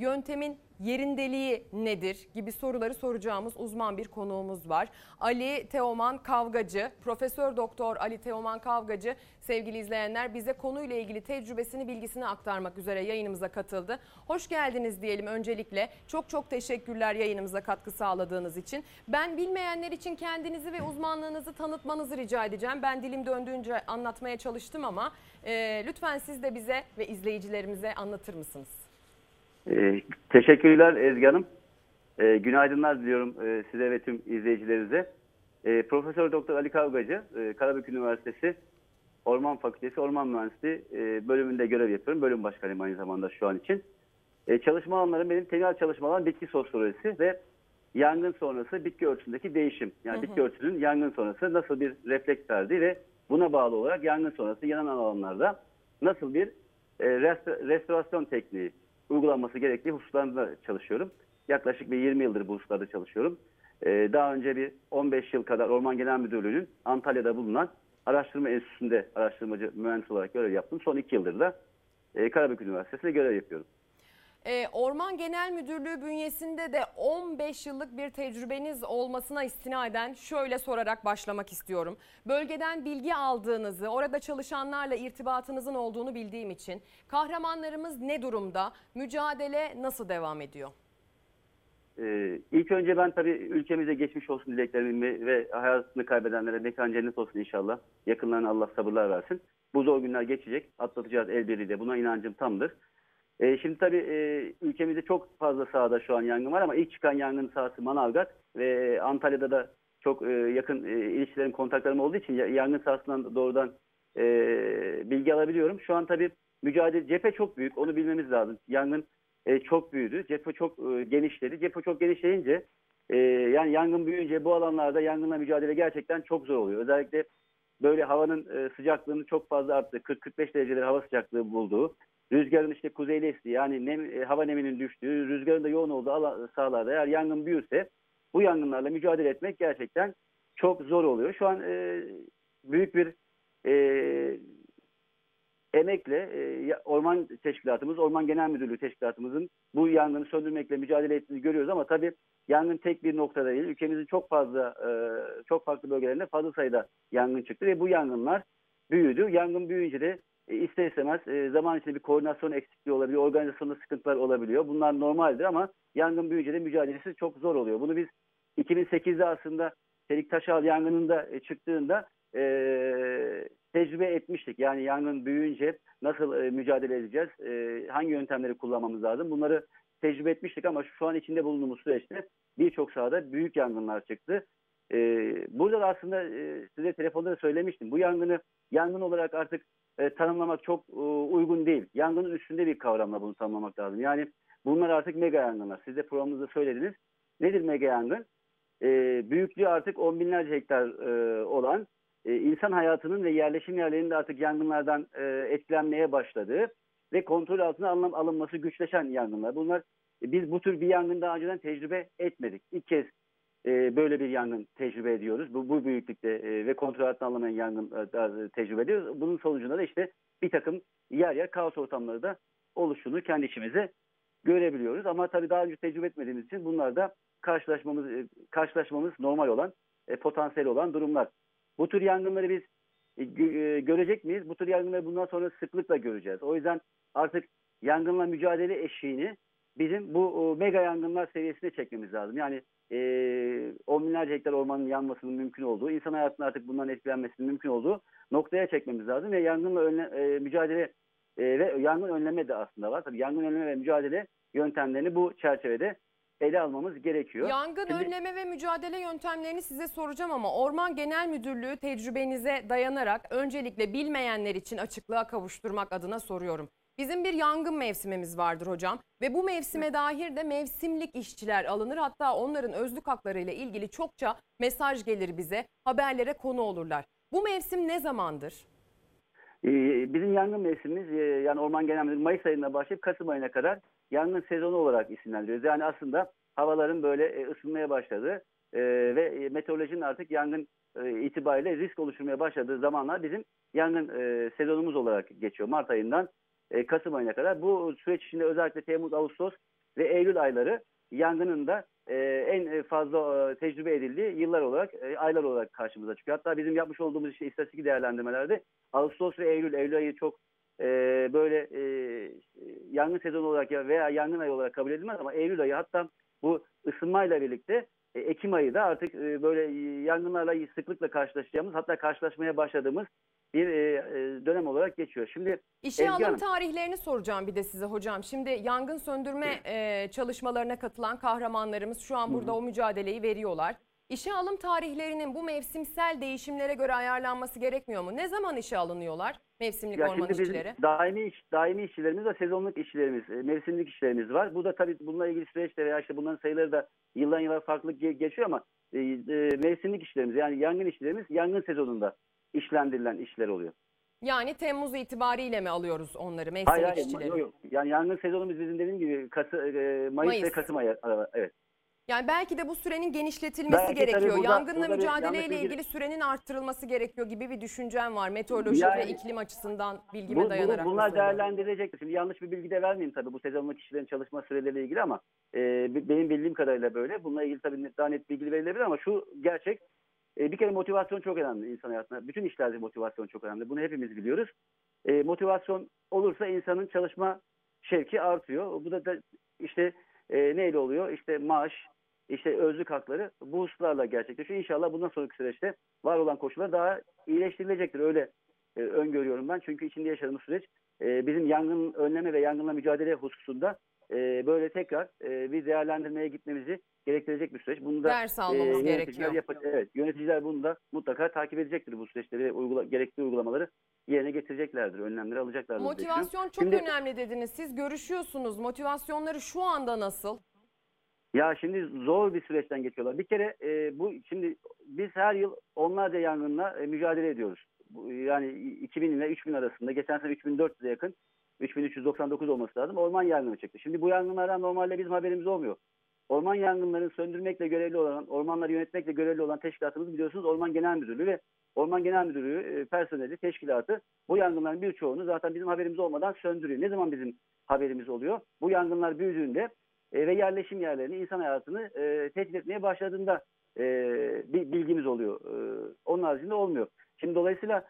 yöntemin yerindeliği nedir gibi soruları soracağımız uzman bir konuğumuz var. Ali Teoman Kavgacı, Profesör Doktor Ali Teoman Kavgacı sevgili izleyenler bize konuyla ilgili tecrübesini, bilgisini aktarmak üzere yayınımıza katıldı. Hoş geldiniz diyelim öncelikle. Çok teşekkürler yayınımıza katkı sağladığınız için. Ben bilmeyenler için kendinizi ve uzmanlığınızı tanıtmanızı rica edeceğim. Ben dilim döndüğünce anlatmaya çalıştım ama lütfen siz de bize ve izleyicilerimize anlatır mısınız? Teşekkürler Ezgi Hanım. Günaydınlar diliyorum size ve tüm izleyicilerinize. Profesör Doktor Ali Kavgacı, Karabük Üniversitesi Orman Fakültesi Orman Mühendisliği bölümünde görev yapıyorum. Bölüm başkanıyım aynı zamanda şu an için. Çalışma alanlarım benim temel çalışma alan bitki sosyolojisi ve yangın sonrası bitki örtüsündeki değişim. Yani bitki örtüsünün yangın sonrası nasıl bir refleks verdiği ve buna bağlı olarak yangın sonrası yanan alanlarda nasıl bir restorasyon tekniği uygulanması gerektiği hususlarında çalışıyorum. Yaklaşık bir 20 yıldır bu hususlarda çalışıyorum. Daha önce bir 15 yıl kadar Orman Genel Müdürlüğü'nün Antalya'da bulunan araştırma enstitüsünde araştırmacı mühendis olarak görev yaptım. Son 2 yıldır da Karabük Üniversitesi'nde görev yapıyorum. Orman Genel Müdürlüğü bünyesinde de 15 yıllık bir tecrübeniz olmasına istinaden şöyle sorarak başlamak istiyorum. Bölgeden bilgi aldığınızı, orada çalışanlarla irtibatınızın olduğunu bildiğim için kahramanlarımız ne durumda, mücadele nasıl devam ediyor? İlk önce ben tabii ülkemize geçmiş olsun dileklerimi ve hayatını kaybedenlere mekan cennet olsun inşallah. Yakınlarına Allah sabırlar versin. Bu zor günler geçecek, atlatacağız el birliğiyle, buna inancım tamdır. Şimdi tabii ülkemizde çok fazla sahada şu an yangın var ama ilk çıkan yangın sahası Manavgat ve Antalya'da da çok yakın ilişkilerim, kontaklarım olduğu için yangın sahasından doğrudan bilgi alabiliyorum. Şu an tabii mücadele, cephe çok büyük, onu bilmemiz lazım. Yangın çok büyüdü, cephe çok genişledi. Cephe çok genişleyince yani yangın büyüyünce bu alanlarda yangınla mücadele gerçekten çok zor oluyor. Özellikle böyle havanın sıcaklığının çok fazla arttığı, 40-45 dereceleri hava sıcaklığı bulduğu, rüzgarın işte kuzeyli estiği, yani hava neminin düştüğü, rüzgarın da yoğun olduğu sahalarda eğer yangın büyürse bu yangınlarla mücadele etmek gerçekten çok zor oluyor. Şu an büyük bir emekle Orman Teşkilatımız, Orman Genel Müdürlüğü Teşkilatımızın bu yangını söndürmekle mücadele ettiğini görüyoruz ama tabii yangın tek bir noktada değil. Ülkemizin çok farklı bölgelerinde fazla sayıda yangın çıktı ve bu yangınlar büyüdü. Yangın büyüyünce de İster istemez zaman içinde bir koordinasyon eksikliği olabiliyor, organizasyonda sıkıntılar olabiliyor. Bunlar normaldir ama yangın büyüyünce de mücadelesi çok zor oluyor. Bunu biz 2008'de aslında Çeliktaşal yangınında çıktığında tecrübe etmiştik. Yani yangın büyüyünce nasıl mücadele edeceğiz, hangi yöntemleri kullanmamız lazım bunları tecrübe etmiştik ama şu an içinde bulunduğumuz süreçte birçok sahada büyük yangınlar çıktı. Burada da aslında size telefonda da söylemiştim. Bu yangını yangın olarak artık tanımlamak çok uygun değil. Yangının üstünde bir kavramla bunu tanımlamak lazım. Yani bunlar artık mega yangınlar. Siz de programımızda söylediniz. Nedir mega yangın? Büyüklüğü artık on binlerce hektar olan insan hayatının ve yerleşim yerlerinde artık yangınlardan etkilenmeye başladığı ve kontrol altına alınması güçleşen yangınlar. Bunlar biz bu tür bir yangın daha önceden tecrübe etmedik. İlk kez böyle bir yangın tecrübe ediyoruz. Bu büyüklükte ve kontrol altına alınmayan yangın tecrübe ediyoruz. Bunun sonucunda da işte bir takım yer yer kaos ortamları da oluştuğunu kendi içimize görebiliyoruz. Ama tabii daha önce tecrübe etmediğimiz için bunlar da karşılaşmamız normal olan, potansiyel olan durumlar. Bu tür yangınları biz görecek miyiz? Bu tür yangınları bundan sonra sıklıkla göreceğiz. O yüzden artık yangınla mücadele eşiğini bizim bu mega yangınlar seviyesine çekmemiz lazım. Yani on binlerce hektar ormanın yanmasının mümkün olduğu, insan hayatının artık bundan etkilenmesinin mümkün olduğu noktaya çekmemiz lazım. Ve yangınla mücadele ve yangın önleme de aslında var. Tabii yangın önleme ve mücadele yöntemlerini bu çerçevede ele almamız gerekiyor. Yangın önleme ve mücadele yöntemlerini size soracağım ama Orman Genel Müdürlüğü tecrübenize dayanarak öncelikle bilmeyenler için açıklığa kavuşturmak adına soruyorum. Bizim bir yangın mevsimimiz vardır hocam ve bu mevsime dair de mevsimlik işçiler alınır. Hatta onların özlük haklarıyla ilgili çokça mesaj gelir bize, haberlere konu olurlar. Bu mevsim ne zamandır? Bizim yangın mevsimimiz yani Orman Genel Müdürlüğü Mayıs ayında başlayıp Kasım ayına kadar yangın sezonu olarak isimlendiriyoruz. Yani aslında havaların böyle ısınmaya başladığı ve meteorolojinin artık yangın itibariyle risk oluşturmaya başladığı zamanlar bizim yangın sezonumuz olarak geçiyor. Mart ayından Kasım ayına kadar. Bu süreç içinde özellikle Temmuz, Ağustos ve Eylül ayları yangının da en fazla tecrübe edildiği yıllar olarak, aylar olarak karşımıza çıkıyor. Hatta bizim yapmış olduğumuz işte istatistik değerlendirmelerde Ağustos ve Eylül ayı çok böyle yangın sezonu olarak veya yangın ayı olarak kabul edilmez ama Eylül ayı hatta bu ısınmayla birlikte Ekim ayı da artık böyle yangınlarla sıklıkla karşılaşacağımız hatta karşılaşmaya başladığımız bir dönem olarak geçiyor. Şimdi İşe alım tarihlerini soracağım bir de size hocam. Şimdi yangın söndürme çalışmalarına katılan kahramanlarımız şu an burada o mücadeleyi veriyorlar. İşe alım tarihlerinin bu mevsimsel değişimlere göre ayarlanması gerekmiyor mu? Ne zaman işe alınıyorlar mevsimlik orman işçileri? Daimi işçilerimiz ve sezonluk işçilerimiz, mevsimlik işçilerimiz var. Bu da tabii bununla ilgili süreçte veya işte bunların sayıları da yıldan yıla farklı geçiyor ama mevsimlik işçilerimiz yani yangın işçilerimiz yangın sezonunda işlendirilen işler oluyor. Yani Temmuz itibariyle mi alıyoruz onları mevsimlik işçileri? Hayır. Yani yangın sezonumuz bizim dediğim gibi Mayıs ve Kasım ayı. Evet. Yani belki de bu sürenin genişletilmesi gerekiyor. Burada, yangınla mücadeleyle ilgili sürenin arttırılması gerekiyor gibi bir düşüncem var. Meteoroloji ve iklim açısından bilgime dayanarak. Bunlar değerlendirilecektir. Şimdi yanlış bir bilgi de vermeyeyim tabii bu sezonluk kişilerin çalışma süreleriyle ilgili ama benim bildiğim kadarıyla böyle. Bununla ilgili tabii daha net bilgi verilebilir ama şu gerçek. Bir kere motivasyon çok önemli insan hayatına. Bütün işlerde motivasyon çok önemli. Bunu hepimiz biliyoruz. Motivasyon olursa insanın çalışma şevki artıyor. Bu da işte neyle oluyor? İşte maaş, işte özlük hakları bu hususlarla gerçekleşiyor. İnşallah bundan sonraki süreçte var olan koşullar daha iyileştirilecektir. Öyle öngörüyorum ben. Çünkü içinde yaşadığımız süreç bizim yangın önleme ve yangınla mücadele hususunda böyle tekrar bir değerlendirmeye gitmemizi gerektirecek bir süreç. Bunu da ders almamız gerekiyor. Yöneticiler bunu da mutlaka takip edecektir bu süreçleri. Gerekli uygulamaları yerine getireceklerdir. Önlemleri alacaklardır. Motivasyon çok önemli dediniz. Siz görüşüyorsunuz. Motivasyonları şu anda nasıl? Ya şimdi zor bir süreçten geçiyorlar. Bir kere şimdi biz her yıl onlarca yangınla mücadele ediyoruz. Yani 2000 ile 3000 arasında. Geçen sene 3400'e yakın. 3399 olması lazım. Orman yangını çıktı. Şimdi bu yangınlardan normalde bizim haberimiz olmuyor. Orman yangınlarını söndürmekle görevli olan, ormanları yönetmekle görevli olan teşkilatımız biliyorsunuz Orman Genel Müdürlüğü ve Orman Genel Müdürlüğü personeli, teşkilatı bu yangınların birçoğunu zaten bizim haberimiz olmadan söndürüyor. Ne zaman bizim haberimiz oluyor? Bu yangınlar büyüdüğünde ve yerleşim yerlerini, insan hayatını tehdit etmeye başladığında bir bilgimiz oluyor. Onun haricinde olmuyor. Şimdi dolayısıyla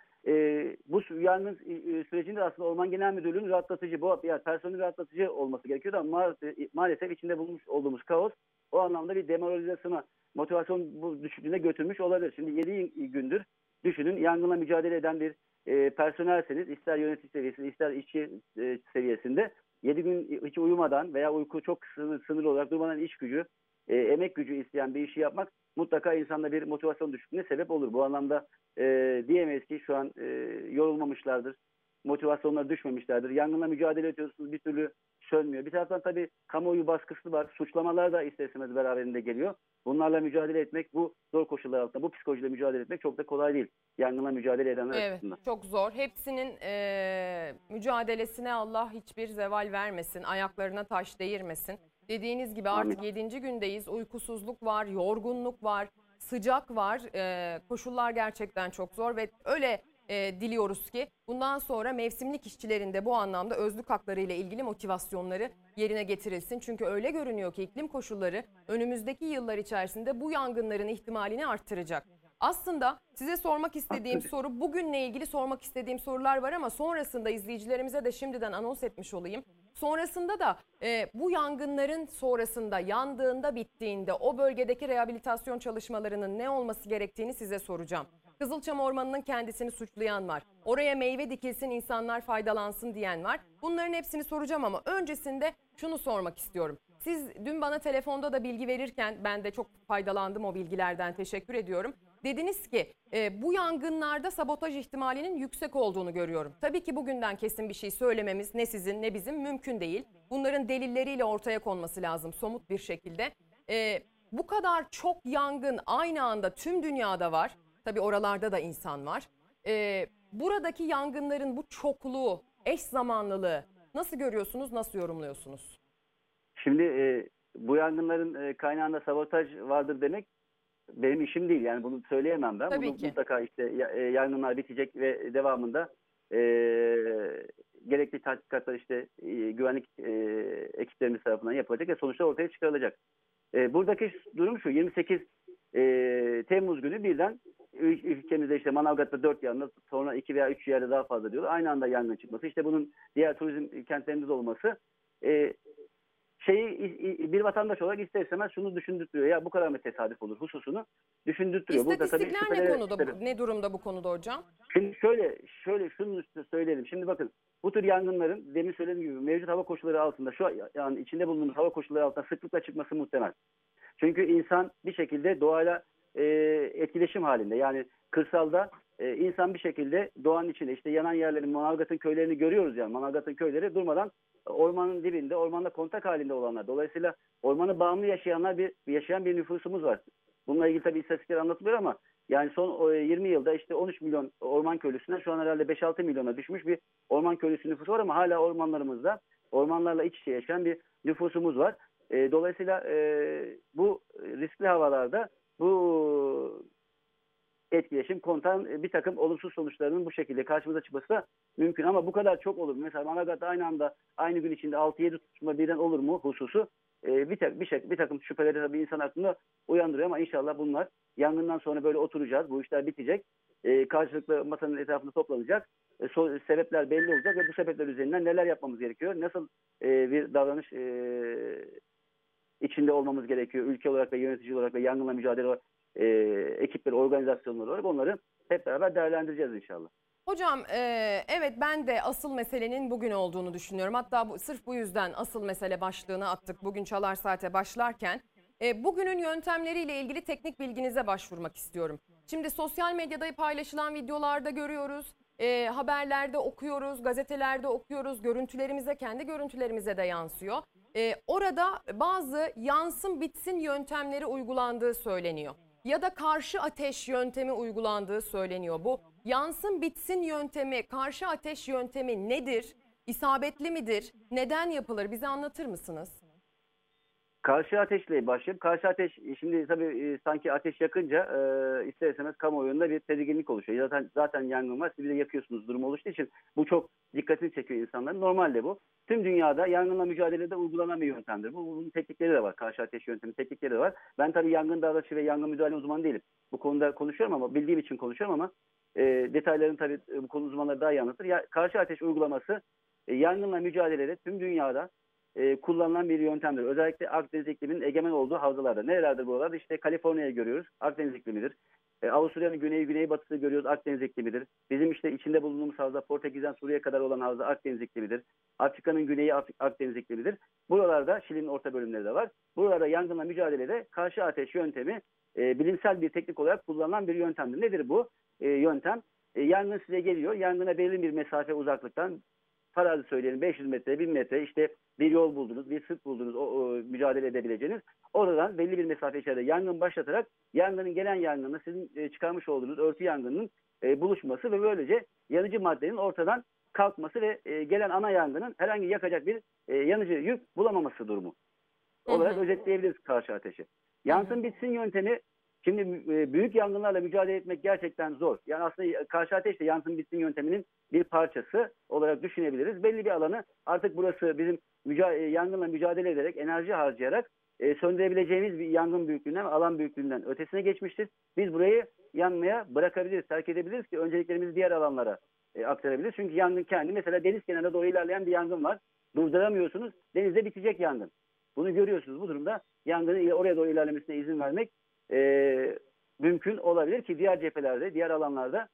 bu yangın sürecinde aslında Orman Genel Müdürlüğü'nün rahatlatıcı, personel rahatlatıcı olması gerekiyordu ama maalesef içinde bulmuş olduğumuz kaos o anlamda bir demoralizasyona, motivasyon düşüklüğüne götürmüş olabilir. Şimdi 7 gündür düşünün yangınla mücadele eden bir personelseniz ister yönetici seviyesinde ister işçi seviyesinde 7 gün hiç uyumadan veya uyku çok sınırlı olarak durmadan iş gücü, emek gücü isteyen bir işi yapmak mutlaka insanda bir motivasyon düşüklüğüne sebep olur. Bu anlamda diyemeyiz ki şu an yorulmamışlardır, motivasyonları düşmemişlerdir. Yangınla mücadele ediyorsunuz, bir türlü sönmüyor. Bir taraftan tabii kamuoyu baskısı var, suçlamalar da ister istemez beraberinde geliyor. Bunlarla mücadele etmek, bu zor koşullar altında, bu psikolojiyle mücadele etmek çok da kolay değil. Yangınla mücadele edenler açısından. Evet, çok zor. Hepsinin mücadelesine Allah hiçbir zeval vermesin, ayaklarına taş değirmesin. Dediğiniz gibi artık 7. gündeyiz. Uykusuzluk var, yorgunluk var, sıcak var. Koşullar gerçekten çok zor ve öyle diliyoruz ki bundan sonra mevsimlik işçilerin de bu anlamda özlük hakları ile ilgili motivasyonları yerine getirilsin. Çünkü öyle görünüyor ki iklim koşulları önümüzdeki yıllar içerisinde bu yangınların ihtimalini arttıracak. Aslında size sormak istediğim soru, bugünle ilgili sormak istediğim sorular var ama sonrasında izleyicilerimize de şimdiden anons etmiş olayım. Sonrasında da bu yangınların sonrasında, yandığında, bittiğinde o bölgedeki rehabilitasyon çalışmalarının ne olması gerektiğini size soracağım. Kızılçam Ormanı'nın kendisini suçlayan var. Oraya meyve dikilsin, insanlar faydalansın diyen var. Bunların hepsini soracağım ama öncesinde şunu sormak istiyorum. Siz dün bana telefonda da bilgi verirken, ben de çok faydalandım o bilgilerden, teşekkür ediyorum. Dediniz ki bu yangınlarda sabotaj ihtimalinin yüksek olduğunu görüyorum. Tabii ki bugünden kesin bir şey söylememiz ne sizin ne bizim mümkün değil. Bunların delilleriyle ortaya konması lazım somut bir şekilde. Bu kadar çok yangın aynı anda tüm dünyada var. Tabii oralarda da insan var. Buradaki yangınların bu çokluğu, eş zamanlılığı nasıl görüyorsunuz, nasıl yorumluyorsunuz? Şimdi bu yangınların kaynağında sabotaj vardır demek benim işim değil. Yani bunu söyleyemem ben. Bunu mutlaka işte yangınlar bitecek ve devamında gerekli tatbikatlar işte güvenlik ekiplerimiz tarafından yapılacak ve sonuçlar ortaya çıkarılacak. Buradaki durum şu: 28 Temmuz günü birden ülkemizde işte Manavgat'ta 4 yangın, sonra 2 veya 3 yerde daha fazla diyorlar. Aynı anda yangın çıkması, işte bunun diğer turizm kentlerimiz olması bir vatandaş olarak ister istemez şunu düşündürtüyor. Ya bu kadar mı tesadüf olur hususunu düşündürtüyor. İstatistikler ne durumda bu konuda hocam? Şimdi şöyle şunu söyleyelim. Şimdi bakın, bu tür yangınların demin söylediğim gibi mevcut hava koşulları altında, şu an içinde bulunduğumuz hava koşulları altında sıklıkla çıkması muhtemel. Çünkü insan bir şekilde doğayla etkileşim halinde. Yani kırsalda insan bir şekilde doğanın içinde, işte yanan yerlerin, Manavgat'ın köylerini görüyoruz yani. Manavgat'ın köyleri durmadan ormanın dibinde, ormanla kontak halinde olanlar. Dolayısıyla ormanı bağımlı yaşayan bir nüfusumuz var. Bununla ilgili tabii istatistikler anlatılıyor ama yani son 20 yılda işte 13 milyon orman köylüsünden şu an herhalde 5-6 milyona düşmüş bir orman köylüsü nüfusu var ama hala ormanlarımızda, ormanlarla iç içe yaşayan bir nüfusumuz var. Dolayısıyla bu riskli havalarda bu etkileşim, kontağın bir takım olumsuz sonuçlarının bu şekilde karşımıza çıkması da mümkün. Ama bu kadar çok olur mu? Mesela Manavgat'ta aynı anda, aynı gün içinde 6-7 tutuşma birden olur mu hususu bir takım şüpheleri tabii insan aklında uyandırıyor ama inşallah bunlar yangından sonra böyle oturacağız. Bu işler bitecek. Karşılıklı masanın etrafında toplanacak. Sebepler belli olacak ve bu sebepler üzerinden neler yapmamız gerekiyor? Nasıl bir davranış içinde olmamız gerekiyor? Ülke olarak ve yönetici olarak ve yangınla mücadele olarak, ekipleri, organizasyonları olarak onları hep beraber değerlendireceğiz inşallah. Hocam evet, ben de asıl meselenin bugün olduğunu düşünüyorum. Hatta sırf bu yüzden asıl mesele başlığını attık bugün Çalar Saat'e başlarken. Bugünün yöntemleriyle ilgili teknik bilginize başvurmak istiyorum. Şimdi sosyal medyada paylaşılan videolarda görüyoruz. Haberlerde okuyoruz, gazetelerde okuyoruz, görüntülerimize, kendi görüntülerimize de yansıyor. Orada bazı yansın bitsin yöntemleri uygulandığı söyleniyor. Ya da karşı ateş yöntemi uygulandığı söyleniyor. Bu yansın bitsin yöntemi, karşı ateş yöntemi nedir? İsabetli midir? Neden yapılır? Bize anlatır mısınız? Karşı ateşle başlayıp, karşı ateş şimdi tabii sanki ateş yakınca ister istemez kamuoyunda bir tedirginlik oluşuyor. Zaten yangın var, siz bir de yakıyorsunuz durumu oluştuğu için bu çok dikkatini çekiyor insanların. Normalde bu tüm dünyada yangınla mücadelede uygulanan bir yöntemdir. Bunun teknikleri de var, karşı ateş yöntemi teknikleri de var. Ben tabii yangın davranışı ve yangın müdahale uzmanı değilim. Bu konuda konuşuyorum ama bildiğim için konuşuyorum ama detaylarını tabii bu konu uzmanları daha iyi anlatır. Karşı ateş uygulaması yangınla mücadelede tüm dünyada kullanılan bir yöntemdir. Özellikle Akdeniz ikliminin egemen olduğu havzalarda. Nerelerdir buralarda? İşte Kaliforniya'yı görüyoruz. Akdeniz iklimidir. Avusturya'nın güneybatısı görüyoruz, Akdeniz iklimidir. Bizim işte içinde bulunduğumuz havza Portekiz'den Suriye kadar olan havza Akdeniz iklimidir. Afrika'nın güneyi Akdeniz iklimidir. Buralarda Şili'nin orta bölümleri de var. Buralarda yangınla mücadelede karşı ateş yöntemi bilimsel bir teknik olarak kullanılan bir yöntemdir. Nedir bu yöntem? Yangın size geliyor. Yangına belirli bir mesafe uzaklıktan, farazi söyleyelim 500 metre, 1000 metre işte bir yol buldunuz, bir sırt buldunuz mücadele edebileceğiniz. Oradan belli bir mesafe içeride yangın başlatarak yangının gelen yangınla sizin çıkarmış olduğunuz örtü yangınının buluşması ve böylece yanıcı maddenin ortadan kalkması ve gelen ana yangının herhangi yakacak bir yanıcı yük bulamaması durumu olarak özetleyebiliriz karşı ateşi. Yansın bitsin yöntemi. Şimdi büyük yangınlarla mücadele etmek gerçekten zor. Yani aslında karşı ateş de yansın bitsin yönteminin bir parçası olarak düşünebiliriz. Belli bir alanı artık burası bizim yangınla mücadele ederek, enerji harcayarak söndürebileceğimiz bir yangın büyüklüğünden, alan büyüklüğünden ötesine geçmiştir. Biz burayı yanmaya bırakabiliriz, terk edebiliriz ki önceliklerimizi diğer alanlara aktarabiliriz. Çünkü yangın kendi, mesela deniz kenarına doğru ilerleyen bir yangın var. Durduramıyorsunuz, denizde bitecek yangın. Bunu görüyorsunuz. Bu durumda yangının oraya doğru ilerlemesine izin vermek mümkün olabilir ki diğer cephelerde, diğer alanlarda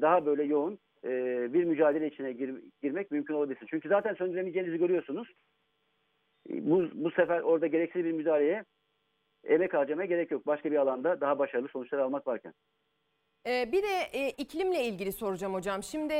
daha böyle yoğun bir mücadele içine girmek mümkün olabilir. Çünkü zaten söndüremeyeceğinizi görüyorsunuz. Bu sefer orada gereksiz bir müdahaleye emek harcamaya gerek yok. Başka bir alanda daha başarılı sonuçlar almak varken. Bir de iklimle ilgili soracağım hocam. Şimdi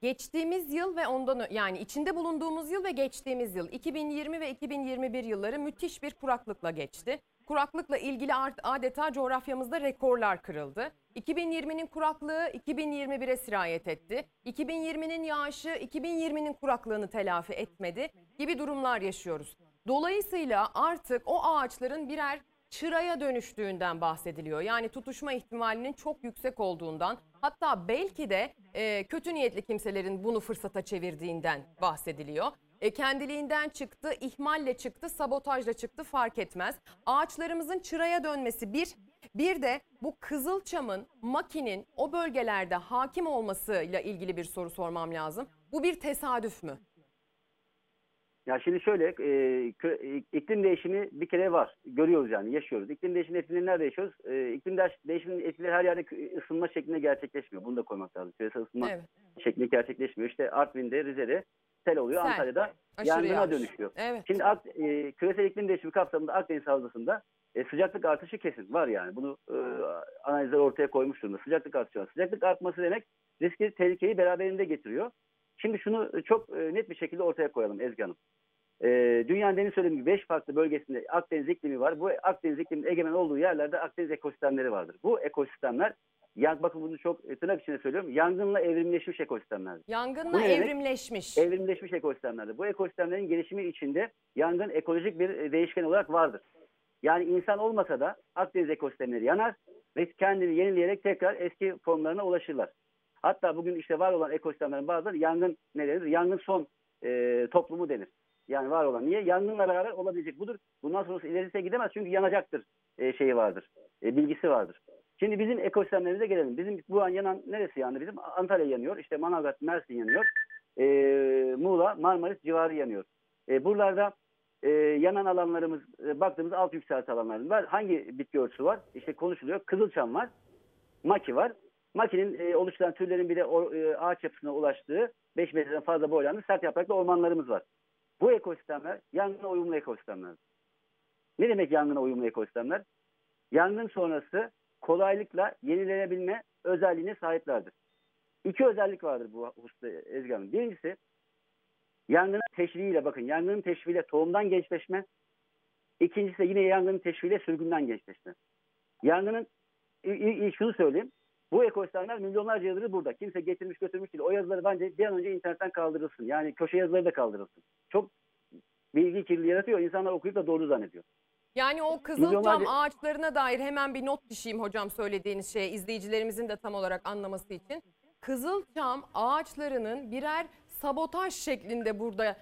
geçtiğimiz yıl ve ondan yani içinde bulunduğumuz yıl ve geçtiğimiz yıl 2020 ve 2021 yılları müthiş bir kuraklıkla geçti. Kuraklıkla ilgili adeta coğrafyamızda rekorlar kırıldı. 2020'nin kuraklığı 2021'e sirayet etti. 2020'nin yağışı 2020'nin kuraklığını telafi etmedi gibi durumlar yaşıyoruz. Dolayısıyla artık o ağaçların birer çıraya dönüştüğünden bahsediliyor. Yani tutuşma ihtimalinin çok yüksek olduğundan, hatta belki de kötü niyetli kimselerin bunu fırsata çevirdiğinden bahsediliyor. Kendiliğinden çıktı, ihmalle çıktı, sabotajla çıktı fark etmez. Ağaçlarımızın çıraya dönmesi bir de bu kızılçamın, makinin o bölgelerde hakim olmasıyla ilgili bir soru sormam lazım. Bu bir tesadüf mü? Ya şimdi şöyle, iklim değişimi bir kere var. Görüyoruz yani, yaşıyoruz. İklim değişiminin etkileri nerede yaşıyoruz? İklim değişiminin etkileri her yerde ısınma şeklinde gerçekleşmiyor. Bunu da koymak lazım. Küresel ısınma şeklinde gerçekleşmiyor. İşte Artvin'de, Rize'de sel oluyor, Antalya'da yangına dönüşüyor. Evet. Şimdi küresel iklim değişimi kapsamında Akdeniz havzasında sıcaklık artışı kesin var yani. Bunu analizler ortaya koymuş durumda. Sıcaklık artışı var. Sıcaklık artması demek riski, tehlikeyi beraberinde getiriyor. Şimdi şunu çok net bir şekilde ortaya koyalım Ezgi Hanım. Dünyanın demin söylediğim gibi 5 farklı bölgesinde Akdeniz iklimi var. Bu Akdeniz ikliminin egemen olduğu yerlerde Akdeniz ekosistemleri vardır. Bu ekosistemler, bakın bunu çok tırnak içinde söylüyorum, yangınla evrimleşmiş ekosistemlerdir. Yangınla evrimleşmiş. Evrimleşmiş ekosistemlerdir. Bu ekosistemlerin gelişimi içinde yangın ekolojik bir değişken olarak vardır. Yani insan olmasa da Akdeniz ekosistemleri yanar ve kendini yenileyerek tekrar eski formlarına ulaşırlar. Hatta bugün işte var olan ekosistemlerin bazıları yangın ne denir? Yangın son toplumu denir. Yani var olan. Niye? Yangınla beraber olabilecek budur. Bundan sonrası ilerisine gidemez çünkü yanacaktır şeyi vardır. Bilgisi vardır. Şimdi bizim ekosistemlerimize gelelim. Bizim bu an yanan neresi yandı bizim? Antalya yanıyor. İşte Manavgat, Mersin yanıyor. Muğla, Marmaris civarı yanıyor. Buralarda yanan alanlarımız, baktığımız alt yükselti alanlarımız var. Hangi bitki örtüsü var? İşte konuşuluyor. Kızılçam var. Maki var. Makinin oluşturan türlerin bir de ağaç yapısına ulaştığı 5 metreden fazla boylandı sert yapraklı ormanlarımız var. Bu ekosistemler yangına uyumlu ekosistemler. Ne demek yangına uyumlu ekosistemler? Yangın sonrası kolaylıkla yenilenebilme özelliğine sahiplerdir. 2 özellik vardır bu hususta Ezgi Hanım. Birincisi yangının teşviğiyle, bakın yangının teşviğiyle tohumdan gençleşme. İkincisi yine yangının teşviğiyle sürgünden gençleşme. Yangının, şunu söyleyeyim, bu ekosistemler milyonlarca yıldır burada. Kimse getirmiş götürmüş değil. O yazıları bence bir an önce internetten kaldırılsın. Yani köşe yazıları da kaldırılsın. Çok bilgi kirliliği yaratıyor. İnsanlar okuyup da doğru zannediyor. Yani o kızılcam ağaçlarına dair hemen bir not düşeyim hocam söylediğiniz şeye, izleyicilerimizin de tam olarak anlaması için. Kızılcam ağaçlarının birer sabotaj şeklinde burada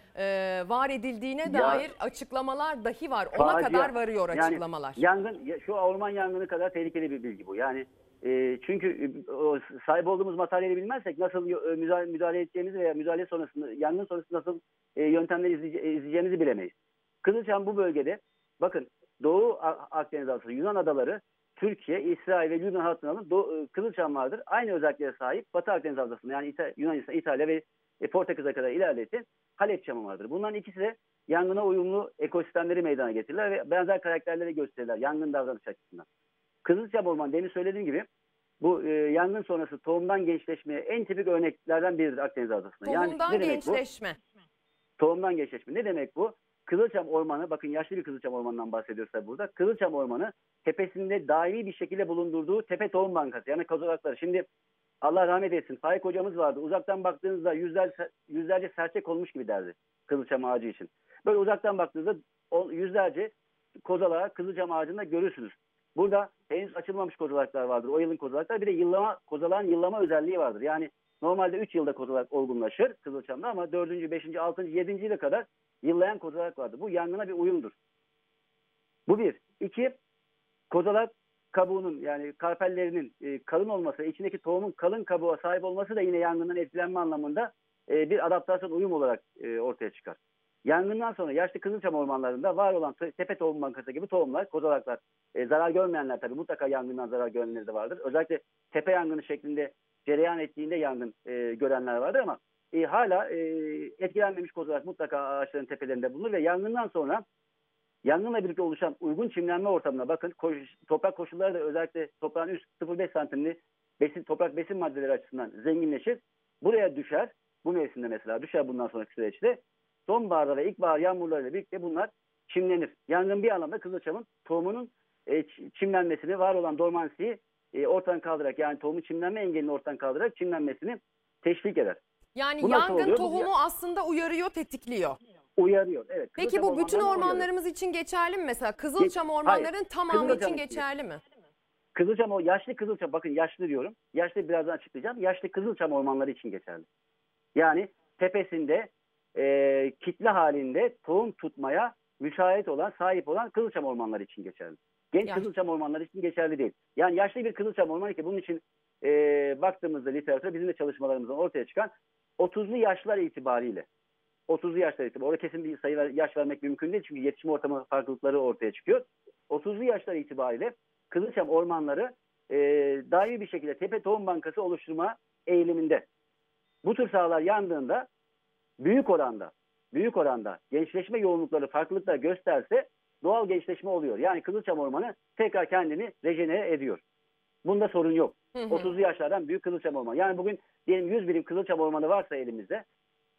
var edildiğine dair açıklamalar dahi var. Ona kadar varıyor açıklamalar. Yani yangın, şu orman yangını kadar tehlikeli bir bilgi bu. Yani çünkü sahip olduğumuz materyali bilmezsek nasıl müdahale edeceğimizi veya müdahale sonrasında, yangın sonrasında nasıl yöntemleri izleyeceğimizi bilemeyiz. Kızılçam bu bölgede, bakın Doğu Akdeniz adası, Yunan adaları Türkiye, İsrail ve Lübnan hattının Kızılçam vardır. Aynı özelliklere sahip Batı Akdeniz adasında, yani Yunanistan, İtalya ve Portekiz'e kadar ilerleten Halep çamı vardır. Bunların ikisi de yangına uyumlu ekosistemleri meydana getirirler ve benzer karakterleri gösterirler yangın davranış açısından. Kızılçam ormanı, demin söylediğim gibi, bu yangın sonrası tohumdan gençleşmeye en tipik örneklerden biridir Akdeniz adasında. Tohumdan yani gençleşme. Tohumdan gençleşme. Ne demek bu? Kızılçam ormanı, bakın yaşlı bir Kızılçam ormanından bahsediyorsa burada. Kızılçam ormanı tepesinde daimi bir şekilde bulundurduğu tepe tohum bankası, yani kozalakları. Şimdi Allah rahmet etsin, Faik hocamız vardı. Uzaktan baktığınızda yüzlerce serçe konmuş gibi derdi Kızılçam ağacı için. Böyle uzaktan baktığınızda yüzlerce kozalak Kızılçam ağacında görürsünüz. Burada henüz açılmamış kozalaklar vardır. O yılın kozalaklar, bir de kozalağın yıllama özelliği vardır. Yani normalde 3 yılda kozalak olgunlaşır Kızılçam'da ama 4. 5. 6. 7. yıla kadar yıllayan kozalak vardır. Bu yangına bir uyumdur. Bu bir. İki, kozalak kabuğunun, yani karpellerinin kalın olması, içindeki tohumun kalın kabuğa sahip olması da yine yangından etkilenme anlamında bir adaptasyon uyum olarak ortaya çıkar. Yangından sonra yaşlı Kızılçam ormanlarında var olan tepe tohum bankası gibi tohumlar, kozalaklar, zarar görmeyenler tabii, mutlaka yangından zarar görenleri de vardır. Özellikle tepe yangını şeklinde cereyan ettiğinde yangın görenler vardır ama hala etkilenmemiş kozalak mutlaka ağaçların tepelerinde bulunur ve yangından sonra yangınla birlikte oluşan uygun çimlenme ortamına bakın. Toprak koşulları da özellikle toprağın üst 0,5 santimli toprak besin maddeleri açısından zenginleşir. Buraya düşer. Bu mevsimde mesela düşer, bundan sonraki süreçte. Sonbaharda ve ilkbahar yağmurlarıyla birlikte bunlar çimlenir. Yangın bir anlamda Kızılçam'ın tohumunun çimlenmesini, var olan dormansiyi ortadan kaldırarak, yani tohumun çimlenme engelini ortadan kaldırarak çimlenmesini teşvik eder. Yani bu yangın tohumu aslında uyarıyor, tetikliyor. Uyarıyor, evet. Peki bu bütün ormanlarımız uyarıyor için geçerli mi mesela? Kızılçam ormanlarının tamamı için geçerli mi? Kızılçam, o yaşlı Kızılçam, bakın yaşlı diyorum. Yaşlı birazdan açıklayacağım. Yaşlı Kızılçam ormanları için geçerli. Yani tepesinde kitle halinde tohum tutmaya müsait olan, sahip olan Kızılçam ormanları için geçerli. Genç yani Kızılçam ormanları için geçerli değil. Yani yaşlı bir Kızılçam ormanı ki bunun için baktığımızda literatüre, bizim de çalışmalarımızdan ortaya çıkan 30'lu yaşlar itibariyle. Orada kesin bir sayı yaş vermek mümkün değil çünkü yetişme ortamı farklılıkları ortaya çıkıyor. 30'lu yaşlar itibariyle Kızılçam ormanları daimi bir şekilde tepe tohum bankası oluşturma eğiliminde. Bu tür sahalar yandığında büyük oranda gençleşme yoğunlukları, farklılıklar gösterse doğal gençleşme oluyor. Yani Kızılçam ormanı tekrar kendini rejenere ediyor. Bunda sorun yok. 30'lu yaşlardan büyük Kızılçam ormanı. Yani bugün diyelim 100 birim Kızılçam ormanı varsa elimizde,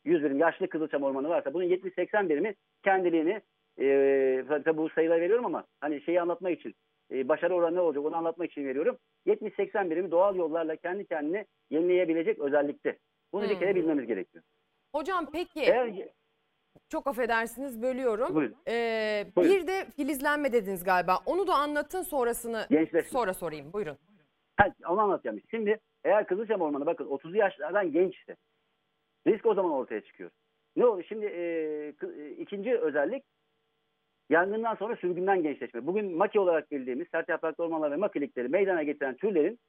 100 birim yaşlı Kızılçam ormanı varsa bunun 70-80 birimi kendiliğini, tabii bu sayıları veriyorum ama hani şeyi anlatmak için, başarı oranı ne olacak onu anlatmak için veriyorum. 70-80 birimi doğal yollarla kendi kendini yenileyebilecek özellikte. Bunu bir kere bilmemiz gerekiyor. Hocam peki, çok affedersiniz bölüyorum. Buyurun. Buyurun. Bir de filizlenme dediniz galiba. Onu da anlatın, sonrasını sonra sorayım. Buyurun. Onu anlatacağım. Şimdi eğer Kızılçam ormanı bakın 30'lu yaşlardan gençse risk o zaman ortaya çıkıyor. Ne oluyor? Şimdi ikinci özellik, yangından sonra sürgünden gençleşme. Bugün maki olarak bildiğimiz sert yapraklı ormanlar ve makilikleri meydana getiren türlerin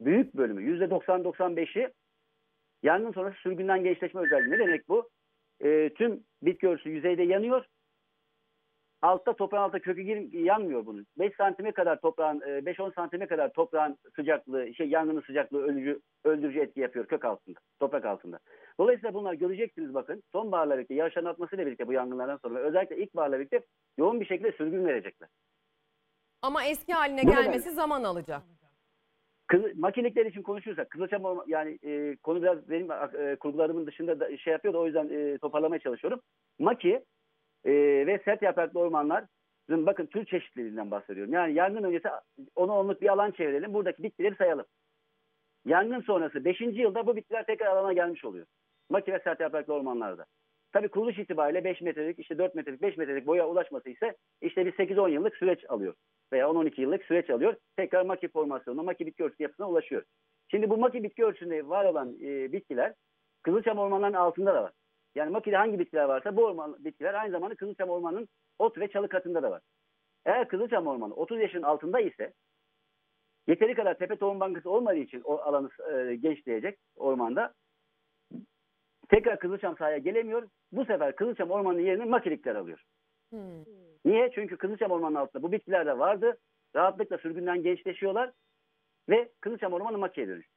büyük bölümü %90-95'i yangın sonrası sürgünden gençleşme özelliği. Ne demek bu? Tüm bitki örtüsü yüzeyde yanıyor. Altta, toprağın altta kökü yanmıyor bunun. 5-10 santime kadar toprağın sıcaklığı, yangının sıcaklığı öldürücü etki yapıyor kök altında, toprak altında. Dolayısıyla bunlar göreceksiniz bakın. Sonbaharla birlikte, yağışların atmasıyla birlikte bu yangınlardan sonra özellikle ilkbaharla birlikte yoğun bir şekilde sürgün verecekler. Ama eski haline gelmesi zaman alacak. Makinelikler için konuşursak, Kızılçam ormanı, yani konu biraz benim kurgularımın dışında da yapıyor da o yüzden toparlamaya çalışıyorum. Maki ve sert yapraklı ormanlar, bakın tür çeşitliliğinden bahsediyorum. Yani yangın öncesi 10'a 10'luk bir alan çevirelim, buradaki bitkileri sayalım. Yangın sonrası 5. yılda bu bitkiler tekrar alana gelmiş oluyor. Maki ve sert yapraklı ormanlarda. Tabii kuruluş itibariyle 5 metrelik, 4 metrelik, 5 metrelik boya ulaşması ise bir 8-10 yıllık süreç alıyor. Veya 10-12 yıllık süreç alıyor. Tekrar maki formasyonuna, maki bitki örtüsü yapısına ulaşıyor. Şimdi bu maki bitki örtüsünde var olan bitkiler Kızılçam ormanlarının altında da var. Yani makide hangi bitkiler varsa bu bitkiler aynı zamanda Kızılçam ormanının ot ve çalı katında da var. Eğer Kızılçam ormanı 30 yaşın altında ise yeteri kadar tepe tohum bankası olmadığı için o alanı gençleyecek ormanda. Tekrar Kızılçam sahaya gelemiyor. Bu sefer Kızılçam ormanının yerini makilikler alıyor. Niye? Çünkü Kızılçam ormanının altında bu bitkiler de vardı. rahatlıkla sürgünden gençleşiyorlar ve Kızılçam Ormanı makineye dönüştü.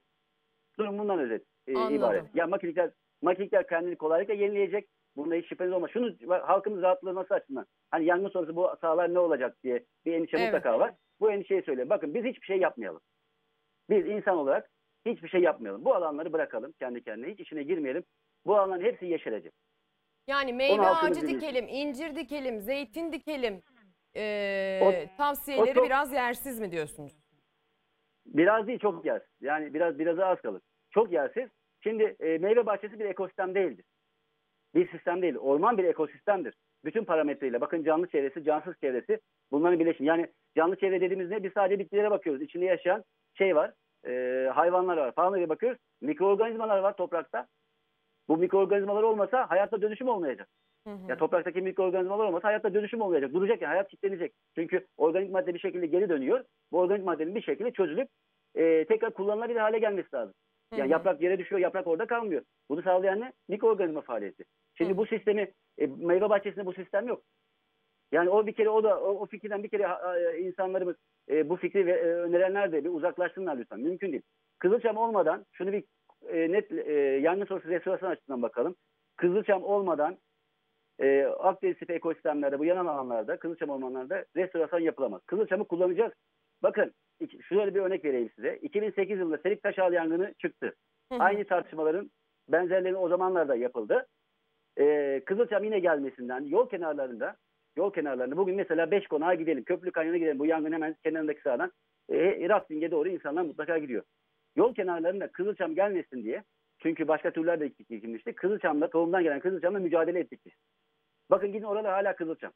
Durum bundan özet ibaret. Ya makinelikler kendini kolaylıkla yenileyecek. Bunda hiç şüpheniz olmaz. Şunu halkımız rahatlığı nasıl açısından? Hani yangın sonrası bu sahalar ne olacak diye bir endişe mutlaka var. Bu endişeyi söyleyeyim. Bakın biz hiçbir şey yapmayalım. Biz insan olarak hiçbir şey yapmayalım. Bu alanları bırakalım kendi kendine. Hiç içine girmeyelim. Bu alanların hepsi yeşerecek. Yani meyve ağacı dikelim, incir dikelim, zeytin dikelim. Tavsiyeleri biraz yersiz mi diyorsunuz? Biraz değil, çok yersiz. Yani biraz az kalır. Çok yersiz. Şimdi meyve bahçesi bir ekosistem değildir. Bir sistem değil. Orman bir ekosistemdir. Bütün parametreyle. Bakın canlı çevresi, cansız çevresi. Bunların birleşimi. Yani canlı çevre dediğimiz ne? Biz sadece bitkilere bakıyoruz. İçinde yaşayan şey var. Hayvanlar var. Faunaya bakıyoruz. Mikroorganizmalar var toprakta. Bu mikroorganizmalar olmasa hayatta dönüşüm olmayacak. Hı hı. Ya topraktaki mikroorganizmalar olmasa hayatta dönüşüm olmayacak. Duracak yani. Hayat kilitlenecek. Çünkü organik madde bir şekilde geri dönüyor. Bu organik maddenin bir şekilde çözülüp tekrar kullanılabilir hale gelmesi lazım. Hı hı. Yani yaprak yere düşüyor. Yaprak orada kalmıyor. Bunu sağlayan ne? Mikroorganizma faaliyeti. Şimdi bu sistemi meyve bahçesinde bu sistem yok. Yani o bir kere o fikirden bir kere insanlarımız bu fikri önerenler de bir uzaklaşsınlar lütfen. Mümkün değil. Kızılçam olmadan şunu bir net yangın sonrası restorasyon açısından bakalım. Kızılçam olmadan Akdeniz tipi ekosistemlerde, bu yanan alanlarda, Kızılçam ormanlarda restorasyon yapılamaz. Kızılçamı kullanacağız. Bakın şöyle bir örnek vereyim size. 2008 yılında Selik Taşal yangını çıktı. Aynı tartışmaların benzerleri o zamanlarda yapıldı. Kızılçam yine gelmesinden yol kenarlarında bugün mesela 5 konağa gidelim, Köprülü Kanyon'a gidelim, bu yangın hemen kenarındaki sahadan rafting'e doğru insanlar mutlaka gidiyor. Yol kenarlarında Kızılçam gelmesin diye, çünkü başka türler de dikilmişti. Kızılçam'la, tohumdan gelen Kızılçam'la mücadele ettik biz. Bakın gidin orada hala Kızılçam.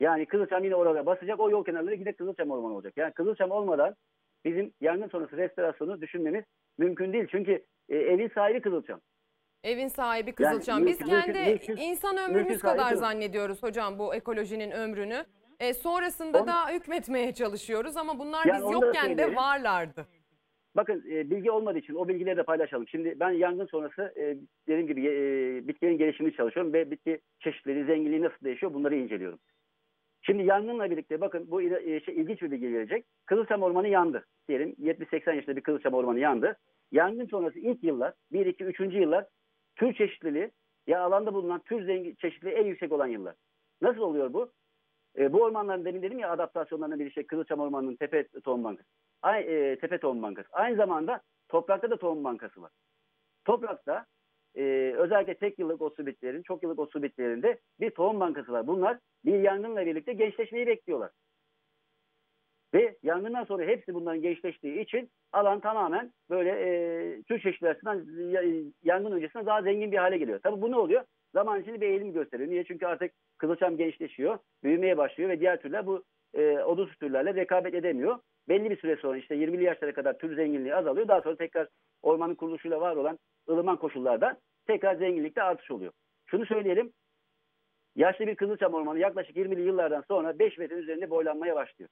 Yani Kızılçam yine orada basacak, o yol kenarları yine Kızılçam ormanı olacak. Yani Kızılçam olmadan bizim yangın sonrası restorasyonu düşünmemiz mümkün değil. Çünkü evin sahibi Kızılçam. Evin sahibi Kızılçam. Yani, biz kendi insan ömrümüz kadar zannediyoruz hocam bu ekolojinin ömrünü. Sonrasında da hükmetmeye çalışıyoruz ama bunlar yani biz yokken de varlardı. Bakın bilgi olmadığı için o bilgileri de paylaşalım. Şimdi ben yangın sonrası dediğim gibi bitkilerin gelişimini çalışıyorum ve bitki çeşitleri, zenginliği nasıl değişiyor bunları inceliyorum. Şimdi yangınla birlikte bakın bu ilginç bir bilgi gelecek. Kızılçam ormanı yandı diyelim. 70-80 yaşında bir Kızılçam ormanı yandı. Yangın sonrası ilk yıllar, 1-2-3. yıllar tür çeşitliliği, ya alanda bulunan tür çeşitliliği en yüksek olan yıllar. Nasıl oluyor bu? Bu ormanların demin dedim ya adaptasyonlarından bir şey Kızılçam Ormanı'nın tepe tohum bankası. Tepe tohum bankası. Aynı zamanda toprakta da tohum bankası var. Toprakta özellikle tek yıllık otsu bitkilerin, çok yıllık otsu bitkilerinde bir tohum bankası var. Bunlar bir yangınla birlikte gençleşmeyi bekliyorlar. Ve yangından sonra hepsi bunların gençleştiği için alan tamamen böyle tür çeşitleri açısından yangın öncesinde daha zengin bir hale geliyor. Tabii bu ne oluyor? Zaman içinde bir eğilim gösteriyor. Niye? Çünkü artık Kızılçam gençleşiyor, büyümeye başlıyor ve diğer türler bu odunsu türlerle rekabet edemiyor. Belli bir süre sonra işte 20'li yaşlara kadar tür zenginliği azalıyor. Daha sonra tekrar ormanın kuruluşuyla var olan ılıman koşullarda tekrar zenginlikte artış oluyor. Şunu söyleyelim. Yaşlı bir Kızılçam ormanı yaklaşık 20'li yıllardan sonra 5 metre üzerinde boylanmaya başlıyor.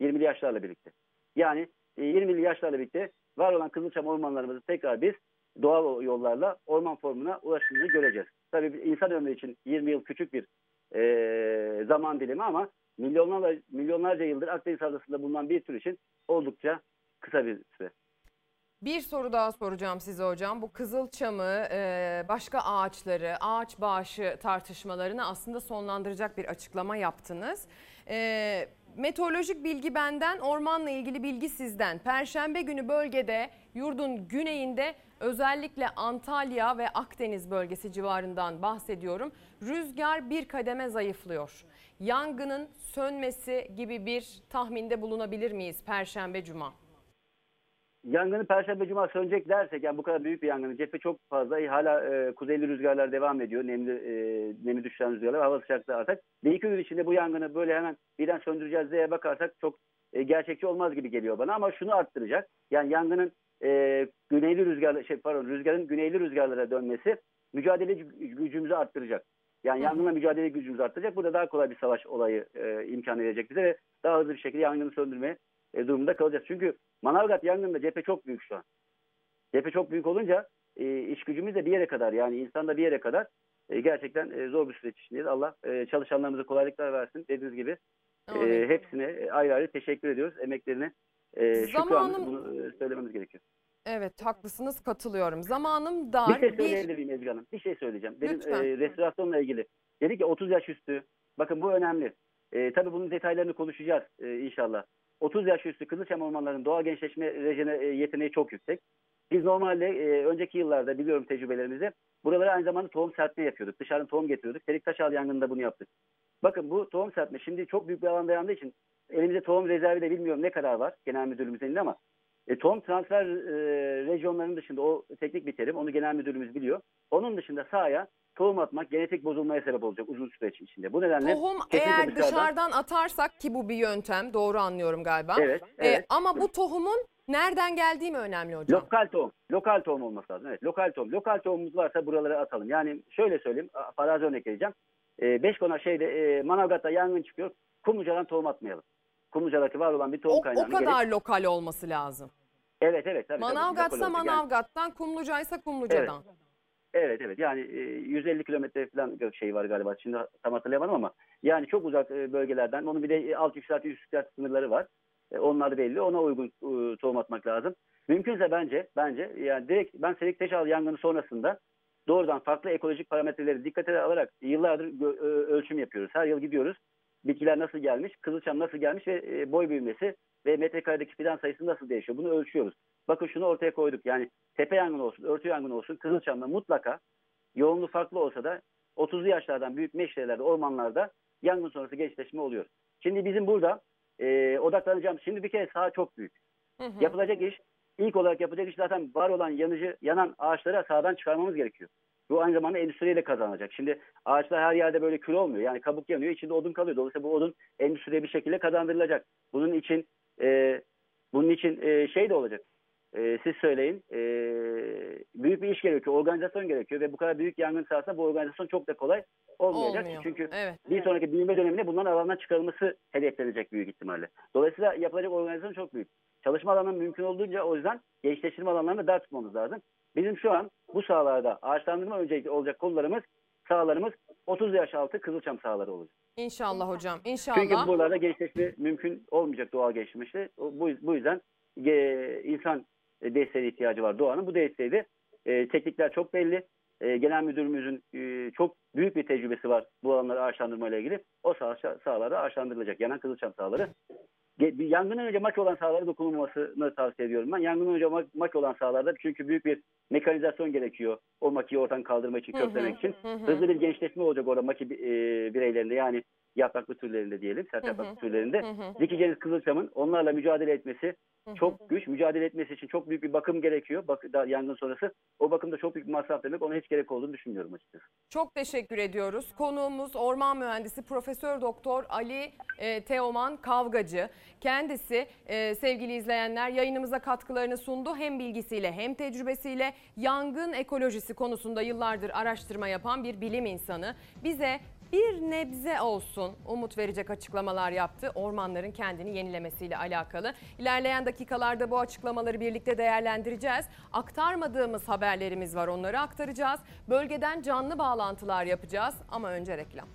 20'li yaşlarla birlikte. Yani 20'li yaşlarla birlikte var olan Kızılçam ormanlarımızı tekrar biz doğal yollarla orman formuna ulaştığını göreceğiz. Tabii insan ömrü için 20 yıl küçük bir zaman dilimi ama milyonlarca yıldır Akdeniz Havzası'nda bulunan bir tür için oldukça kısa bir süre. Bir soru daha soracağım size hocam. Bu Kızılçam'ı, başka ağaçları, ağaç bağışı tartışmalarını aslında sonlandıracak bir açıklama yaptınız. Meteorolojik bilgi benden, ormanla ilgili bilgi sizden. Perşembe günü bölgede, yurdun güneyinde, özellikle Antalya ve Akdeniz bölgesi civarından bahsediyorum. Rüzgar bir kademe zayıflıyor. Yangının sönmesi gibi bir tahminde bulunabilir miyiz Perşembe Cuma? Yangını Perşembe Cuma sönecek dersek, yani bu kadar büyük bir yangını, cephe çok fazla, hala kuzeyli rüzgarlar devam ediyor, nemi düşen rüzgarlar, hava sıcaklığı artar. Bir iki gün içinde bu yangını böyle hemen birden söndüreceğiz diye bakarsak çok gerçekçi olmaz gibi geliyor bana, ama şunu arttıracak, yani yangının rüzgarın güneyli rüzgarlara dönmesi mücadele gücümüzü arttıracak. Yani yangınla mücadele gücümüzü arttıracak. Burada daha kolay bir savaş olayı imkanı verecek bize ve daha hızlı bir şekilde yangını söndürmeye durumunda kalacağız. Çünkü Manavgat yangında cephe çok büyük şu an. Cephe çok büyük olunca iş gücümüz de bir yere kadar, yani insan da bir yere kadar gerçekten zor bir süreç içindeyiz. Allah çalışanlarımıza kolaylıklar versin. Dediğiniz gibi Hepsine ayrı ayrı teşekkür ediyoruz. Emeklerine bunu söylememiz gerekiyor. Evet, haklısınız, katılıyorum. Zamanım dar. Bir şey söyleyebilirim Ezgi Hanım. Bir şey söyleyeceğim. Benim restorasyonla ilgili. Dedi ki 30 yaş üstü. Bakın bu önemli. Tabii bunun detaylarını konuşacağız inşallah. 30 yaş üstü Kızılçam ormanlarının doğal gençleşme rejene yeteneği çok yüksek. Biz normalde önceki yıllarda biliyorum tecrübelerimizde buralara aynı zamanda tohum serpme yapıyorduk. Dışarıdan tohum getiriyorduk. Selik Taşal yangınında bunu yaptık. Bakın bu tohum serpme şimdi çok büyük bir alanda yandığı için elimizde tohum rezervi de bilmiyorum ne kadar var genel müdürlüğümüzün elinde ama tohum transfer rejyonlarının dışında o teknik bir terim. Onu genel müdürlüğümüz biliyor. Onun dışında sahaya tohum atmak genetik bozulmaya sebep olacak uzun süreç içinde. Bu nedenle tohum eğer dışarıdan atarsak ki bu bir yöntem, doğru anlıyorum galiba. Evet, evet. Ama bu tohumun nereden geldiği mi önemli hocam? Lokal tohum. Lokal tohum olması lazım. Evet, lokal tohum. Lokal tohumumuz varsa buralara atalım. Yani şöyle söyleyeyim, farazi örnek vereceğim. Beşkonak Manavgat'ta yangın çıkıyor. Kumluca'dan tohum atmayalım. Kumluca'daki var olan bir tohum kaynağı. O kadar lokal olması lazım. Evet evet. Tabii, Manavgat'sa tabii, Manavgat'tan, yani. Kumluca'ysa Kumluca'dan. Evet. Evet evet, yani 150 kilometre falan şey var galiba, şimdi tam hatırlayamadım ama yani çok uzak bölgelerden, onun bir de alt yükselti üst yükselti sınırları var, onlar da belli, ona uygun tohum atmak lazım. Mümkünse bence yani direkt ben Selik Teşal yangını sonrasında doğrudan farklı ekolojik parametreleri dikkate alarak yıllardır ölçüm yapıyoruz, her yıl gidiyoruz, bitkiler nasıl gelmiş, Kızılçam nasıl gelmiş ve boy büyümesi ve metrekaredeki fidan sayısı nasıl değişiyor, bunu ölçüyoruz. Bakın şunu ortaya koyduk, yani tepe yangını olsun, örtü yangını olsun, Kızılçam'da mutlaka yoğunluğu farklı olsa da 30'lu yaşlardan büyük meşrelerde, ormanlarda yangın sonrası gençleşme oluyor. Şimdi bizim burada odaklanacağımız, şimdi bir kere saha çok büyük. Yapılacak iş, ilk olarak yapılacak iş zaten var olan yanan ağaçları sahadan çıkarmamız gerekiyor. Bu aynı zamanda endüstriyle kazanılacak. Şimdi ağaçlar her yerde böyle kül olmuyor, yani kabuk yanıyor, içinde odun kalıyor. Dolayısıyla bu odun endüstriye bir şekilde kazandırılacak. Bunun için şey de olacak. Siz söyleyin, büyük bir iş gerekiyor, organizasyon gerekiyor ve bu kadar büyük yangın sahasında bu organizasyon çok da kolay olmayacak. Olmuyor. Çünkü bir sonraki büyüme döneminde bunların alandan çıkarılması hedeflenecek büyük ihtimalle. Dolayısıyla yapılacak organizasyon çok büyük. Çalışma alanının mümkün olduğunca o yüzden gençleştirme alanlarını dar tutmamız lazım. Bizim şu an bu sahalarda ağaçlandırma öncelikli olacak sahalarımız 30 yaş altı Kızılçam sahaları olacak. İnşallah hocam, inşallah. Çünkü buralarda gençleşme mümkün olmayacak, doğal gençleşme. Bu yüzden insan desteğe ihtiyacı var doğanın. Bu desteği de teknikler çok belli. Genel müdürümüzün çok büyük bir tecrübesi var bu alanları ağaçlandırmayla ilgili. O sahalarda ağaçlandırılacak. Yanan Kızılçam sahaları. Yangından önce maki olan sahalara dokunulmasını tavsiye ediyorum ben. Yangından önce maki olan sahalarda çünkü büyük bir mekanizasyon gerekiyor. O makiyi ortadan kaldırmak için, köklemek için. Hızlı bir gençleşme olacak orada maki bireylerinde, yani yapraklı türlerinde diyelim, sert yapraklı türlerinde. Dikeceğiniz Kızılçam'ın onlarla mücadele etmesi çok güç. Mücadele etmesi için çok büyük bir bakım gerekiyor. Yangın sonrası. O bakımda çok büyük bir masraf demek. Ona hiç gerek olduğunu düşünmüyorum açıkçası. Çok teşekkür ediyoruz. Konuğumuz orman mühendisi Profesör Doktor Ali Teoman Kavgacı. Kendisi sevgili izleyenler yayınımıza katkılarını sundu. Hem bilgisiyle hem tecrübesiyle yangın ekolojisi konusunda yıllardır araştırma yapan bir bilim insanı. Bize bir nebze olsun umut verecek açıklamalar yaptı ormanların kendini yenilemesiyle alakalı. İlerleyen dakikalarda bu açıklamaları birlikte değerlendireceğiz. Aktarmadığımız haberlerimiz var, onları aktaracağız. Bölgeden canlı bağlantılar yapacağız ama önce reklam.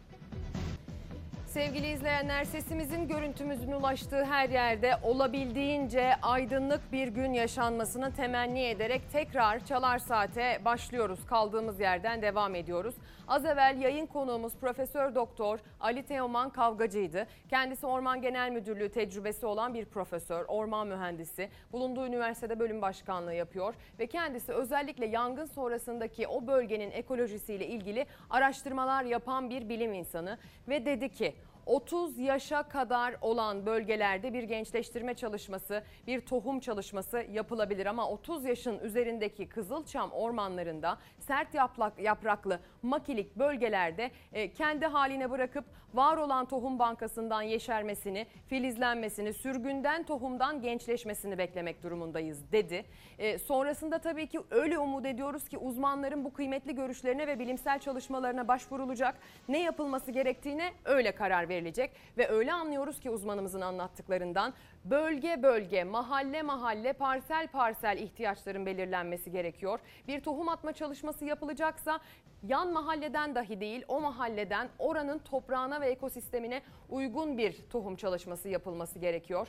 Sevgili izleyenler, sesimizin görüntümüzün ulaştığı her yerde olabildiğince aydınlık bir gün yaşanmasını temenni ederek tekrar Çalar Saat'e başlıyoruz. Kaldığımız yerden devam ediyoruz. Az evvel yayın konuğumuz Profesör Doktor Ali Teoman Kavgacı'ydı. Kendisi Orman Genel Müdürlüğü tecrübesi olan bir profesör, orman mühendisi. Bulunduğu üniversitede bölüm başkanlığı yapıyor ve kendisi özellikle yangın sonrasındaki o bölgenin ekolojisiyle ilgili araştırmalar yapan bir bilim insanı ve dedi ki 30 yaşa kadar olan bölgelerde bir gençleştirme çalışması, bir tohum çalışması yapılabilir ama 30 yaşın üzerindeki Kızılçam ormanlarında sert yapraklı makilik bölgelerde kendi haline bırakıp var olan tohum bankasından yeşermesini, filizlenmesini, sürgünden tohumdan gençleşmesini beklemek durumundayız dedi. Sonrasında tabii ki öyle umut ediyoruz ki uzmanların bu kıymetli görüşlerine ve bilimsel çalışmalarına başvurulacak. Ne yapılması gerektiğine öyle karar verilecek ve öyle anlıyoruz ki uzmanımızın anlattıklarından bölge bölge, mahalle mahalle, parsel parsel ihtiyaçların belirlenmesi gerekiyor. Bir tohum atma çalışması yapılacaksa yan mahalleden dahi değil, o mahalleden oranın toprağına ve ekosistemine uygun bir tohum çalışması yapılması gerekiyor.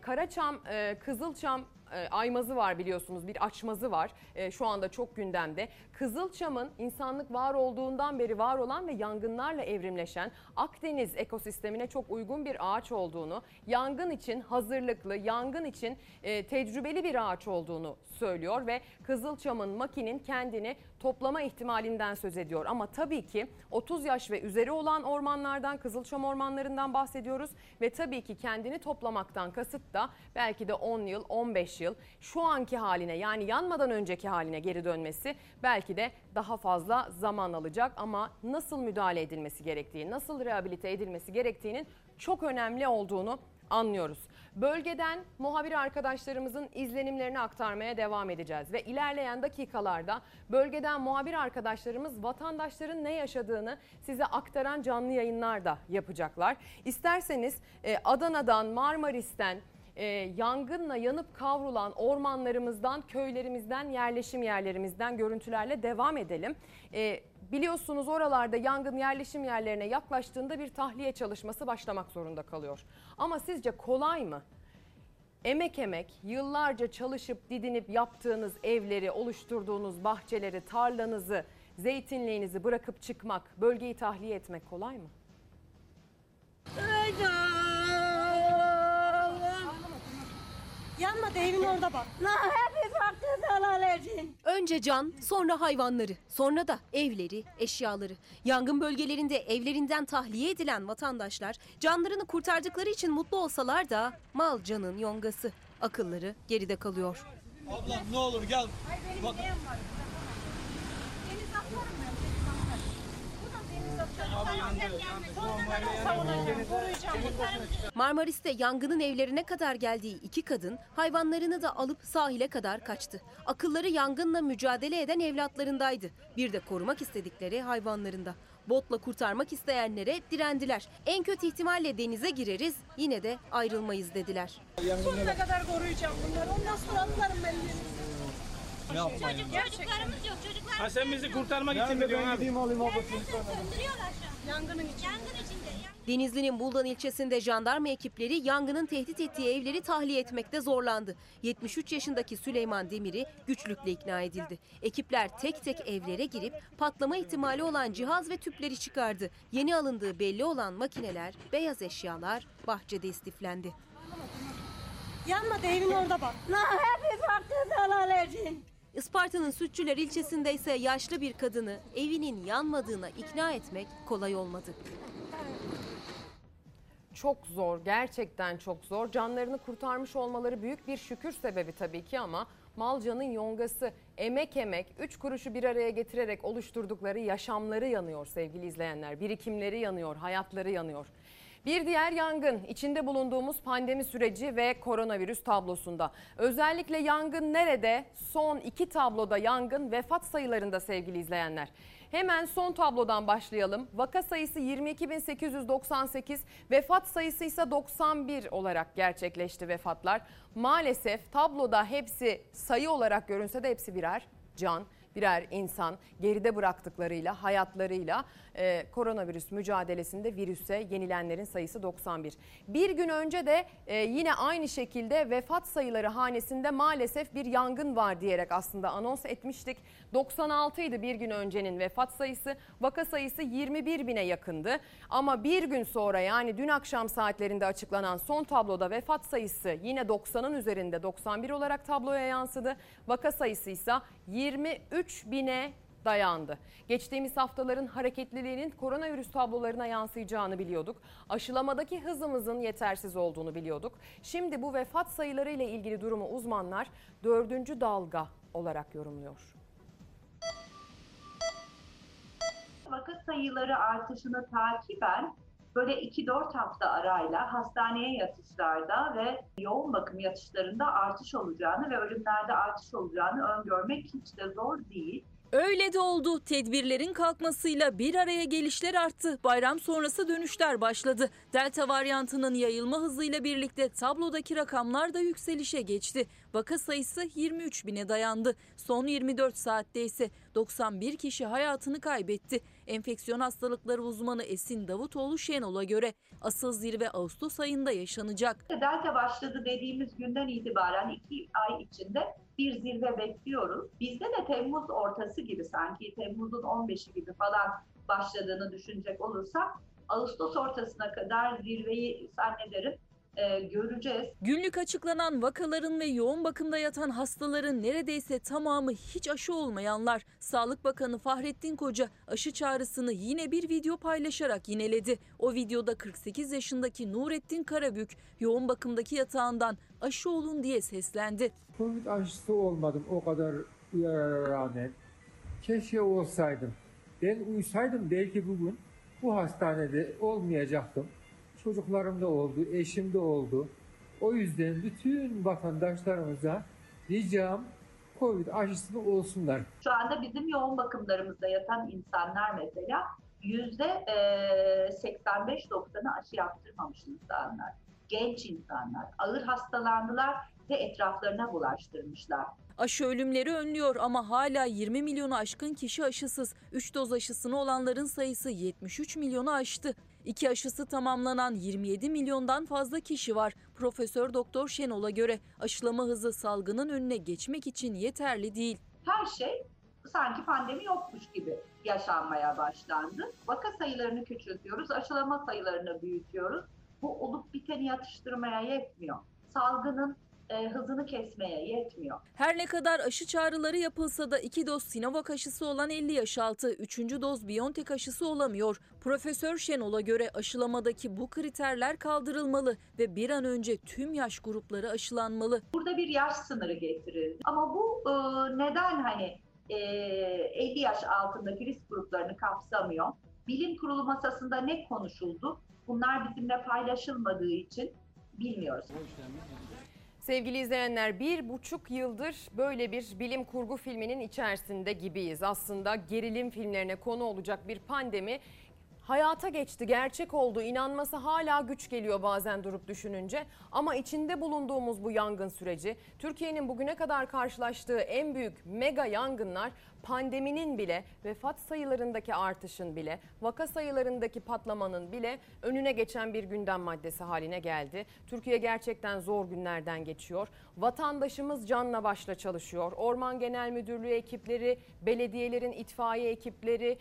Karaçam, Kızılçam aymazı var biliyorsunuz, bir açmazı var şu anda çok gündemde. Kızılçam'ın insanlık var olduğundan beri var olan ve yangınlarla evrimleşen Akdeniz ekosistemine çok uygun bir ağaç olduğunu, yangın için hazırlıklı, yangın için tecrübeli bir ağaç olduğunu söylüyor ve Kızılçam'ın, makinin kendini toplama ihtimalinden söz ediyor. Ama tabii ki 30 yaş ve üzeri olan ormanlardan, Kızılçam ormanlarından bahsediyoruz ve tabii ki kendini toplamaktan kasıt da belki de 10 yıl, 15 yıl şu anki haline, yani yanmadan önceki haline geri dönmesi belki de daha fazla zaman alacak. Ama nasıl müdahale edilmesi gerektiği, nasıl rehabilite edilmesi gerektiğinin çok önemli olduğunu anlıyoruz. Bölgeden muhabir arkadaşlarımızın izlenimlerini aktarmaya devam edeceğiz ve ilerleyen dakikalarda bölgeden muhabir arkadaşlarımız vatandaşların ne yaşadığını size aktaran canlı yayınlar da yapacaklar. İsterseniz Adana'dan, Marmaris'ten, yangınla yanıp kavrulan ormanlarımızdan, köylerimizden, yerleşim yerlerimizden görüntülerle devam edelim. Biliyorsunuz oralarda yangın yerleşim yerlerine yaklaştığında bir tahliye çalışması başlamak zorunda kalıyor. Ama sizce kolay mı? Emek yıllarca çalışıp didinip yaptığınız evleri, oluşturduğunuz bahçeleri, tarlanızı, zeytinliğinizi bırakıp çıkmak, bölgeyi tahliye etmek kolay mı? Yanmadı, evin orada bak. Önce can, sonra hayvanları, sonra da evleri, eşyaları. Yangın bölgelerinde evlerinden tahliye edilen vatandaşlar canlarını kurtardıkları için mutlu olsalar da mal canın yongası. Akılları geride kalıyor. Ablam ne olur gel. Hayır, benim neyim var? Deniz atlarım ben. Marmaris'te yangının evlerine kadar geldiği iki kadın hayvanlarını da alıp sahile kadar kaçtı. Akılları yangınla mücadele eden evlatlarındaydı. Bir de korumak istedikleri hayvanlarında. Botla kurtarmak isteyenlere direndiler. En kötü ihtimalle denize gireriz, yine de ayrılmayız dediler. Sonuna kadar koruyacağım bunları. Ondan sonra alırım ben denize. Çocuklarımız yok. Ha, sen bizi kurtarmak için mi diyorsun abi? Söndürüyorlar şu an. Yangının içinde. Denizli'nin Buldan ilçesinde jandarma ekipleri yangının tehdit ettiği evleri tahliye etmekte zorlandı. 73 yaşındaki Süleyman Demir'i güçlükle ikna edildi. Ekipler tek tek evlere girip patlama ihtimali olan cihaz ve tüpleri çıkardı. Yeni alındığı belli olan makineler, beyaz eşyalar bahçede istiflendi. Yanmadı, evin orada bak. İsparta'nın Sütçüler ilçesinde ise yaşlı bir kadını evinin yanmadığına ikna etmek kolay olmadı. Çok zor, gerçekten çok zor. Canlarını kurtarmış olmaları büyük bir şükür sebebi tabii ki ama malcanın yongası, emek, 3 kuruşu bir araya getirerek oluşturdukları yaşamları yanıyor sevgili izleyenler. Birikimleri yanıyor, hayatları yanıyor. Bir diğer yangın içinde bulunduğumuz pandemi süreci ve koronavirüs tablosunda. Özellikle yangın nerede? Son iki tabloda yangın vefat sayılarında sevgili izleyenler. Hemen son tablodan başlayalım. Vaka sayısı 22.898, vefat sayısı ise 91 olarak gerçekleşti vefatlar. Maalesef tabloda hepsi sayı olarak görünse de hepsi birer can, birer insan geride bıraktıklarıyla, hayatlarıyla koronavirüs mücadelesinde virüse yenilenlerin sayısı 91. Bir gün önce de yine aynı şekilde vefat sayıları hanesinde maalesef bir yangın var diyerek aslında anons etmiştik. 96 idi bir gün öncenin vefat sayısı, vaka sayısı 21 bine yakındı. Ama bir gün sonra, yani dün akşam saatlerinde açıklanan son tabloda vefat sayısı yine 90'ın üzerinde, 91 olarak tabloya yansıdı. Vaka sayısı ise 23.000'e dayandı. Geçtiğimiz haftaların hareketliliğinin koronavirüs tablolarına yansıyacağını biliyorduk. Aşılamadaki hızımızın yetersiz olduğunu biliyorduk. Şimdi bu vefat sayıları ile ilgili durumu uzmanlar 4. dalga olarak yorumluyor. Vaka sayıları artışını takiben böyle 2-4 hafta arayla hastaneye yatışlarda ve yoğun bakım yatışlarında artış olacağını ve ölümlerde artış olacağını öngörmek hiç de zor değil. Öyle de oldu. Tedbirlerin kalkmasıyla bir araya gelişler arttı. Bayram sonrası dönüşler başladı. Delta varyantının yayılma hızıyla birlikte tablodaki rakamlar da yükselişe geçti. Vaka sayısı 23 bine dayandı. Son 24 saatte ise 91 kişi hayatını kaybetti. Enfeksiyon hastalıkları uzmanı Esin Davutoğlu Şenol'a göre asıl zirve Ağustos ayında yaşanacak. Delta başladı dediğimiz günden itibaren 2 ay içinde bir zirve bekliyoruz. Bizde de Temmuz ortası gibi, sanki Temmuz'un 15'i gibi falan başladığını düşünecek olursak Ağustos ortasına kadar zirveyi zannederim göreceğiz. Günlük açıklanan vakaların ve yoğun bakımda yatan hastaların neredeyse tamamı hiç aşı olmayanlar. Sağlık Bakanı Fahrettin Koca aşı çağrısını yine bir video paylaşarak yineledi. O videoda 48 yaşındaki Nurettin Karabük yoğun bakımdaki yatağından aşı olun diye seslendi. Covid aşısı olmadım o kadar uyarara rağmen. Keşke olsaydım. Ben uysaydım belki bugün bu hastanede olmayacaktım. Çocuklarım da oldu, eşim de oldu. O yüzden bütün vatandaşlarımıza ricam Covid aşısını olsunlar. Şu anda bizim yoğun bakımlarımızda yatan insanlar mesela %85-90'ı aşı yaptırmamış insanlar. Genç insanlar, ağır hastalandılar ve etraflarına bulaştırmışlar. Aşı ölümleri önlüyor ama hala 20 milyonu aşkın kişi aşısız. 3 doz aşısını olanların sayısı 73 milyonu aştı. 2 aşısı tamamlanan 27 milyondan fazla kişi var. Profesör Doktor Şenol'a göre aşılama hızı salgının önüne geçmek için yeterli değil. Her şey sanki pandemi yokmuş gibi yaşanmaya başlandı. Vaka sayılarını küçültüyoruz, aşılama sayılarını büyütüyoruz. Bu olup biteni yatıştırmaya yetmiyor. Salgının hızını kesmeye yetmiyor. Her ne kadar aşı çağrıları yapılsa da 2 doz Sinovac aşısı olan 50 yaş altı, 3. doz BioNTech aşısı olamıyor. Profesör Şenol'a göre aşılamadaki bu kriterler kaldırılmalı ve bir an önce tüm yaş grupları aşılanmalı. Burada bir yaş sınırı getirildi. Ama bu neden 50 yaş altındaki risk gruplarını kapsamıyor? Bilim kurulu masasında ne konuşuldu? Bunlar bizimle paylaşılmadığı için bilmiyoruz. Sevgili izleyenler, 1,5 yıldır böyle bir bilim kurgu filminin içerisinde gibiyiz. Aslında gerilim filmlerine konu olacak bir pandemi hayata geçti, gerçek oldu. İnanması hala güç geliyor bazen durup düşününce. Ama içinde bulunduğumuz bu yangın süreci, Türkiye'nin bugüne kadar karşılaştığı en büyük mega yangınlar, pandeminin bile, vefat sayılarındaki artışın bile, vaka sayılarındaki patlamanın bile önüne geçen bir gündem maddesi haline geldi. Türkiye gerçekten zor günlerden geçiyor. Vatandaşımız canla başla çalışıyor. Orman Genel Müdürlüğü ekipleri, belediyelerin itfaiye ekipleri,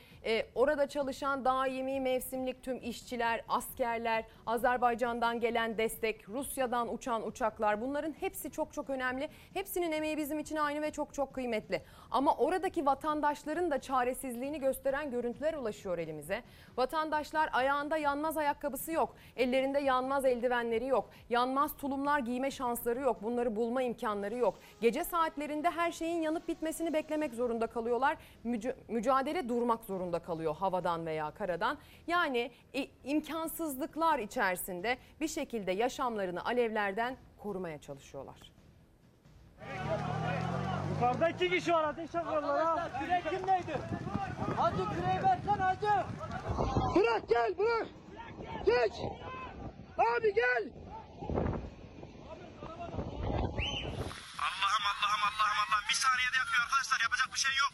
orada çalışan daimi mevsimlik tüm işçiler, askerler, Azerbaycan'dan gelen destek, Rusya'dan uçan uçaklar, bunların hepsi çok çok önemli. Hepsinin emeği bizim için aynı ve çok çok kıymetli. Ama oradaki vatandaşların da çaresizliğini gösteren görüntüler ulaşıyor elimize. Vatandaşlar ayağında yanmaz ayakkabısı yok, ellerinde yanmaz eldivenleri yok, yanmaz tulumlar giyme şansları yok, bunları bulma imkanları yok. Gece saatlerinde her şeyin yanıp bitmesini beklemek zorunda kalıyorlar, mücadele durmak zorunda kalıyor havadan veya karadan. Yani imkansızlıklar içerisinde bir şekilde yaşamlarını alevlerden korumaya çalışıyorlar. Yukarıda 2 kişi var, ateş yakıyorlar ha. Kürek kimdeydi? Hacı küreği versen hacı. Bırak gel bırak. Geç. Abi gel. Allah'ım Allah'ım Allah'ım Allah'ım. Bir saniyede yakıyor arkadaşlar, yapacak bir şey yok.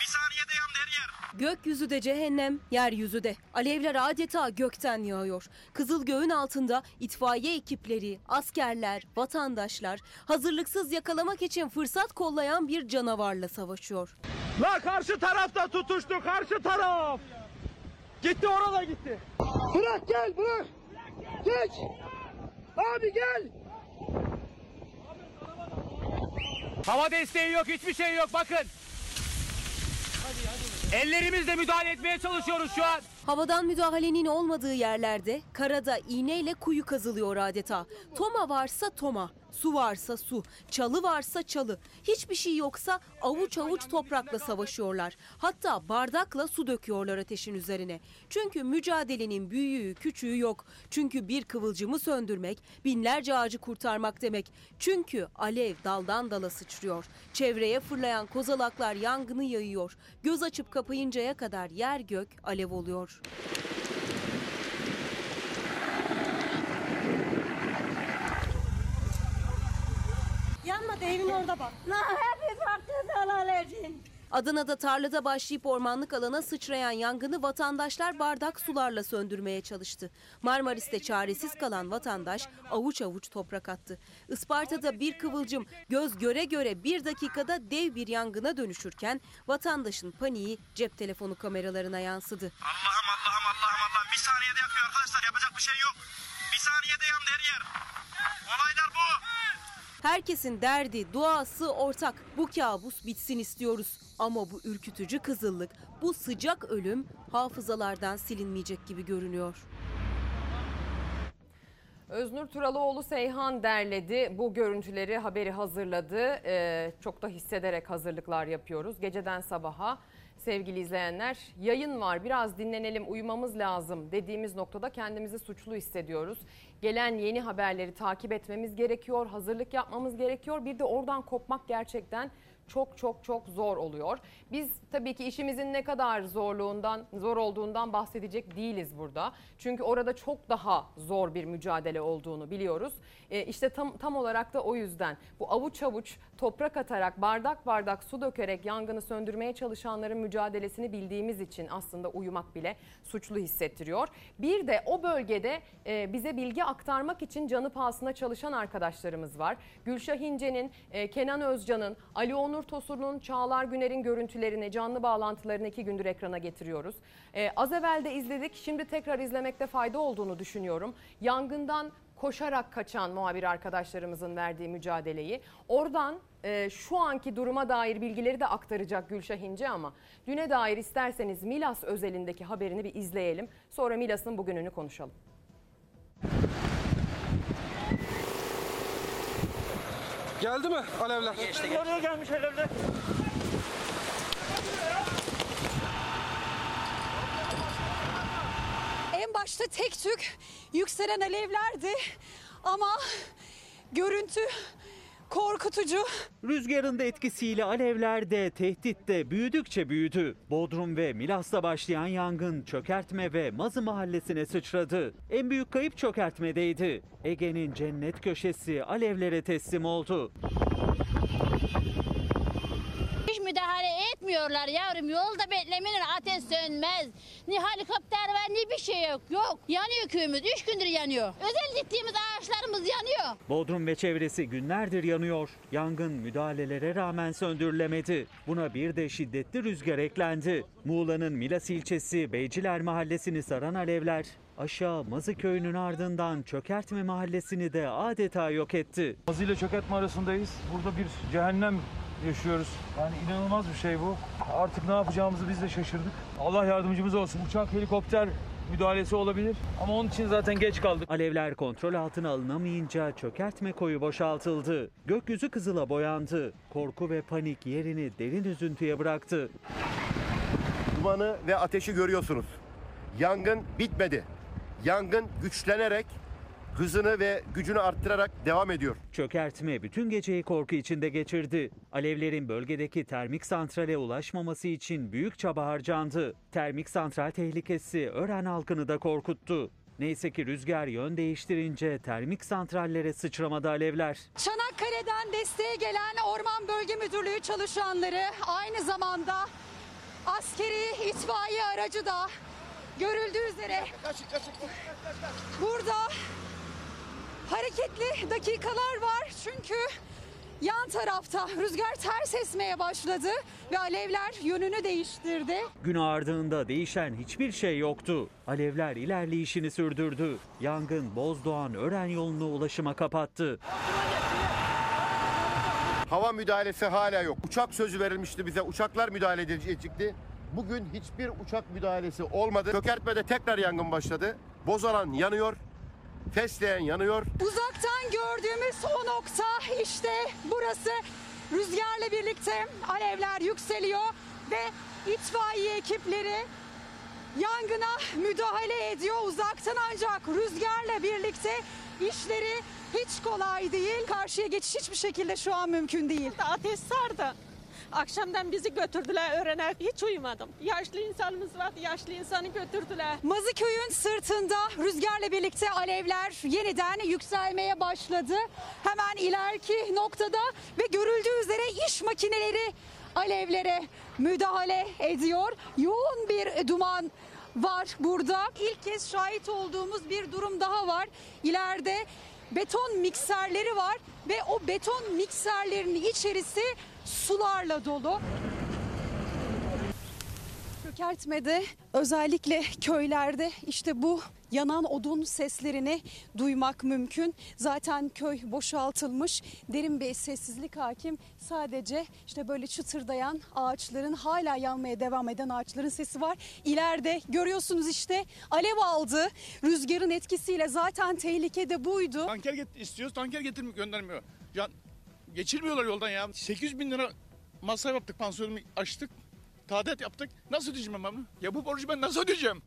Bir saniyede yandı her yer. Gökyüzü de cehennem, yeryüzü de. Alevler adeta gökten yağıyor. Kızıl göğün altında itfaiye ekipleri, askerler, vatandaşlar hazırlıksız yakalamak için fırsat kollayan bir canavarla savaşıyor. La karşı tarafta tutuştu, karşı taraf. Gitti, orada gitti. Bırak gel bırak. Geç. Abi gel. Hava desteği yok, hiçbir şey yok bakın. Ellerimizle müdahale etmeye çalışıyoruz şu an. Havadan müdahalenin olmadığı yerlerde karada iğneyle kuyu kazılıyor adeta. Toma varsa toma, su varsa su, çalı varsa çalı. Hiçbir şey yoksa avuç avuç toprakla savaşıyorlar. Hatta bardakla su döküyorlar ateşin üzerine. Çünkü mücadelenin büyüğü küçüğü yok. Çünkü bir kıvılcımı söndürmek binlerce ağacı kurtarmak demek. Çünkü alev daldan dala sıçrıyor. Çevreye fırlayan kozalaklar yangını yayıyor. Göz açıp kapayıncaya kadar yer gök alev oluyor. Yanmadı, evin orada bak. Adana'da tarlada başlayıp ormanlık alana sıçrayan yangını vatandaşlar bardak sularla söndürmeye çalıştı. Marmaris'te çaresiz kalan vatandaş avuç avuç toprak attı. İsparta'da bir kıvılcım göz göre göre bir dakikada dev bir yangına dönüşürken vatandaşın paniği cep telefonu kameralarına yansıdı. Allah'ım Allah'ım Allah'ım Allah'ım, bir saniyede yakıyor arkadaşlar, yapacak bir şey yok. Bir saniyede yandı her yer. Olaylar bu. Herkesin derdi, duası ortak. Bu kabus bitsin istiyoruz. Ama bu ürkütücü kızıllık, bu sıcak ölüm hafızalardan silinmeyecek gibi görünüyor. Öznur Turalıoğlu Seyhan derledi. Bu görüntüleri, haberi hazırladı. Çok da hissederek hazırlıklar yapıyoruz. Geceden sabaha sevgili izleyenler, yayın var, biraz dinlenelim, uyumamız lazım dediğimiz noktada kendimizi suçlu hissediyoruz. Gelen yeni haberleri takip etmemiz gerekiyor, hazırlık yapmamız gerekiyor. Bir de oradan kopmak gerçekten çok zor oluyor. Biz tabii ki işimizin ne kadar zor olduğundan bahsedecek değiliz burada. Çünkü orada çok daha zor bir mücadele olduğunu biliyoruz. İşte tam olarak da o yüzden bu avuç avuç toprak atarak, bardak bardak su dökerek yangını söndürmeye çalışanların mücadelesini bildiğimiz için aslında uyumak bile suçlu hissettiriyor. Bir de o bölgede bize bilgi aktarmak için canı pahasına çalışan arkadaşlarımız var. Gülşah İnce'nin, Kenan Özcan'ın, Ali Onur Tosun'un, Çağlar Güner'in görüntülerini, canlı bağlantılarını 2 gündür ekrana getiriyoruz. Az evvel de izledik, şimdi tekrar izlemekte fayda olduğunu düşünüyorum. Yangından koşarak kaçan muhabir arkadaşlarımızın verdiği mücadeleyi, oradan şu anki duruma dair bilgileri de aktaracak Gülşah İnce, ama düne dair isterseniz Milas özelindeki haberini bir izleyelim. Sonra Milas'ın bugününü konuşalım. Geldi mi alevler? Geçti. Oraya gelmiş alevler. En başta tek tük yükselen alevlerdi ama görüntü korkutucu. Rüzgarın da etkisiyle alevler de tehdit de büyüdükçe büyüdü. Bodrum ve Milas'ta başlayan yangın Çökertme ve Mazı mahallesine sıçradı. En büyük kayıp Çökertme'deydi. Ege'nin cennet köşesi alevlere teslim oldu. Hiç müdahale etmiyorlar yavrum. Yolda beklemenin ateş sönmez. Ne helikopter var ne bir şey yok. Yok. Yanıyor köyümüz. 3 gündür yanıyor. Özel diktiğimiz ağaçlarımız yanıyor. Bodrum ve çevresi günlerdir yanıyor. Yangın müdahalelere rağmen söndürülemedi. Buna bir de şiddetli rüzgar eklendi. Muğla'nın Milas ilçesi Beyciler mahallesini saran alevler aşağı Mazı köyünün ardından Çökertme mahallesini de adeta yok etti. Mazı ile Çökertme arasındayız. Burada bir cehennem yaşıyoruz. Yani inanılmaz bir şey bu. Artık ne yapacağımızı biz de şaşırdık. Allah yardımcımız olsun. Uçak, helikopter müdahalesi olabilir ama onun için zaten geç kaldık. Alevler kontrol altına alınamayınca Çökertme koyu boşaltıldı. Gökyüzü kızıla boyandı. Korku ve panik yerini derin üzüntüye bıraktı. Dumanı ve ateşi görüyorsunuz. Yangın bitmedi. Yangın güçlenerek, hızını ve gücünü arttırarak devam ediyor. Çökertme bütün geceyi korku içinde geçirdi. Alevlerin bölgedeki termik santrale ulaşmaması için büyük çaba harcandı. Termik santral tehlikesi Ören halkını da korkuttu. Neyse ki rüzgar yön değiştirince termik santrallere sıçramadı alevler. Çanakkale'den desteğe gelen Orman Bölge Müdürlüğü çalışanları, aynı zamanda askeri itfaiye aracı da görüldüğü üzere burada hareketli dakikalar var, çünkü yan tarafta rüzgar ters esmeye başladı ve alevler yönünü değiştirdi. Gün ardında değişen hiçbir şey yoktu. Alevler ilerleyişini sürdürdü. Yangın Bozdoğan-Ören yolunu ulaşıma kapattı. Hava müdahalesi hala yok. Uçak sözü verilmişti bize. Uçaklar müdahale edecekti. Bugün hiçbir uçak müdahalesi olmadı. Kökertme'de tekrar yangın başladı. Bozalan yanıyor. Fesleğen yanıyor. Uzaktan gördüğümüz o nokta işte burası. Rüzgarla birlikte alevler yükseliyor ve itfaiye ekipleri yangına müdahale ediyor uzaktan, ancak rüzgarla birlikte işleri hiç kolay değil. Karşıya geçiş hiçbir şekilde şu an mümkün değil. Ateş sardı. Akşamdan bizi götürdüler öğrene. Hiç uyumadım. Yaşlı insanımız vardı. Yaşlı insanı götürdüler. Mazıköy'ün sırtında rüzgarla birlikte alevler yeniden yükselmeye başladı. Hemen ileriki noktada ve görüldüğü üzere iş makineleri alevlere müdahale ediyor. Yoğun bir duman var burada. İlk kez şahit olduğumuz bir durum daha var. İleride beton mikserleri var ve o beton mikserlerinin içerisi sularla dolu. Kökertme'de, özellikle köylerde işte bu yanan odun seslerini duymak mümkün. Zaten köy boşaltılmış, derin bir sessizlik hakim. Sadece işte böyle çıtırdayan ağaçların, hala yanmaya devam eden ağaçların sesi var. İleride görüyorsunuz işte alev aldı. Rüzgarın etkisiyle zaten tehlike de buydu. Tanker istiyoruz, tanker getirmiyor, göndermiyor. Ya geçirmiyorlar yoldan ya. 8.000 lira masraf yaptık, pansiyonu açtık, tadilat yaptık. Nasıl ödeyeceğim ben bunu? Ya bu borcu ben nasıl ödeyeceğim?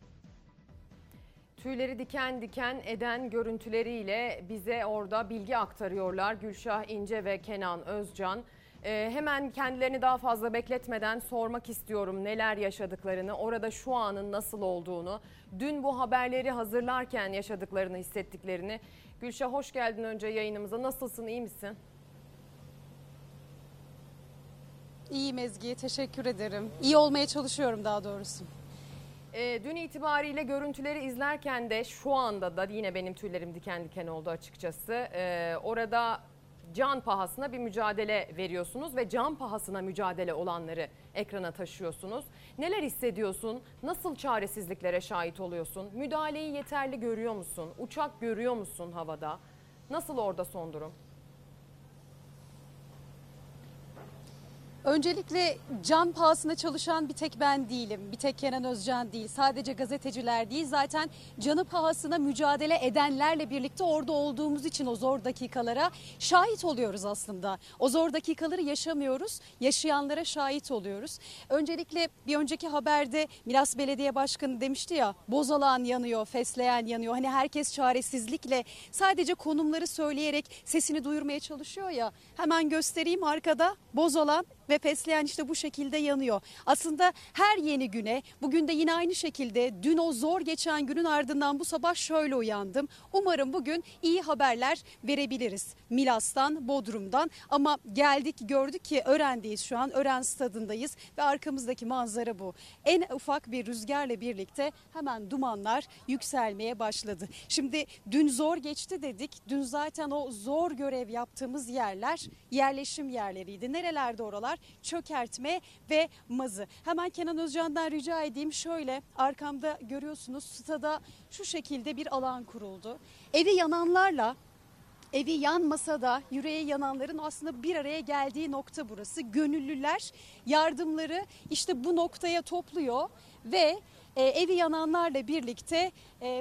Tüyleri diken diken eden görüntüleriyle bize orada bilgi aktarıyorlar Gülşah İnce ve Kenan Özcan. Hemen kendilerini daha fazla bekletmeden sormak istiyorum neler yaşadıklarını, orada şu anın nasıl olduğunu, dün bu haberleri hazırlarken yaşadıklarını, hissettiklerini. Gülşah, hoş geldin önce yayınımıza. Nasılsın, iyi misin? İyiyim Ezgi, teşekkür ederim. İyi olmaya çalışıyorum daha doğrusu. Dün itibariyle görüntüleri izlerken de şu anda da yine benim tüylerim diken diken oldu açıkçası. Orada can pahasına bir mücadele veriyorsunuz ve can pahasına mücadele olanları ekrana taşıyorsunuz. Neler hissediyorsun? Nasıl çaresizliklere şahit oluyorsun? Müdahaleyi yeterli görüyor musun? Uçak görüyor musun havada? Nasıl orada son durum? Öncelikle can pahasına çalışan bir tek ben değilim, bir tek Kenan Özcan değil, sadece gazeteciler değil. Zaten canı pahasına mücadele edenlerle birlikte orada olduğumuz için o zor dakikalara şahit oluyoruz aslında. O zor dakikaları yaşamıyoruz, yaşayanlara şahit oluyoruz. Öncelikle bir önceki haberde Milas Belediye Başkanı demişti ya, bozalan yanıyor, fesleğen yanıyor. Hani herkes çaresizlikle sadece konumları söyleyerek sesini duyurmaya çalışıyor ya. Hemen göstereyim, arkada bozalan ve fesleğen işte bu şekilde yanıyor. Aslında her yeni güne, bugün de yine aynı şekilde, dün o zor geçen günün ardından bu sabah şöyle uyandım. Umarım bugün iyi haberler verebiliriz Milas'tan, Bodrum'dan. Ama geldik, gördük ki Ören'deyiz şu an. Ören stadındayız ve arkamızdaki manzara bu. En ufak bir rüzgarla birlikte hemen dumanlar yükselmeye başladı. Şimdi dün zor geçti dedik. Dün zaten o zor görev yaptığımız yerler yerleşim yerleriydi. Nerelerde oralar? Çökertme ve Mazı. Hemen Kenan Özcan'dan rica edeyim. Şöyle arkamda görüyorsunuz, stada şu şekilde bir alan kuruldu. Evi yananlarla evi yanmasa da yüreğe yananların aslında bir araya geldiği nokta burası. Gönüllüler yardımları işte bu noktaya topluyor ve evi yananlarla birlikte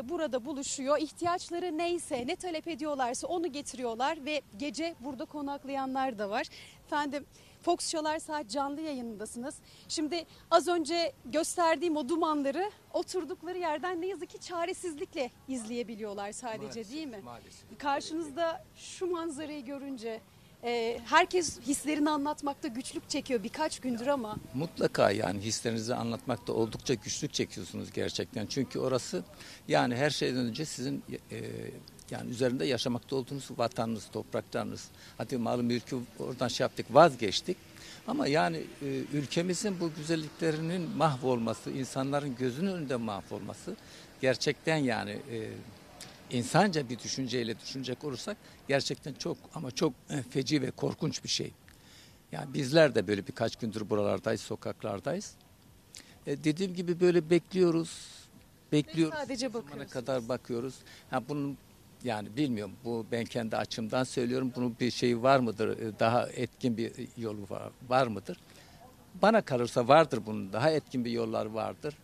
burada buluşuyor. İhtiyaçları neyse, ne talep ediyorlarsa onu getiriyorlar ve gece burada konaklayanlar da var. Efendim, Fox Çalar Saat canlı yayınındasınız. Şimdi az önce gösterdiğim o dumanları oturdukları yerden ne yazık ki çaresizlikle izleyebiliyorlar sadece, maalesef, değil mi? Maalesef. Karşınızda şu manzarayı görünce herkes hislerini anlatmakta güçlük çekiyor birkaç gündür ama. Mutlaka, yani hislerinizi anlatmakta oldukça güçlük çekiyorsunuz gerçekten. Çünkü orası, yani her şeyden önce sizin yani üzerinde yaşamakta olduğunuz vatanınız, topraklarınız. Hadi malı mülkü oradan şey yaptık, vazgeçtik. Ama yani ülkemizin bu güzelliklerinin mahvolması, insanların gözünün önünde mahvolması gerçekten, yani insanca bir düşünceyle düşünecek olursak gerçekten çok ama çok feci ve korkunç bir şey. Yani bizler de böyle birkaç gündür buralardayız, sokaklardayız. Dediğim gibi böyle bekliyoruz. Ve sadece bakıyoruz. Kadar bakıyoruz. Ha, bunun, yani bilmiyorum, bu ben kendi açımdan söylüyorum, bunun bir şeyi var mıdır, daha etkin bir yolu var mıdır Bana kalırsa vardır bunun daha etkin bir yolları vardır.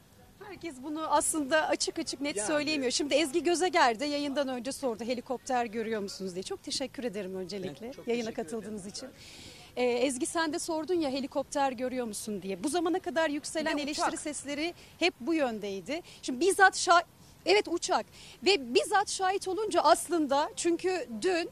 Herkes bunu aslında açık açık net yani söyleyemiyor. Şimdi Ezgi Gözeger de yayından önce sordu, helikopter görüyor musunuz diye. Çok teşekkür ederim öncelikle yayına katıldığınız için. Ezgi sen de sordun ya, helikopter görüyor musun diye. Bu zamana kadar yükselen eleştiri sesleri hep bu yöndeydi. Şimdi bizzat uçak ve bizzat şahit olunca aslında, çünkü dün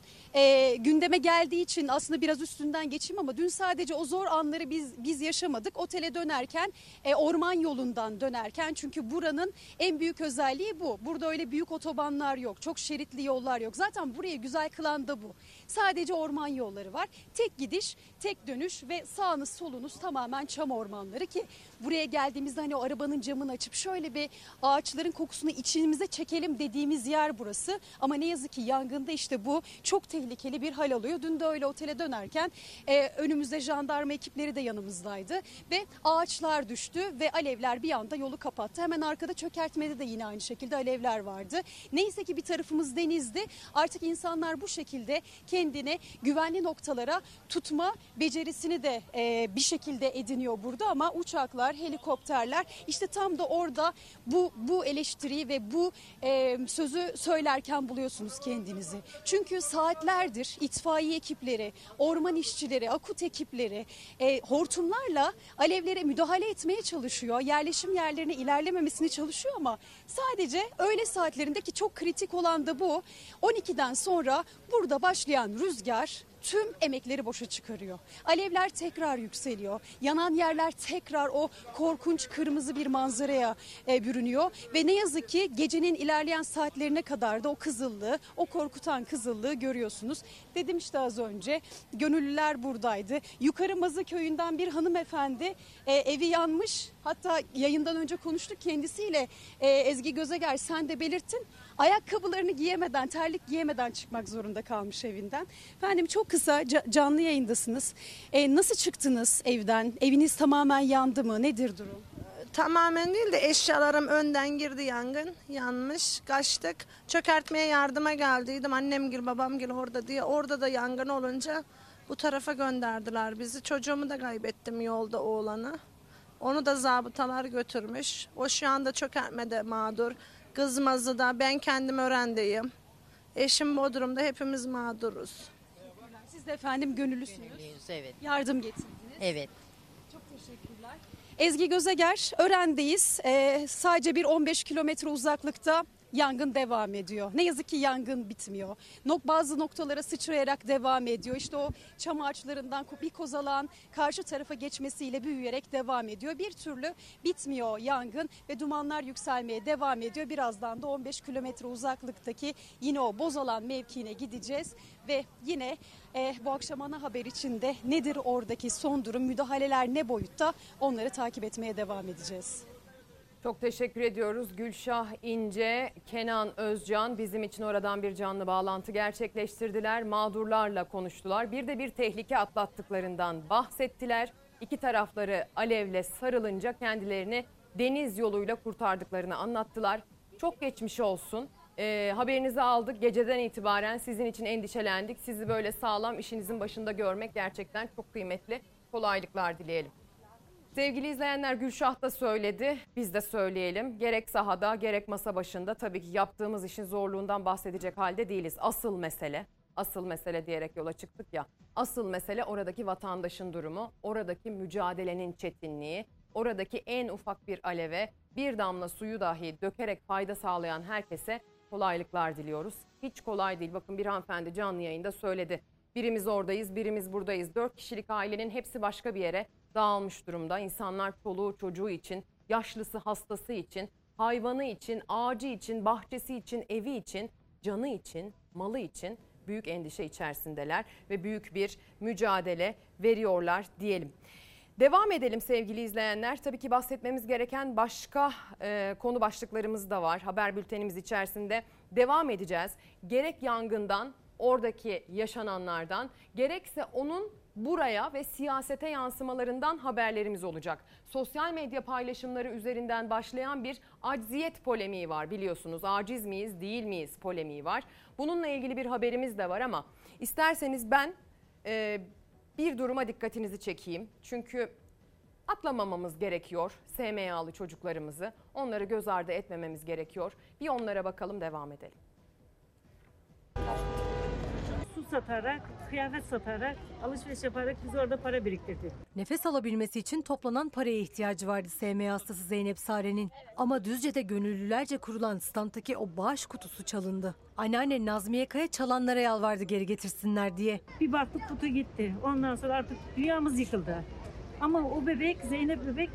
gündeme geldiği için aslında biraz üstünden geçeyim ama dün sadece o zor anları biz yaşamadık. Otele dönerken, orman yolundan dönerken, çünkü buranın en büyük özelliği bu. Burada öyle büyük otobanlar yok, çok şeritli yollar yok. Zaten burayı güzel kılan da bu. Sadece orman yolları var. Tek gidiş, tek dönüş ve sağınız solunuz tamamen çam ormanları ki buraya geldiğimizde hani o arabanın camını açıp şöyle bir ağaçların kokusunu içimize çekelim dediğimiz yer burası. Ama ne yazık ki yangında işte bu çok tehlikeli bir hal alıyor. Dün de öyle otele dönerken önümüzde jandarma ekipleri de yanımızdaydı ve ağaçlar düştü ve alevler bir anda yolu kapattı. Hemen arkada çökertmede de yine aynı şekilde alevler vardı. Neyse ki bir tarafımız denizdi. Artık insanlar bu şekilde kendine güvenli noktalara tutma becerisini de bir şekilde ediniyor burada ama uçaklar, helikopterler işte tam da orada bu eleştiriyi ve bu sözü söylerken buluyorsunuz kendinizi. Çünkü saatlerdir itfaiye ekipleri, orman işçileri, AKUT ekipleri hortumlarla alevlere müdahale etmeye çalışıyor. Yerleşim yerlerine ilerlememesini çalışıyor ama sadece öğle saatlerindeki çok kritik olan da bu. 12'den sonra burada başlayan rüzgar tüm emekleri boşa çıkarıyor. Alevler tekrar yükseliyor. Yanan yerler tekrar o korkunç kırmızı bir manzaraya bürünüyor. Ve ne yazık ki gecenin ilerleyen saatlerine kadar da o kızıllığı, o korkutan kızıllığı görüyorsunuz. Dedim işte az önce, gönüllüler buradaydı. Yukarı Mazı köyünden bir hanımefendi evi yanmış. Hatta yayından önce konuştuk kendisiyle. Ezgi Gözeger sen de belirttin. Ayakkabılarını giyemeden, terlik giyemeden çıkmak zorunda kalmış evinden. Efendim çok kısa canlı yayındasınız. Nasıl çıktınız evden? Eviniz tamamen yandı mı? Nedir durum? Tamamen değil de eşyalarım önden girdi, yangın yanmış. Kaçtık. Çökertmeye yardıma geldiydim. Annemgil, babamgil orada diye. Orada da yangın olunca bu tarafa gönderdiler bizi. Çocuğumu da kaybettim yolda, oğlanı. Onu da zabıtalar götürmüş. O şu anda çökertmede mağdur. Kız Mazı'da, ben kendim Ören'deyim. Eşim Bodrum'da, hepimiz mağduruz. Siz de efendim gönüllüsünüz. Gönüllüyüz, evet. Yardım getirdiniz. Evet. Çok teşekkürler. Ezgi Gözeger, Ören'deyiz. Sadece bir 15 kilometre uzaklıkta yangın devam ediyor. Ne yazık ki yangın bitmiyor. Bazı noktalara sıçrayarak devam ediyor. İşte o çam ağaçlarından bir kozalan karşı tarafa geçmesiyle büyüyerek devam ediyor. Bir türlü bitmiyor yangın ve dumanlar yükselmeye devam ediyor. Birazdan da 15 kilometre uzaklıktaki yine o bozalan mevkiine gideceğiz. Ve yine bu akşam ana haber içinde nedir oradaki son durum, müdahaleler ne boyutta, onları takip etmeye devam edeceğiz. Çok teşekkür ediyoruz. Gülşah İnce, Kenan Özcan bizim için oradan bir canlı bağlantı gerçekleştirdiler. Mağdurlarla konuştular. Bir de bir tehlike atlattıklarından bahsettiler. İki tarafları alevle sarılınca kendilerini deniz yoluyla kurtardıklarını anlattılar. Çok geçmiş olsun. Haberinizi aldık. Geceden itibaren sizin için endişelendik. Sizi böyle sağlam işinizin başında görmek gerçekten çok kıymetli. Kolaylıklar dileyelim. Sevgili izleyenler, Gülşah da söyledi, biz de söyleyelim. Gerek sahada gerek masa başında tabii ki yaptığımız işin zorluğundan bahsedecek halde değiliz. Asıl mesele diyerek yola çıktık ya. Asıl mesele oradaki vatandaşın durumu, oradaki mücadelenin çetinliği, oradaki en ufak bir aleve, bir damla suyu dahi dökerek fayda sağlayan herkese kolaylıklar diliyoruz. Hiç kolay değil. Bakın bir hanımefendi canlı yayında söyledi. Birimiz oradayız, birimiz buradayız. 4 kişilik ailenin hepsi başka bir yere dağılmış durumda. İnsanlar çoluğu çocuğu için, yaşlısı hastası için, hayvanı için, ağacı için, bahçesi için, evi için, canı için, malı için büyük endişe içerisindeler ve büyük bir mücadele veriyorlar diyelim. Devam edelim sevgili izleyenler. Tabii ki bahsetmemiz gereken başka konu başlıklarımız da var. Haber bültenimiz içerisinde devam edeceğiz. Gerek yangından, oradaki yaşananlardan, gerekse onun buraya ve siyasete yansımalarından haberlerimiz olacak. Sosyal medya paylaşımları üzerinden başlayan bir acziyet polemiği var biliyorsunuz. Aciz miyiz, değil miyiz polemiği var. Bununla ilgili bir haberimiz de var ama isterseniz ben bir duruma dikkatinizi çekeyim. Çünkü Atlamamamız gerekiyor SMA'lı çocuklarımızı. Onları göz ardı etmememiz gerekiyor. Bir onlara bakalım, devam edelim. Su satarak, kıyafet satarak, alışveriş yaparak biz orada para biriktirdik. Nefes alabilmesi için toplanan paraya ihtiyacı vardı SMA hastası Zeynep Sare'nin. Evet. Ama Düzce'de gönüllülerce kurulan standtaki o bağış kutusu çalındı. Anneanne Nazmiye Kaya çalanlara yalvardı geri getirsinler diye. Bir baktık kutu gitti. Ondan sonra artık dünyamız yıkıldı. Ama o bebek, Zeynep bebek,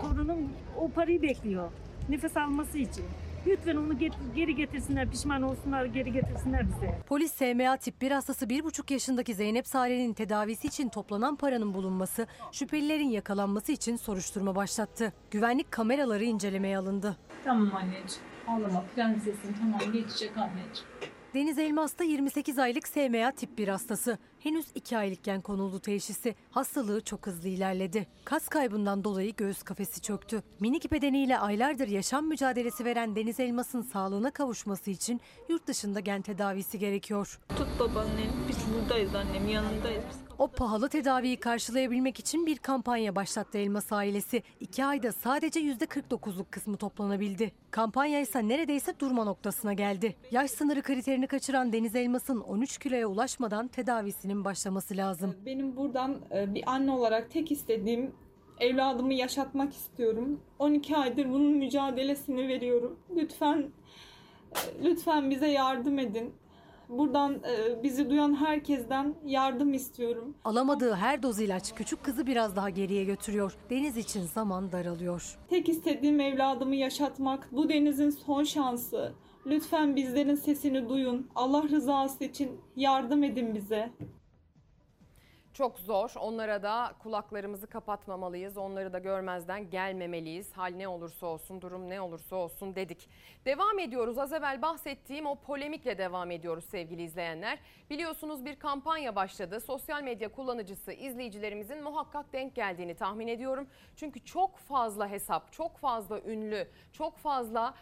torunum o parayı bekliyor. Nefes alması için. Lütfen onu geri getirsinler, pişman olsunlar, geri getirsinler bize. Polis SMA tip 1 hastası 1,5 yaşındaki Zeynep Sare'nin tedavisi için toplanan paranın bulunması, şüphelilerin yakalanması için soruşturma başlattı. Güvenlik kameraları incelemeye alındı. Tamam anneciğim, ağlama, plan sesini, tamam geçecek anneciğim. Deniz Elmas da 28 aylık SMA tip 1 hastası. Henüz 2 aylıkken konuldu teşhisi. Hastalığı çok hızlı ilerledi. Kas kaybından dolayı göğüs kafesi çöktü. Minik bedeniyle aylardır yaşam mücadelesi veren Deniz Elmas'ın sağlığına kavuşması için yurt dışında gen tedavisi gerekiyor. Tut babaannem, biz buradayız annem, yanındayız. O pahalı tedaviyi karşılayabilmek için bir kampanya başlattı Elmas ailesi. 2 ayda sadece %49'luk kısmı toplanabildi. Kampanya ise neredeyse durma noktasına geldi. Yaş sınırı kriterini kaçıran Deniz Elmas'ın 13 kiloya ulaşmadan tedavisinin başlaması lazım. Benim buradan bir anne olarak tek istediğim, evladımı yaşatmak istiyorum. 12 aydır bunun mücadelesini veriyorum. Lütfen bize yardım edin. Buradan bizi duyan herkesten yardım istiyorum. Alamadığı her doz ilaç küçük kızı biraz daha geriye götürüyor. Deniz için zaman daralıyor. Tek istediğim evladımı yaşatmak. Bu Deniz'in son şansı. Lütfen bizlerin sesini duyun. Allah rızası için yardım edin bize. Çok zor. Onlara da kulaklarımızı kapatmamalıyız. Onları da görmezden gelmemeliyiz. Hal ne olursa olsun, durum ne olursa olsun dedik. Devam ediyoruz. Az evvel bahsettiğim o polemikle devam ediyoruz sevgili izleyenler. Biliyorsunuz bir kampanya başladı. Sosyal medya kullanıcısı izleyicilerimizin muhakkak denk geldiğini tahmin ediyorum. Çünkü çok fazla hesap, çok fazla ünlü, çok fazla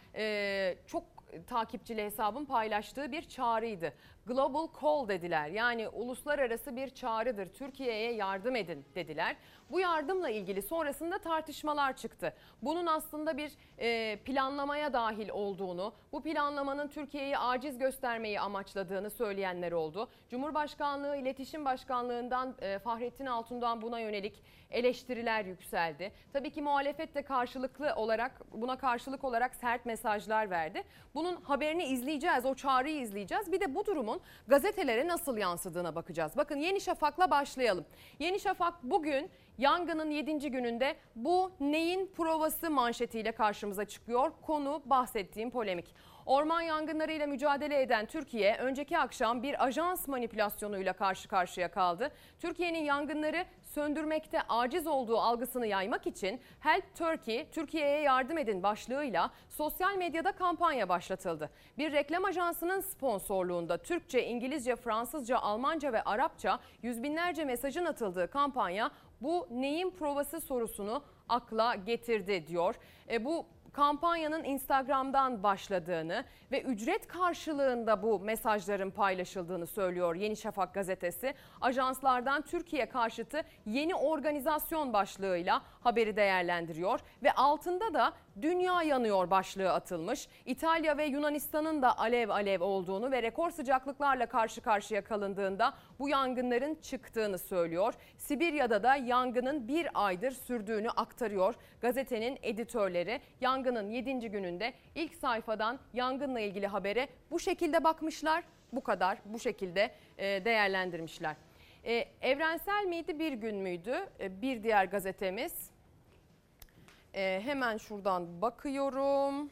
takipçili hesabın paylaştığı bir çağrıydı. Global Call dediler. Yani uluslararası bir çağrıdır. Türkiye'ye yardım edin dediler. Bu yardımla ilgili sonrasında tartışmalar çıktı. Bunun aslında bir planlamaya dahil olduğunu, bu planlamanın Türkiye'yi aciz göstermeyi amaçladığını söyleyenler oldu. Cumhurbaşkanlığı İletişim Başkanlığı'ndan Fahrettin Altun'dan buna yönelik eleştiriler yükseldi. Tabii ki muhalefet de buna karşılık olarak sert mesajlar verdi. Bunun haberini izleyeceğiz, o çağrıyı izleyeceğiz. Bir de bu durumun gazetelere nasıl yansıdığına bakacağız. Bakın Yeni Şafak'la başlayalım. Yeni Şafak bugün yangının 7. gününde "Bu neyin provası?" manşetiyle karşımıza çıkıyor. Konu bahsettiğim polemik. Orman yangınlarıyla mücadele eden Türkiye, önceki akşam bir ajans manipülasyonuyla karşı karşıya kaldı. Türkiye'nin yangınları söndürmekte aciz olduğu algısını yaymak için "Help Turkey, Türkiye'ye yardım edin" başlığıyla sosyal medyada kampanya başlatıldı. Bir reklam ajansının sponsorluğunda Türkçe, İngilizce, Fransızca, Almanca ve Arapça yüz binlerce mesajın atıldığı kampanya "Bu neyin provası?" sorusunu akla getirdi diyor. Bu kampanyanın Instagram'dan başladığını ve ücret karşılığında bu mesajların paylaşıldığını söylüyor Yeni Şafak gazetesi. Ajanslardan Türkiye karşıtı yeni organizasyon başlığıyla haberi değerlendiriyor ve altında da "Dünya yanıyor" başlığı atılmış. İtalya ve Yunanistan'ın da alev alev olduğunu ve rekor sıcaklıklarla karşı karşıya kalındığında bu yangınların çıktığını söylüyor. Sibirya'da da yangının bir aydır sürdüğünü aktarıyor gazetenin editörleri. Yangının 7. gününde ilk sayfadan yangınla ilgili habere bu şekilde bakmışlar, bu şekilde değerlendirmişler. Evrensel miydi, Bir Gün müydü? Bir diğer gazetemiz. Hemen şuradan bakıyorum.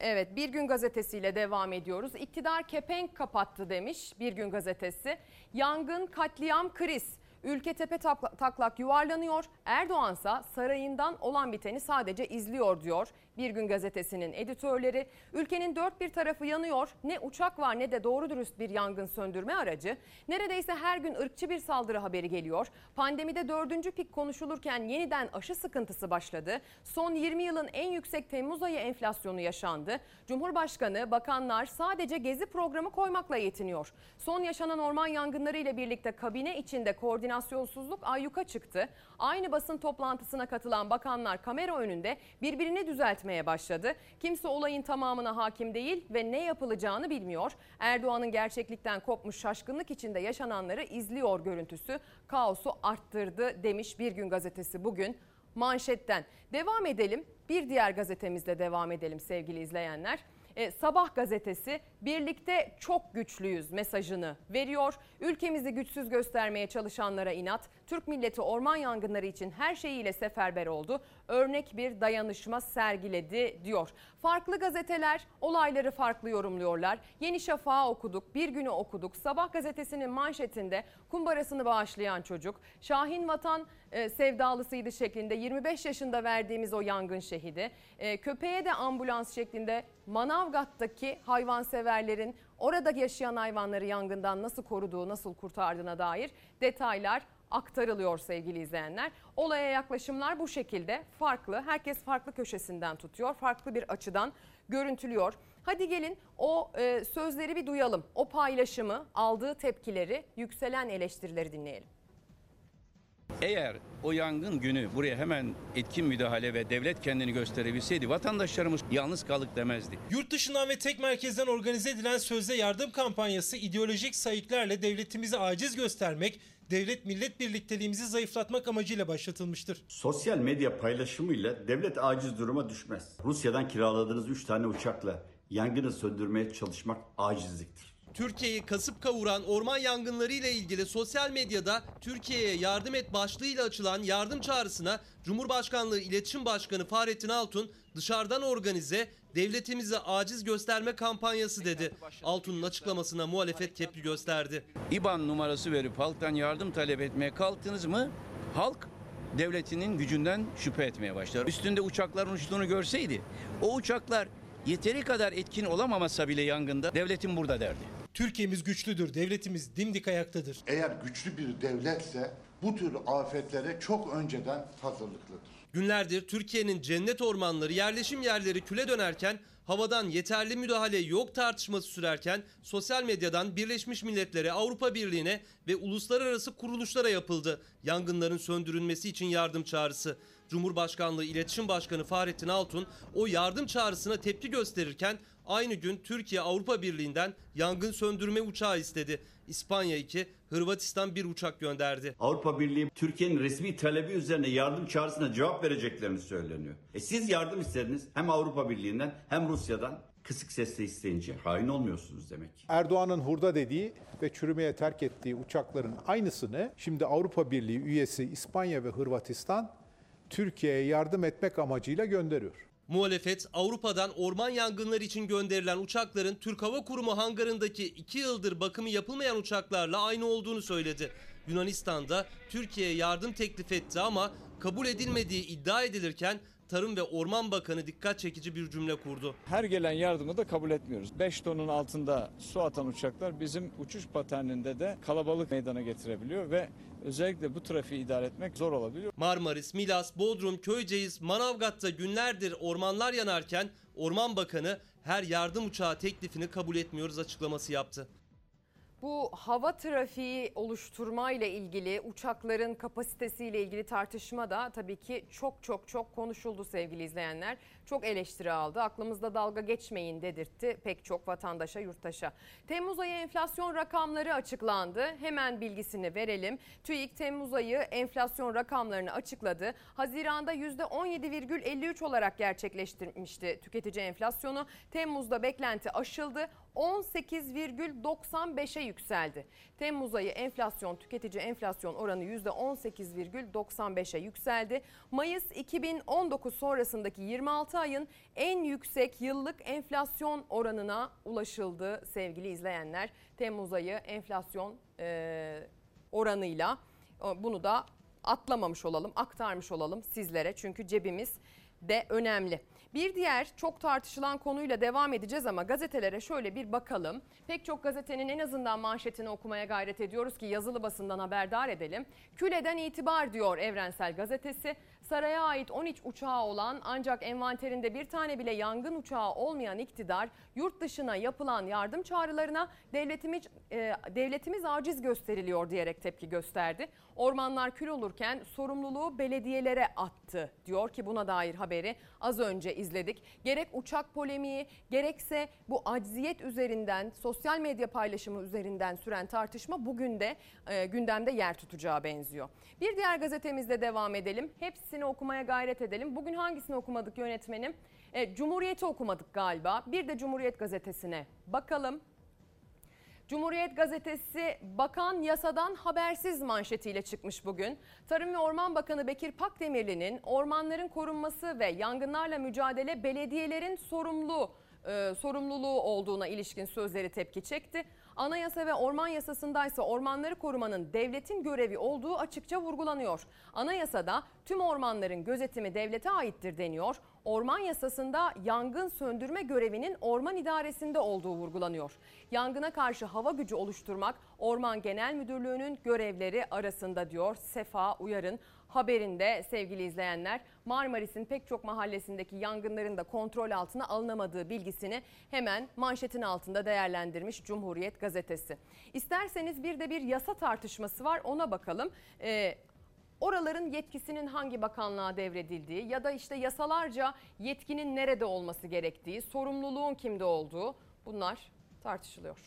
Evet, Bir Gün gazetesiyle devam ediyoruz. "İktidar kepenk kapattı" demiş Bir Gün gazetesi. "Yangın, katliam, kriz. Ülke tepe taklak yuvarlanıyor. Erdoğansa sarayından olan biteni sadece izliyor" diyor Bir Gün Gazetesi'nin editörleri ülkenin dört bir tarafı yanıyor, ne uçak var ne de doğru dürüst bir yangın söndürme aracı, neredeyse her gün ırkçı bir saldırı haberi geliyor, pandemide dördüncü pik konuşulurken yeniden aşı sıkıntısı başladı, son 20 yılın en yüksek Temmuz ayı enflasyonu yaşandı, Cumhurbaşkanı, bakanlar sadece gezi programı koymakla yetiniyor. Son yaşanan orman yangınları ile birlikte kabine içinde koordinasyonsuzluk ayyuka çıktı. Aynı basın toplantısına katılan bakanlar kamera önünde birbirini düzeltmeye başladı. Kimse olayın tamamına hakim değil ve ne yapılacağını bilmiyor. Erdoğan'ın gerçeklikten kopmuş şaşkınlık içinde yaşananları izliyor görüntüsü kaosu arttırdı demiş Bir Gün Gazetesi bugün manşetten. Devam edelim, bir diğer gazetemizle devam edelim sevgili izleyenler. Sabah gazetesi birlikte çok güçlüyüz mesajını veriyor. Ülkemizi güçsüz göstermeye çalışanlara inat. Türk milleti orman yangınları için her şeyiyle seferber oldu. Örnek bir dayanışma sergiledi diyor. Farklı gazeteler olayları farklı yorumluyorlar. Yeni Şafak'ı okuduk, Bir Günü okuduk. Sabah gazetesinin manşetinde kumbarasını bağışlayan çocuk, Şahin vatan sevdalısıydı şeklinde 25 yaşında verdiğimiz o yangın şehidi, köpeğe de ambulans şeklinde Manavgat'taki hayvanseverlerin orada yaşayan hayvanları yangından nasıl koruduğu, nasıl kurtardığına dair detaylar aktarılıyor sevgili izleyenler. Olaya yaklaşımlar bu şekilde farklı. Herkes farklı köşesinden tutuyor, farklı bir açıdan görüntülüyor. Hadi gelin o sözleri bir duyalım. O paylaşımı, aldığı tepkileri, yükselen eleştirileri dinleyelim. Eğer o yangın günü buraya hemen etkin müdahale ve devlet kendini gösterebilseydi vatandaşlarımız yalnız kaldık demezdi. Yurt dışından ve tek merkezden organize edilen sözde yardım kampanyası ideolojik sayıklarla devletimizi aciz göstermek, devlet millet birlikteliğimizi zayıflatmak amacıyla başlatılmıştır. Sosyal medya paylaşımıyla devlet aciz duruma düşmez. Rusya'dan kiraladığınız 3 tane uçakla yangını söndürmeye çalışmak acizliktir. Türkiye'yi kasıp kavuran orman yangınları ile ilgili sosyal medyada Türkiye'ye yardım et başlığıyla açılan yardım çağrısına Cumhurbaşkanlığı İletişim Başkanı Fahrettin Altun dışarıdan organize devletimizi aciz gösterme kampanyası dedi. Altun'un açıklamasına muhalefet tepki gösterdi. İBAN numarası verip halktan yardım talep etmeye kalktınız mı halk devletinin gücünden şüphe etmeye başlar. Üstünde uçakların uçtuğunu görseydi o uçaklar yeteri kadar etkin olamamasa bile yangında devletin burada derdi. Türkiye'miz güçlüdür, devletimiz dimdik ayaktadır. Eğer güçlü bir devletse bu tür afetlere çok önceden hazırlıklıdır. Günlerdir Türkiye'nin cennet ormanları, yerleşim yerleri küle dönerken, havadan yeterli müdahale yok tartışması sürerken sosyal medyadan Birleşmiş Milletler'e, Avrupa Birliği'ne ve uluslararası kuruluşlara yapıldı yangınların söndürülmesi için yardım çağrısı. Cumhurbaşkanlığı İletişim Başkanı Fahrettin Altun o yardım çağrısına tepki gösterirken aynı gün Türkiye Avrupa Birliği'nden yangın söndürme uçağı istedi. İspanya 2, Hırvatistan 1 uçak gönderdi. Avrupa Birliği Türkiye'nin resmi talebi üzerine yardım çağrısına cevap vereceklerini söyleniyor. Siz yardım istediniz hem Avrupa Birliği'nden hem Rusya'dan. Kısık sesle isteyince hain olmuyorsunuz demek. Erdoğan'ın hurda dediği ve çürümeye terk ettiği uçakların aynısını şimdi Avrupa Birliği üyesi İspanya ve Hırvatistan Türkiye'ye yardım etmek amacıyla gönderiyor. Muhalefet Avrupa'dan orman yangınları için gönderilen uçakların Türk Hava Kurumu hangarındaki 2 yıldır bakımı yapılmayan uçaklarla aynı olduğunu söyledi. Yunanistan'da Türkiye'ye yardım teklif etti ama kabul edilmediği iddia edilirken Tarım ve Orman Bakanı dikkat çekici bir cümle kurdu. Her gelen yardımı da kabul etmiyoruz. 5 tonun altında su atan uçaklar bizim uçuş paterninde de kalabalık meydana getirebiliyor ve özellikle bu trafiği idare etmek zor olabiliyor. Marmaris, Milas, Bodrum, Köyceğiz, Manavgat'ta günlerdir ormanlar yanarken Orman Bakanı her yardım uçağı teklifini kabul etmiyoruz açıklaması yaptı. Bu hava trafiği oluşturma ile ilgili, uçakların kapasitesiyle ilgili tartışma da tabii ki çok konuşuldu sevgili izleyenler. Çok eleştiri aldı. Aklımızda dalga geçmeyin dedirtti pek çok vatandaşa, yurttaşa. Temmuz ayı enflasyon rakamları açıklandı. Hemen bilgisini verelim. TÜİK Temmuz ayı enflasyon rakamlarını açıkladı. Haziran'da %17,53 olarak gerçekleştirmişti tüketici enflasyonu. Temmuz'da beklenti aşıldı. 18,95'e yükseldi. Temmuz ayı enflasyon, tüketici enflasyon oranı %18,95'e yükseldi. Mayıs 2019 sonrasındaki 26 ayın en yüksek yıllık enflasyon oranına ulaşıldı sevgili izleyenler. Temmuz ayı enflasyon oranıyla bunu da atlamamış olalım, aktarmış olalım sizlere çünkü cebimiz de önemli. Bir diğer çok tartışılan konuyla devam edeceğiz ama gazetelere şöyle bir bakalım. Pek çok gazetenin en azından manşetini okumaya gayret ediyoruz ki yazılı basından haberdar edelim. Küleden itibar diyor Evrensel Gazetesi. Saraya ait 13 uçağı olan ancak envanterinde bir tane bile yangın uçağı olmayan iktidar yurt dışına yapılan yardım çağrılarına devletimiz aciz gösteriliyor diyerek tepki gösterdi. Ormanlar kül olurken sorumluluğu belediyelere attı diyor ki buna dair haberi az önce izledik. Gerek uçak polemiği gerekse bu acziyet üzerinden sosyal medya paylaşımı üzerinden süren tartışma bugün de gündemde yer tutacağı benziyor. Bir diğer gazetemizde devam edelim. Hepsini okumaya gayret edelim. Bugün hangisini okumadık yönetmenim? Cumhuriyet'i okumadık galiba. Bir de Cumhuriyet gazetesine bakalım. Cumhuriyet gazetesi bakan yasadan habersiz manşetiyle çıkmış bugün. Tarım ve Orman Bakanı Bekir Pakdemirli'nin ormanların korunması ve yangınlarla mücadele belediyelerin sorumluluğu olduğuna ilişkin sözleri tepki çekti. Anayasa ve orman yasasındaysa ormanları korumanın devletin görevi olduğu açıkça vurgulanıyor. Anayasada tüm ormanların gözetimi devlete aittir deniyor. Orman yasasında yangın söndürme görevinin orman idaresinde olduğu vurgulanıyor. Yangına karşı hava gücü oluşturmak Orman Genel Müdürlüğü'nün görevleri arasında diyor Sefa Uyar'ın haberinde sevgili izleyenler. Marmaris'in pek çok mahallesindeki yangınların da kontrol altına alınamadığı bilgisini hemen manşetin altında değerlendirmiş Cumhuriyet gazetesi. İsterseniz bir de bir yasa tartışması var ona bakalım. Oraların yetkisinin hangi bakanlığa devredildiği ya da işte yasalarca yetkinin nerede olması gerektiği, sorumluluğun kimde olduğu bunlar tartışılıyor.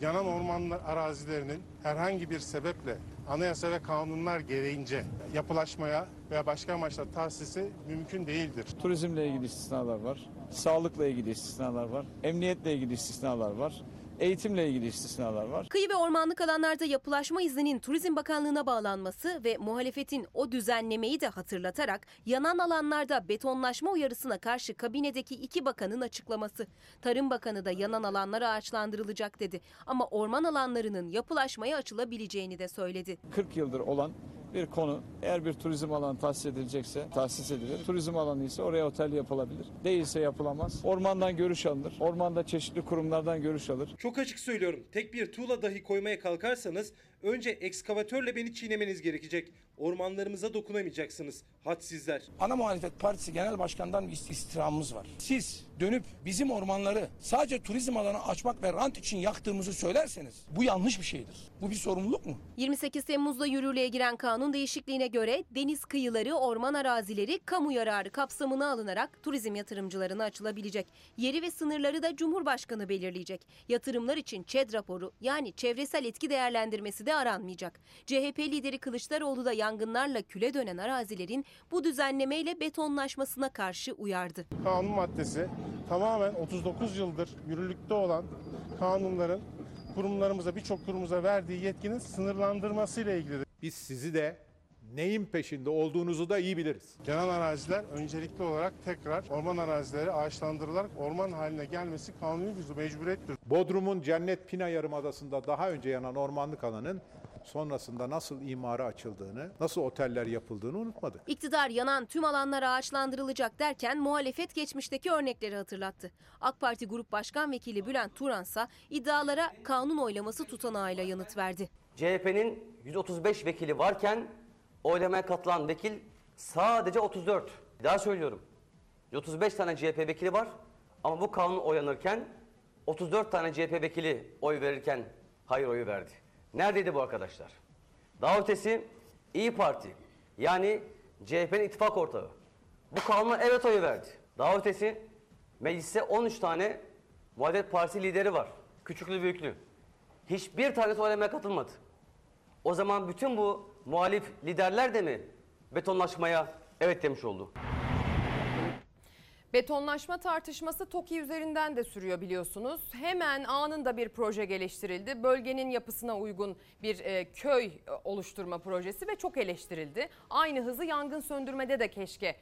Yanan ormanlar arazilerinin herhangi bir sebeple anayasa ve kanunlar gereğince yapılaşmaya veya başka amaçla tahsisi mümkün değildir. Turizmle ilgili istisnalar var, sağlıkla ilgili istisnalar var, emniyetle ilgili istisnalar var. Eğitimle ilgili istisnalar var. Kıyı ve ormanlık alanlarda yapılaşma izninin Turizm Bakanlığı'na bağlanması ve muhalefetin o düzenlemeyi de hatırlatarak yanan alanlarda betonlaşma uyarısına karşı kabinedeki iki bakanın açıklaması. Tarım Bakanı da yanan alanlar ağaçlandırılacak dedi. Ama orman alanlarının yapılaşmaya açılabileceğini de söyledi. 40 yıldır olan bir konu. Eğer bir turizm alanı tahsis edilecekse tahsis edilir. Turizm alanı ise oraya otel yapılabilir. Değilse yapılamaz. Ormandan görüş alınır. Ormanda çeşitli kurumlardan görüş alır. Çok açık söylüyorum. Tek bir tuğla dahi koymaya kalkarsanız önce ekskavatörle beni çiğnemeniz gerekecek. Ormanlarımıza dokunamayacaksınız. Hadsizler. Ana Muhalefet Partisi Genel Başkan'dan bir istirhamımız var. Siz dönüp bizim ormanları sadece turizm alanı açmak ve rant için yaktığımızı söylerseniz bu yanlış bir şeydir. Bu bir sorumluluk mu? 28 Temmuz'da yürürlüğe giren kanun değişikliğine göre deniz kıyıları, orman arazileri kamu yararı kapsamına alınarak turizm yatırımcılarına açılabilecek. Yeri ve sınırları da ÇED belirleyecek. Yatırımlar için ÇED raporu yani çevresel etki değerlendirmesi de aranmayacak. CHP lideri Kılıçdaroğlu da yangınlarla küle dönen arazilerin bu düzenlemeyle betonlaşmasına karşı uyardı. Kanun maddesi tamamen 39 yıldır yürürlükte olan kanunların kurumlarımıza, birçok kurumumuza verdiği yetkinin sınırlandırmasıyla ilgilidir. Biz sizi de neyin peşinde olduğunuzu da iyi biliriz. Yanan araziler öncelikli olarak tekrar orman arazileri ağaçlandırılarak orman haline gelmesi kanuni bir mecburiyettir. Bodrum'un Cennet Pina Yarımadası'nda daha önce yanan ormanlık alanın sonrasında nasıl imara açıldığını, nasıl oteller yapıldığını unutmadık. İktidar yanan tüm alanlar ağaçlandırılacak derken muhalefet geçmişteki örnekleri hatırlattı. AK Parti Grup Başkan Vekili Bülent Turan'sa iddialara kanun oylaması tutanağıyla yanıt verdi. CHP'nin 135 vekili varken oylamaya katılan vekil sadece 34. Daha söylüyorum. 35 tane CHP vekili var ama bu kanun oylanırken 34 tane CHP vekili oy verirken hayır oyu verdi. Neredeydi bu arkadaşlar? Daha ötesi İYİ Parti yani CHP'nin ittifak ortağı. Bu kanuna evet oyu verdi. Daha ötesi mecliste 13 tane muhalefet partisi lideri var. Küçüklü büyüklü. Hiçbir tanesi oylamaya katılmadı. O zaman bütün bu muhalif liderler de mi betonlaşmaya evet demiş oldu? Betonlaşma tartışması TOKİ üzerinden de sürüyor biliyorsunuz. Hemen anında bir proje geliştirildi. Bölgenin yapısına uygun bir köy oluşturma projesi ve çok eleştirildi. Aynı hızı yangın söndürmede de keşke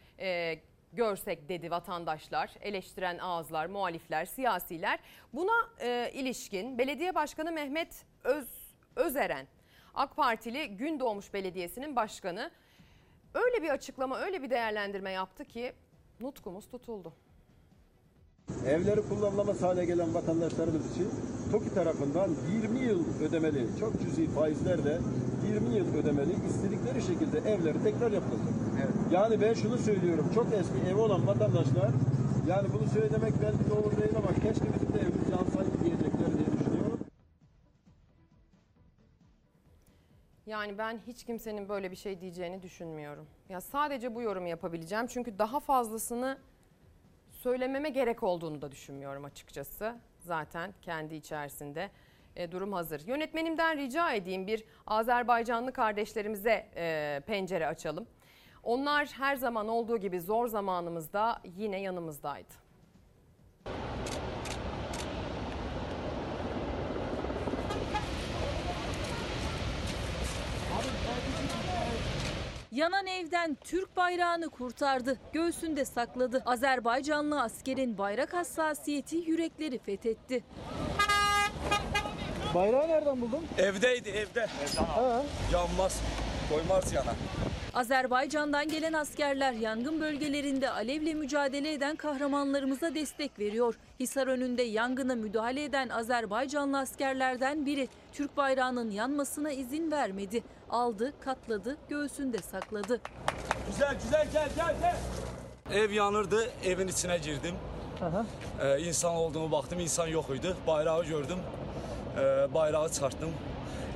görsek dedi vatandaşlar, eleştiren ağızlar, muhalifler, siyasiler. Buna ilişkin Belediye Başkanı Mehmet Özeren, AK Partili Gündoğmuş Belediyesi'nin başkanı öyle bir açıklama, öyle bir değerlendirme yaptı ki nutkumuz tutuldu. Evleri kullanılamaz hale gelen vatandaşlarımız için TOKİ tarafından 20 yıl ödemeli, çok cüzi faizlerle 20 yıl ödemeli, istedikleri şekilde evleri tekrar yapılacak. Evet. Yani ben şunu söylüyorum, çok eski evi olan vatandaşlar, yani bunu söylemek belki doğru değil ama keşke bizim de evimiz yansaydı diyecekler diye düşünüyorum. Yani ben hiç kimsenin böyle bir şey diyeceğini düşünmüyorum. Ya sadece bu yorumu yapabileceğim çünkü daha fazlasını söylememe gerek olduğunu da düşünmüyorum açıkçası. Zaten kendi içerisinde durum hazır. Yönetmenimden rica edeyim bir Azerbaycanlı kardeşlerimize pencere açalım. Onlar her zaman olduğu gibi zor zamanımızda yine yanımızdaydı. Yanan evden Türk bayrağını kurtardı, göğsünde sakladı. Azerbaycanlı askerin bayrak hassasiyeti yürekleri fethetti. Bayrağı nereden buldun? Evdeydi, evde. Yanmaz, koymaz yana. Azerbaycan'dan gelen askerler yangın bölgelerinde alevle mücadele eden kahramanlarımıza destek veriyor. Hisarönü'nde yangına müdahale eden Azerbaycanlı askerlerden biri Türk bayrağının yanmasına izin vermedi. Aldı, katladı, göğsünde sakladı. Güzel, güzel, gel. Ev yanırdı, evin içine girdim. İnsan olduğumu baktım, insan yokuydu. Bayrağı gördüm, bayrağı çıkarttım.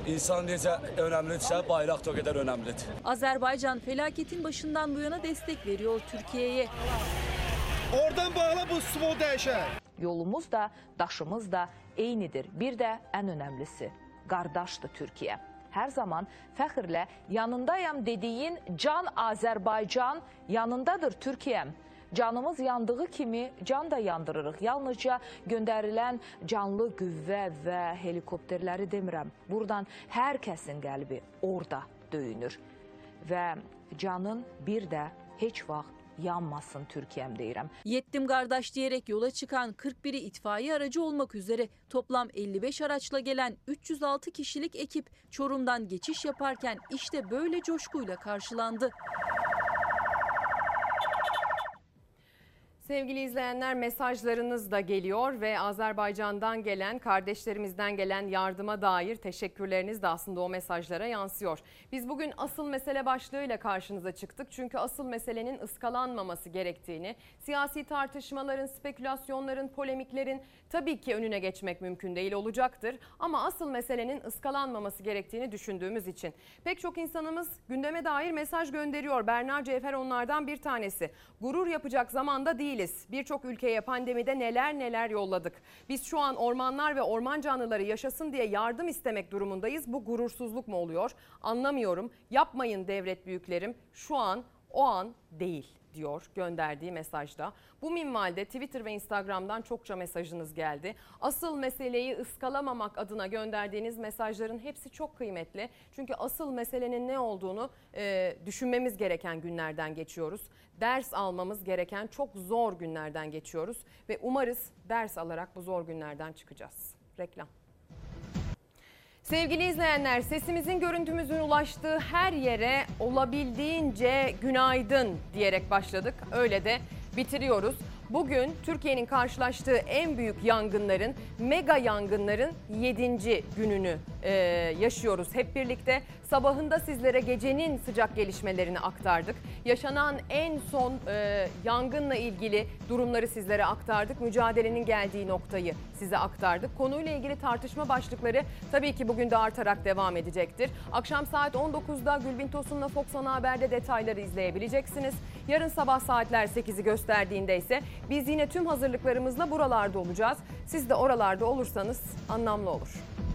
İnsan neyse önemliyse bayrak o kadar önemlidir. Azerbaycan felaketin başından bu yana destek veriyor Türkiye'ye. Oradan bağla bu smol değişe. Yolumuz da daşımız da eynidir. Bir de en önemlisi kardeştir Türkiye. Her zaman fəxrlə yanındayam dediğin can Azerbaycan yanındadır Türkiye'm. Canımız yandığı kimi can da yandırırıq. Yalnızca göndərilən canlı qüvvə və helikopterləri demirəm. Buradan hər kəsin qəlbi orada döyünür. Və canın bir də heç vaxt yanmasın Türkiye'm deyirəm. Yettim kardeş diyerek yola çıkan 41'i itfaiye aracı olmak üzere toplam 55 araçla gelen 306 kişilik ekip Çorum'dan geçiş yaparken işte böyle coşkuyla karşılandı. Sevgili izleyenler, mesajlarınız da geliyor ve Azerbaycan'dan gelen, kardeşlerimizden gelen yardıma dair teşekkürleriniz de aslında o mesajlara yansıyor. Biz bugün asıl mesele başlığıyla karşınıza çıktık. Çünkü asıl meselenin ıskalanmaması gerektiğini, siyasi tartışmaların, spekülasyonların, polemiklerin tabii ki önüne geçmek mümkün değil olacaktır. Ama asıl meselenin ıskalanmaması gerektiğini düşündüğümüz için. Pek çok insanımız gündeme dair mesaj gönderiyor. Berna Cevher onlardan bir tanesi. Gurur yapacak zamanda değil. Birçok ülkeye pandemide neler neler yolladık. Biz şu an ormanlar ve orman canlıları yaşasın diye yardım istemek durumundayız. Bu gurursuzluk mu oluyor? Anlamıyorum. Yapmayın devlet büyüklerim. Şu an o an değil diyor gönderdiği mesajda. Bu minvalde Twitter ve Instagram'dan çokça mesajınız geldi. Asıl meseleyi ıskalamamak adına gönderdiğiniz mesajların hepsi çok kıymetli. Çünkü asıl meselenin ne olduğunu düşünmemiz gereken günlerden geçiyoruz. Ders almamız gereken çok zor günlerden geçiyoruz. Ve umarız ders alarak bu zor günlerden çıkacağız. Reklam. Sevgili izleyenler, sesimizin görüntümüzün ulaştığı her yere olabildiğince günaydın diyerek başladık. Öyle de bitiriyoruz. Bugün Türkiye'nin karşılaştığı en büyük yangınların, mega yangınların 7. gününü yaşıyoruz hep birlikte. Sabahında sizlere gecenin sıcak gelişmelerini aktardık. Yaşanan en son yangınla ilgili durumları sizlere aktardık. Mücadelenin geldiği noktayı size aktardık. Konuyla ilgili tartışma başlıkları tabii ki bugün de artarak devam edecektir. Akşam saat 19'da Gülbin Tosun'la Fox Ana Haber'de detayları izleyebileceksiniz. Yarın sabah saatler 8'i gösterdiğinde ise biz yine tüm hazırlıklarımızla buralarda olacağız. Siz de oralarda olursanız anlamlı olur.